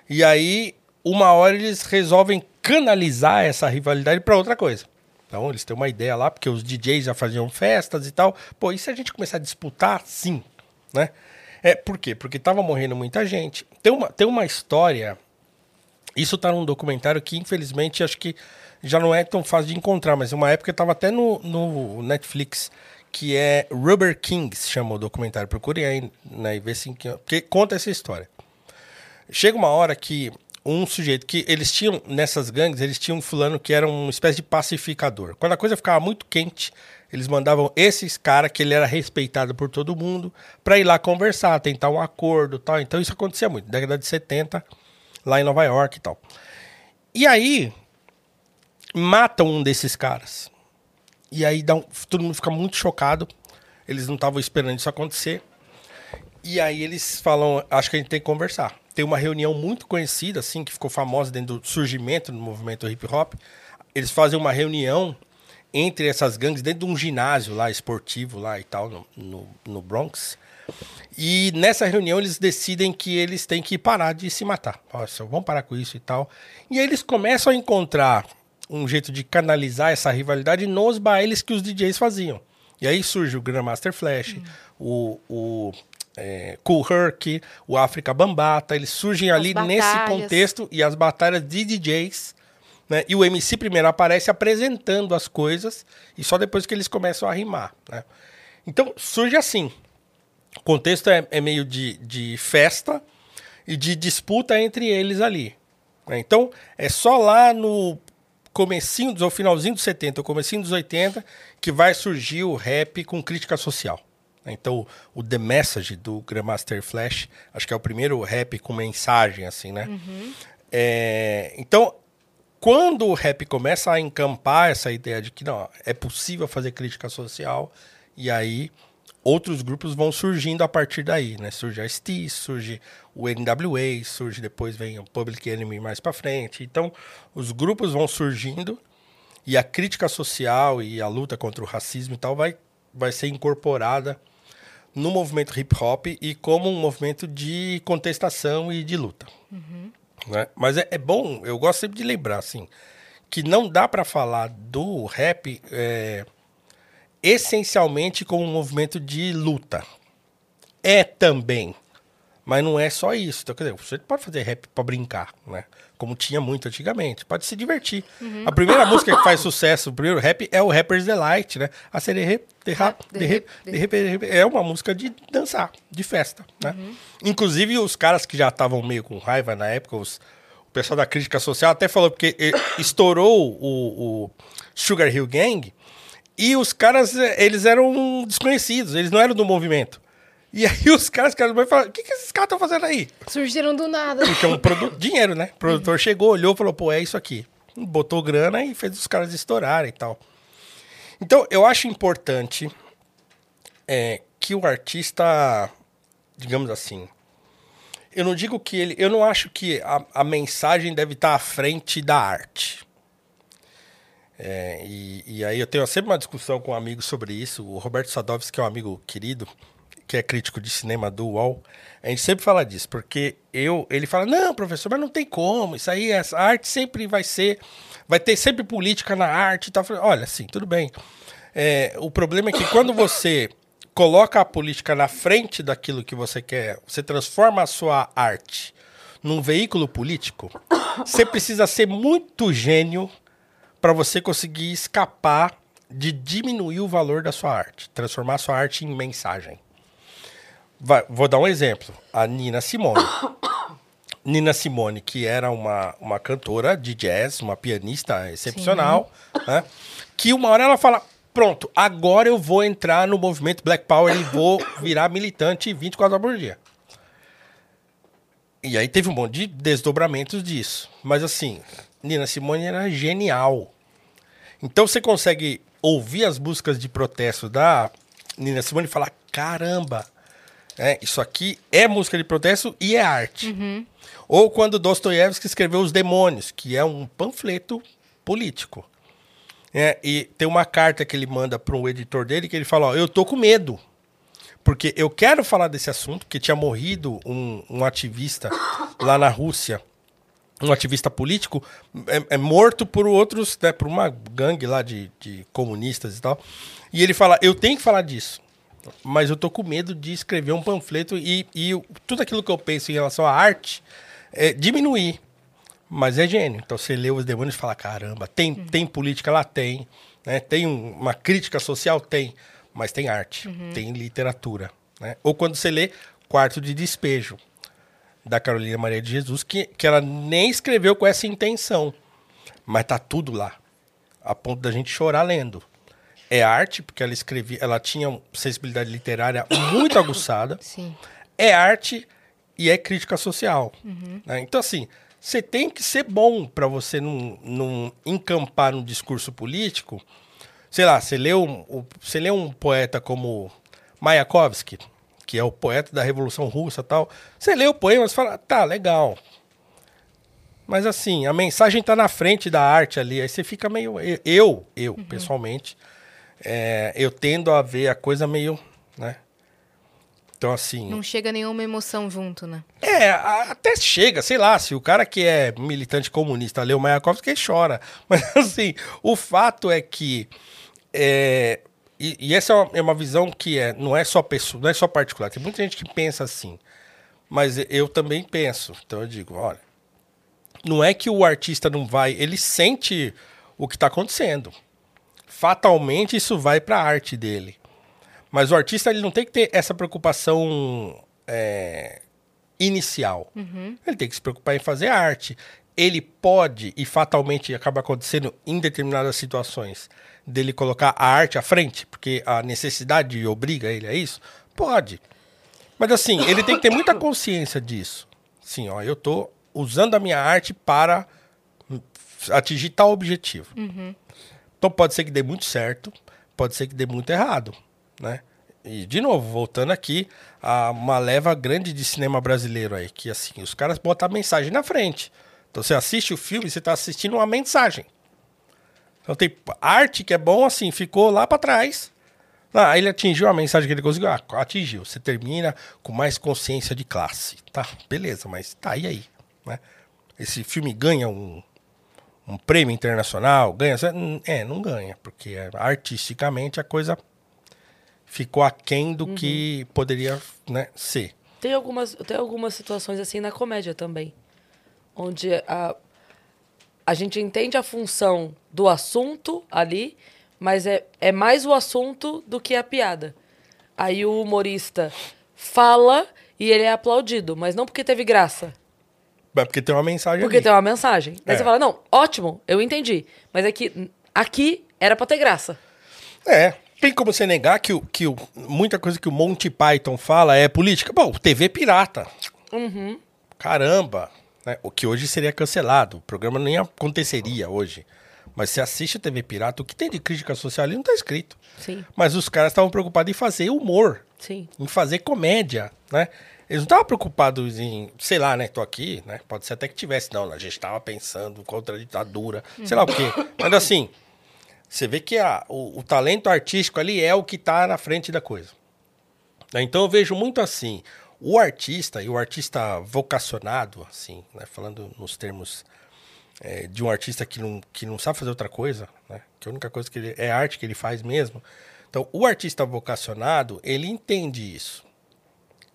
E aí, uma hora, eles resolvem canalizar essa rivalidade para outra coisa. Então, eles têm uma ideia lá, porque os DJs já faziam festas e tal. Pô, e se a gente começar a disputar? Sim, né? Por quê? Porque tava morrendo muita gente. Tem uma história... Isso tá num documentário que, infelizmente, acho que já não é tão fácil de encontrar. Mas, uma época, eu tava até no Netflix, que é Rubber Kings, chamou o documentário. Procure aí, né, e vê se... Porque conta essa história. Chega uma hora que... Um sujeito que eles tinham, nessas gangues, eles tinham um fulano que era uma espécie de pacificador. Quando a coisa ficava muito quente, eles mandavam esses caras, que ele era respeitado por todo mundo, para ir lá conversar, tentar um acordo e tal. Então isso acontecia muito, na década de 70, lá em Nova York e tal. E aí, matam um desses caras. E aí todo mundo fica muito chocado, eles não estavam esperando isso acontecer. E aí eles falam, acho que a gente tem que conversar. Tem uma reunião muito conhecida, assim, que ficou famosa dentro do surgimento do movimento hip-hop. Eles fazem uma reunião entre essas gangues dentro de um ginásio lá, esportivo lá e tal, no Bronx. E nessa reunião eles decidem que eles têm que parar de se matar. Nossa, vamos parar com isso e tal. E aí eles começam a encontrar um jeito de canalizar essa rivalidade nos bailes que os DJs faziam. E aí surge o Grandmaster Flash, Kool Herc, o África Bambata, eles surgem ali nesse contexto, e as batalhas de DJs, né? E o MC primeiro aparece apresentando as coisas e só depois que eles começam a rimar, né? Então surge assim, o contexto é meio de festa e de disputa entre eles ali, né? Então é só lá no comecinho, ou finalzinho dos 70, ou comecinho dos 80, que vai surgir o rap com crítica social. Então, o The Message do Grandmaster Flash, acho que é o primeiro rap com mensagem, assim, né? Uhum. Então, quando o rap começa a encampar essa ideia de que não, é possível fazer crítica social, e aí outros grupos vão surgindo a partir daí, né? Surge a ST, surge o NWA, surge depois vem o Public Enemy mais pra frente. Então, os grupos vão surgindo e a crítica social e a luta contra o racismo e tal vai ser incorporada no movimento hip-hop e como um movimento de contestação e de luta. Uhum. Né? Mas é bom, eu gosto sempre de lembrar, assim, que não dá para falar do rap essencialmente como um movimento de luta. É também, mas não é só isso. Então, quer dizer, você pode fazer rap para brincar, né? Como tinha muito antigamente. Pode se divertir. Uhum. A primeira música que faz sucesso, o primeiro rap, é o Rapper's Delight, né? A sererê, de rap, é uma música de dançar, de festa, né? Uhum. Inclusive, os caras que já estavam meio com raiva na época, o pessoal da crítica social até falou, porque estourou o Sugar Hill Gang, e os caras, eles eram desconhecidos, eles não eram do movimento. E aí os caras falaram, o que esses caras estão fazendo aí? Surgiram do nada. Porque é um dinheiro, né? O produtor chegou, olhou, falou, pô, é isso aqui. Botou grana e fez os caras estourarem e tal. Então, eu acho importante que o artista, digamos assim, eu não digo que ele... Eu não acho que a mensagem deve estar à frente da arte. E aí eu tenho sempre uma discussão com um amigo sobre isso. O Roberto Sadovski, que é um amigo querido, que é crítico de cinema do UOL, a gente sempre fala disso, porque ele fala, não, professor, mas não tem como, isso aí, essa arte sempre vai ter sempre política na arte e tal. Olha, sim, tudo bem. O problema é que quando você coloca a política na frente daquilo que você quer, você transforma a sua arte num veículo político, você precisa ser muito gênio para você conseguir escapar de diminuir o valor da sua arte, transformar a sua arte em mensagem. Vou dar um exemplo. A Nina Simone. Nina Simone, que era uma cantora de jazz, uma pianista excepcional, né? Que uma hora ela fala, pronto, agora eu vou entrar no movimento Black Power e vou virar militante 24 horas por dia. E aí teve um monte de desdobramentos disso. Mas assim, Nina Simone era genial. Então você consegue ouvir as músicas de protesto da Nina Simone e falar, caramba... isso aqui é música de protesto e é arte. Uhum. Ou quando Dostoiévski escreveu Os Demônios, que é um panfleto político. E tem uma carta que ele manda para o editor dele que ele fala, ó, eu tô com medo, porque eu quero falar desse assunto, porque tinha morrido um ativista lá na Rússia, um ativista político, morto por outros, né, por uma gangue lá de comunistas e tal. E ele fala, eu tenho que falar disso. Mas eu tô com medo de escrever um panfleto e tudo aquilo que eu penso em relação à arte diminuir. Mas é gênio. Então você lê Os Demônios e fala, caramba, tem política lá? Tem. Né? Tem uma crítica social? Tem. Mas tem arte, tem literatura. Né? Ou quando você lê Quarto de Despejo, da Carolina Maria de Jesus, que ela nem escreveu com essa intenção. Mas tá tudo lá, a ponto da gente chorar lendo. É arte, porque ela escrevia, ela tinha uma sensibilidade literária muito aguçada. Sim. É arte e é crítica social. Uhum. Né? Então, assim, você tem que ser bom para você não encampar um discurso político. Sei lá, você lê um poeta como Mayakovsky, que é o poeta da Revolução Russa e tal. Você lê o poema e fala, tá, legal. Mas, assim, a mensagem tá na frente da arte ali. Aí você fica meio... Eu pessoalmente... eu tendo a ver a coisa meio, né? Então, assim... Não chega nenhuma emoção junto, né? Até chega, sei lá, se o cara que é militante comunista lê o Mayakovsky, ele chora. Mas, assim, o fato é que... E essa é uma visão que não é só particular. Tem muita gente que pensa assim. Mas eu também penso. Então, eu digo, olha... Não é que o artista não vai... Ele sente o que está acontecendo. Fatalmente isso vai para a arte dele. Mas o artista ele não tem que ter essa preocupação inicial. Uhum. Ele tem que se preocupar em fazer arte. Ele pode, e fatalmente acaba acontecendo em determinadas situações, dele colocar a arte à frente, porque a necessidade obriga ele a isso? Pode. Mas assim, ele tem que ter muita consciência disso. Assim, ó, eu tô usando a minha arte para atingir tal objetivo. Uhum. Então pode ser que dê muito certo, pode ser que dê muito errado, né? E de novo, voltando aqui, a uma leva grande de cinema brasileiro aí, que assim, os caras botam a mensagem na frente. Então você assiste o filme, você tá assistindo uma mensagem. Então tem arte que é bom assim, ficou lá para trás, Ah, ele atingiu a mensagem que ele conseguiu. Ah, atingiu. Você termina com mais consciência de classe. Tá, beleza, mas tá, e aí? Né? Esse filme ganha um prêmio internacional? Ganha? É, não ganha, porque artisticamente a coisa ficou aquém do que poderia, né, ser. Tem algumas situações assim na comédia também, onde a gente entende a função do assunto ali, mas é mais o assunto do que a piada. Aí o humorista fala e ele é aplaudido, mas não porque teve graça. Mas porque tem uma mensagem. Porque ali tem uma mensagem. Aí você fala, não, ótimo, eu entendi, mas é que aqui era pra ter graça. É. Tem como você negar que muita coisa que o Monty Python fala é política? Bom, TV Pirata. Uhum. Caramba. Né? O que hoje seria cancelado. O programa nem aconteceria hoje. Mas você assiste a TV Pirata, o que tem de crítica social ali não tá escrito. Sim. Mas os caras estavam preocupados em fazer humor. Sim. Em fazer comédia, né? Eles não estavam preocupados em... Sei lá, né? Tô aqui, né? Pode ser até que tivesse. Não, a gente tava pensando contra a ditadura. Sei lá o quê. Mas assim... Você vê que o talento artístico ali é o que está na frente da coisa. Então eu vejo muito assim, o artista, e o artista vocacionado, assim, né, falando nos termos de um artista que não sabe fazer outra coisa, né, que a única coisa que ele, é arte que ele faz mesmo. Então o artista vocacionado, ele entende isso.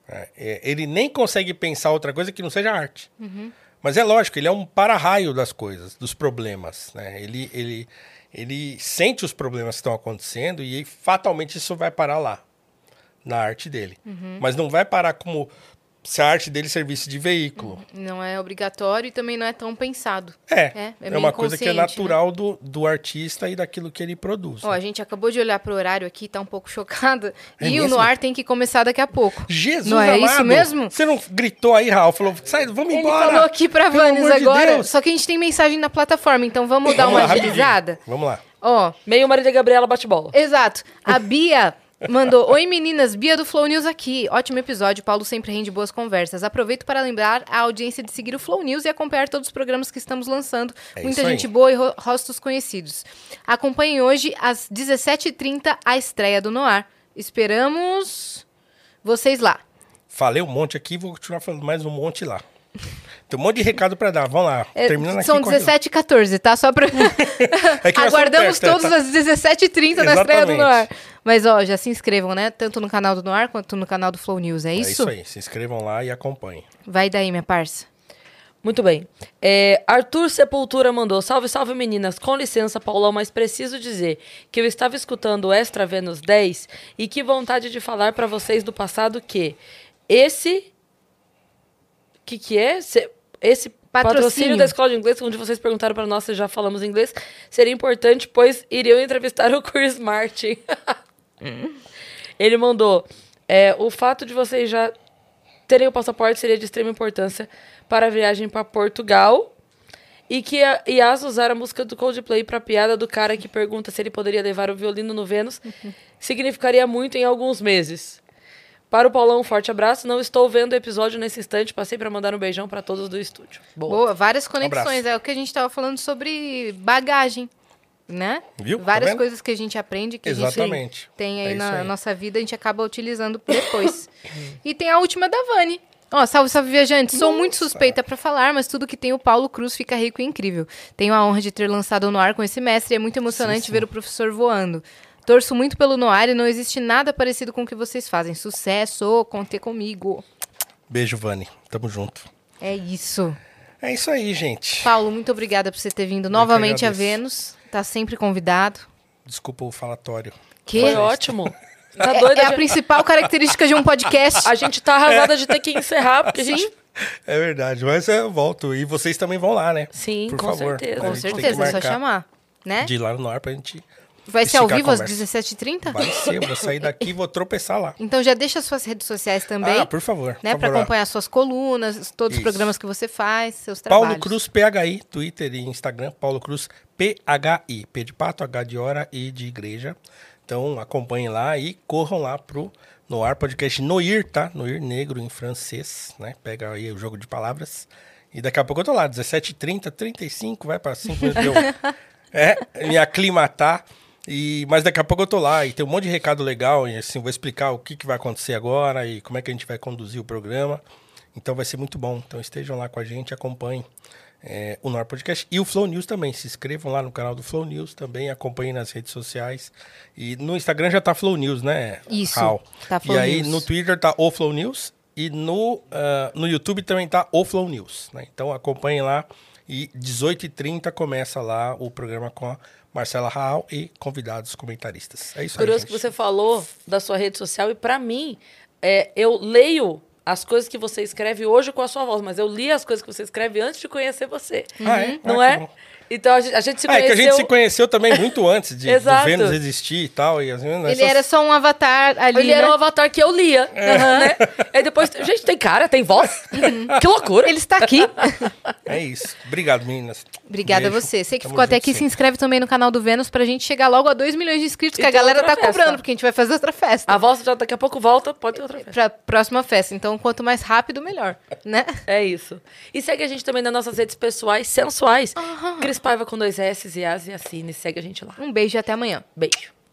Né, ele nem consegue pensar outra coisa que não seja arte. Uhum. Mas é lógico, ele é um para-raio das coisas, dos problemas. Né, ele sente os problemas que estão acontecendo e fatalmente isso vai parar lá, na arte dele. Uhum. Mas não vai parar como se a arte dele servisse de veículo. Não é obrigatório e também não é tão pensado. É uma coisa que é natural, né, do artista e daquilo que ele produz. Ó, né? A gente acabou de olhar pro horário aqui, tá um pouco chocada. É e mesmo? O Noir tem que começar daqui a pouco. Jesus amado! Não é isso mesmo? Você não gritou aí, Raul? Falou, sai, vamos embora! Ele falou aqui pra Vannes agora, só que a gente tem mensagem na plataforma, então vamos dar uma agilizada? Vamos lá. Ó, meio Maria da Gabriela bate-bola. Exato. A Bia... Mandou, oi meninas, Bia do Flow News aqui. Ótimo episódio, Paulo sempre rende boas conversas. Aproveito para lembrar a audiência de seguir o Flow News e acompanhar todos os programas que estamos lançando. Muita gente boa e rostos conhecidos. Acompanhem hoje às 17h30 a estreia do Noir. Esperamos vocês lá. Falei um monte aqui, vou continuar falando mais um monte lá. Tem um monte de recado pra dar, vamos lá. Terminando aqui, são 17h14, tá? Só pra... Aguardamos todos às 17h30 na estreia do Noir. Mas, ó, já se inscrevam, né? Tanto no canal do Noir quanto no canal do Flow News, é isso? É isso aí, se inscrevam lá e acompanhem. Vai daí, minha parça. Muito bem. Arthur Sepultura mandou, salve, salve meninas, com licença, Paulão, mas preciso dizer que eu estava escutando o Extra Vênus 10 e que vontade de falar pra vocês do passado que esse... O que é? Esse patrocínio da escola de inglês, onde vocês perguntaram para nós se já falamos inglês, seria importante, pois iriam entrevistar o Chris Martin. Ele mandou, o fato de vocês já terem o passaporte seria de extrema importância para a viagem para Portugal. E que a Yas usar a música do Coldplay pra piada do cara que pergunta se ele poderia levar o violino no Vênus, significaria muito em alguns meses. Para o Paulão, um forte abraço. Não estou vendo o episódio nesse instante. Passei para mandar um beijão para todos do estúdio. Boa, várias conexões. Um é o que a gente estava falando sobre bagagem, né? Viu? Várias coisas que a gente aprende, que a gente tem aí na nossa vida, a gente acaba utilizando depois. E tem a última da Vani. Ó, salve, salve, viajantes. Sou muito suspeita para falar, mas tudo que tem o Paulo Cruz fica rico e incrível. Tenho a honra de ter lançado no ar com esse mestre e é muito emocionante ver o professor voando. Torço muito pelo Noir e não existe nada parecido com o que vocês fazem. Sucesso, contem comigo. Beijo, Vani. Tamo junto. É isso. É isso aí, gente. Paulo, muito obrigada por você ter vindo novamente a Vênus. Tá sempre convidado. Desculpa o falatório. Que? Foi ótimo. Tá doida? A principal característica de um podcast. A gente tá arrasada de ter que encerrar, porque a gente... É verdade, mas eu volto. E vocês também vão lá, né? Sim, por favor. Certeza. Com certeza, é só chamar. Né? De ir lá no Noir pra gente... Vai ser ao vivo às 17h30? Vai ser, eu vou sair daqui e vou tropeçar lá. Então já deixa as suas redes sociais também. Ah, por favor. Né, para acompanhar suas colunas, todos os programas que você faz, seus trabalhos. Paulo Cruz PHI, Twitter e Instagram, Paulo Cruz PHI, P de pato, H de hora e de igreja. Então acompanhem lá e corram lá pro Noir Podcast Noir, tá? Noir negro em francês, né? Pega aí o jogo de palavras. E daqui a pouco eu tô lá, 17h30, 35, vai pra 5 minutos. É, me aclimatar. Mas daqui a pouco eu tô lá e tem um monte de recado legal. E assim, vou explicar o que vai acontecer agora e como é que a gente vai conduzir o programa. Então vai ser muito bom. Então estejam lá com a gente, acompanhem o Noir Podcast e o Flow News também. Se inscrevam lá no canal do Flow News também, acompanhem nas redes sociais. E no Instagram já tá Flow News, né? Isso, Hal? Tá Flow News. E aí no Twitter tá o Flow News e no YouTube também tá o Flow News, né? Então acompanhem lá. E 18h30 começa lá o programa com a Marcela Rahal e convidados comentaristas. É isso aí, curioso, gente, que você falou da sua rede social. E pra mim, eu leio as coisas que você escreve hoje com a sua voz, mas eu li as coisas que você escreve antes de conhecer você. Uhum. Ah, é? Não é? Então a gente se conheceu... É que a gente se conheceu também muito antes de Vênus existir e tal. E as meninas, ele era só um avatar ali, ele, né? Era um avatar que eu lia. Uhum, né? Aí depois, gente, tem cara, tem voz. Uhum. Que loucura. Ele está aqui. É isso. Obrigado, meninas. Obrigada a você. Você que ficou até aqui, sempre. Se inscreve também no canal do Vênus pra gente chegar logo a 2 milhões de inscritos, que a galera tá cobrando, porque a gente vai fazer outra festa. A voz já daqui a pouco volta, pode ter outra festa. Pra próxima festa. Então, quanto mais rápido, melhor, né? É isso. E segue a gente também nas nossas redes pessoais, sensuais. Uhum. Cris Paiva com 2 S's e As e assim, segue a gente lá. Um beijo e até amanhã. Beijo.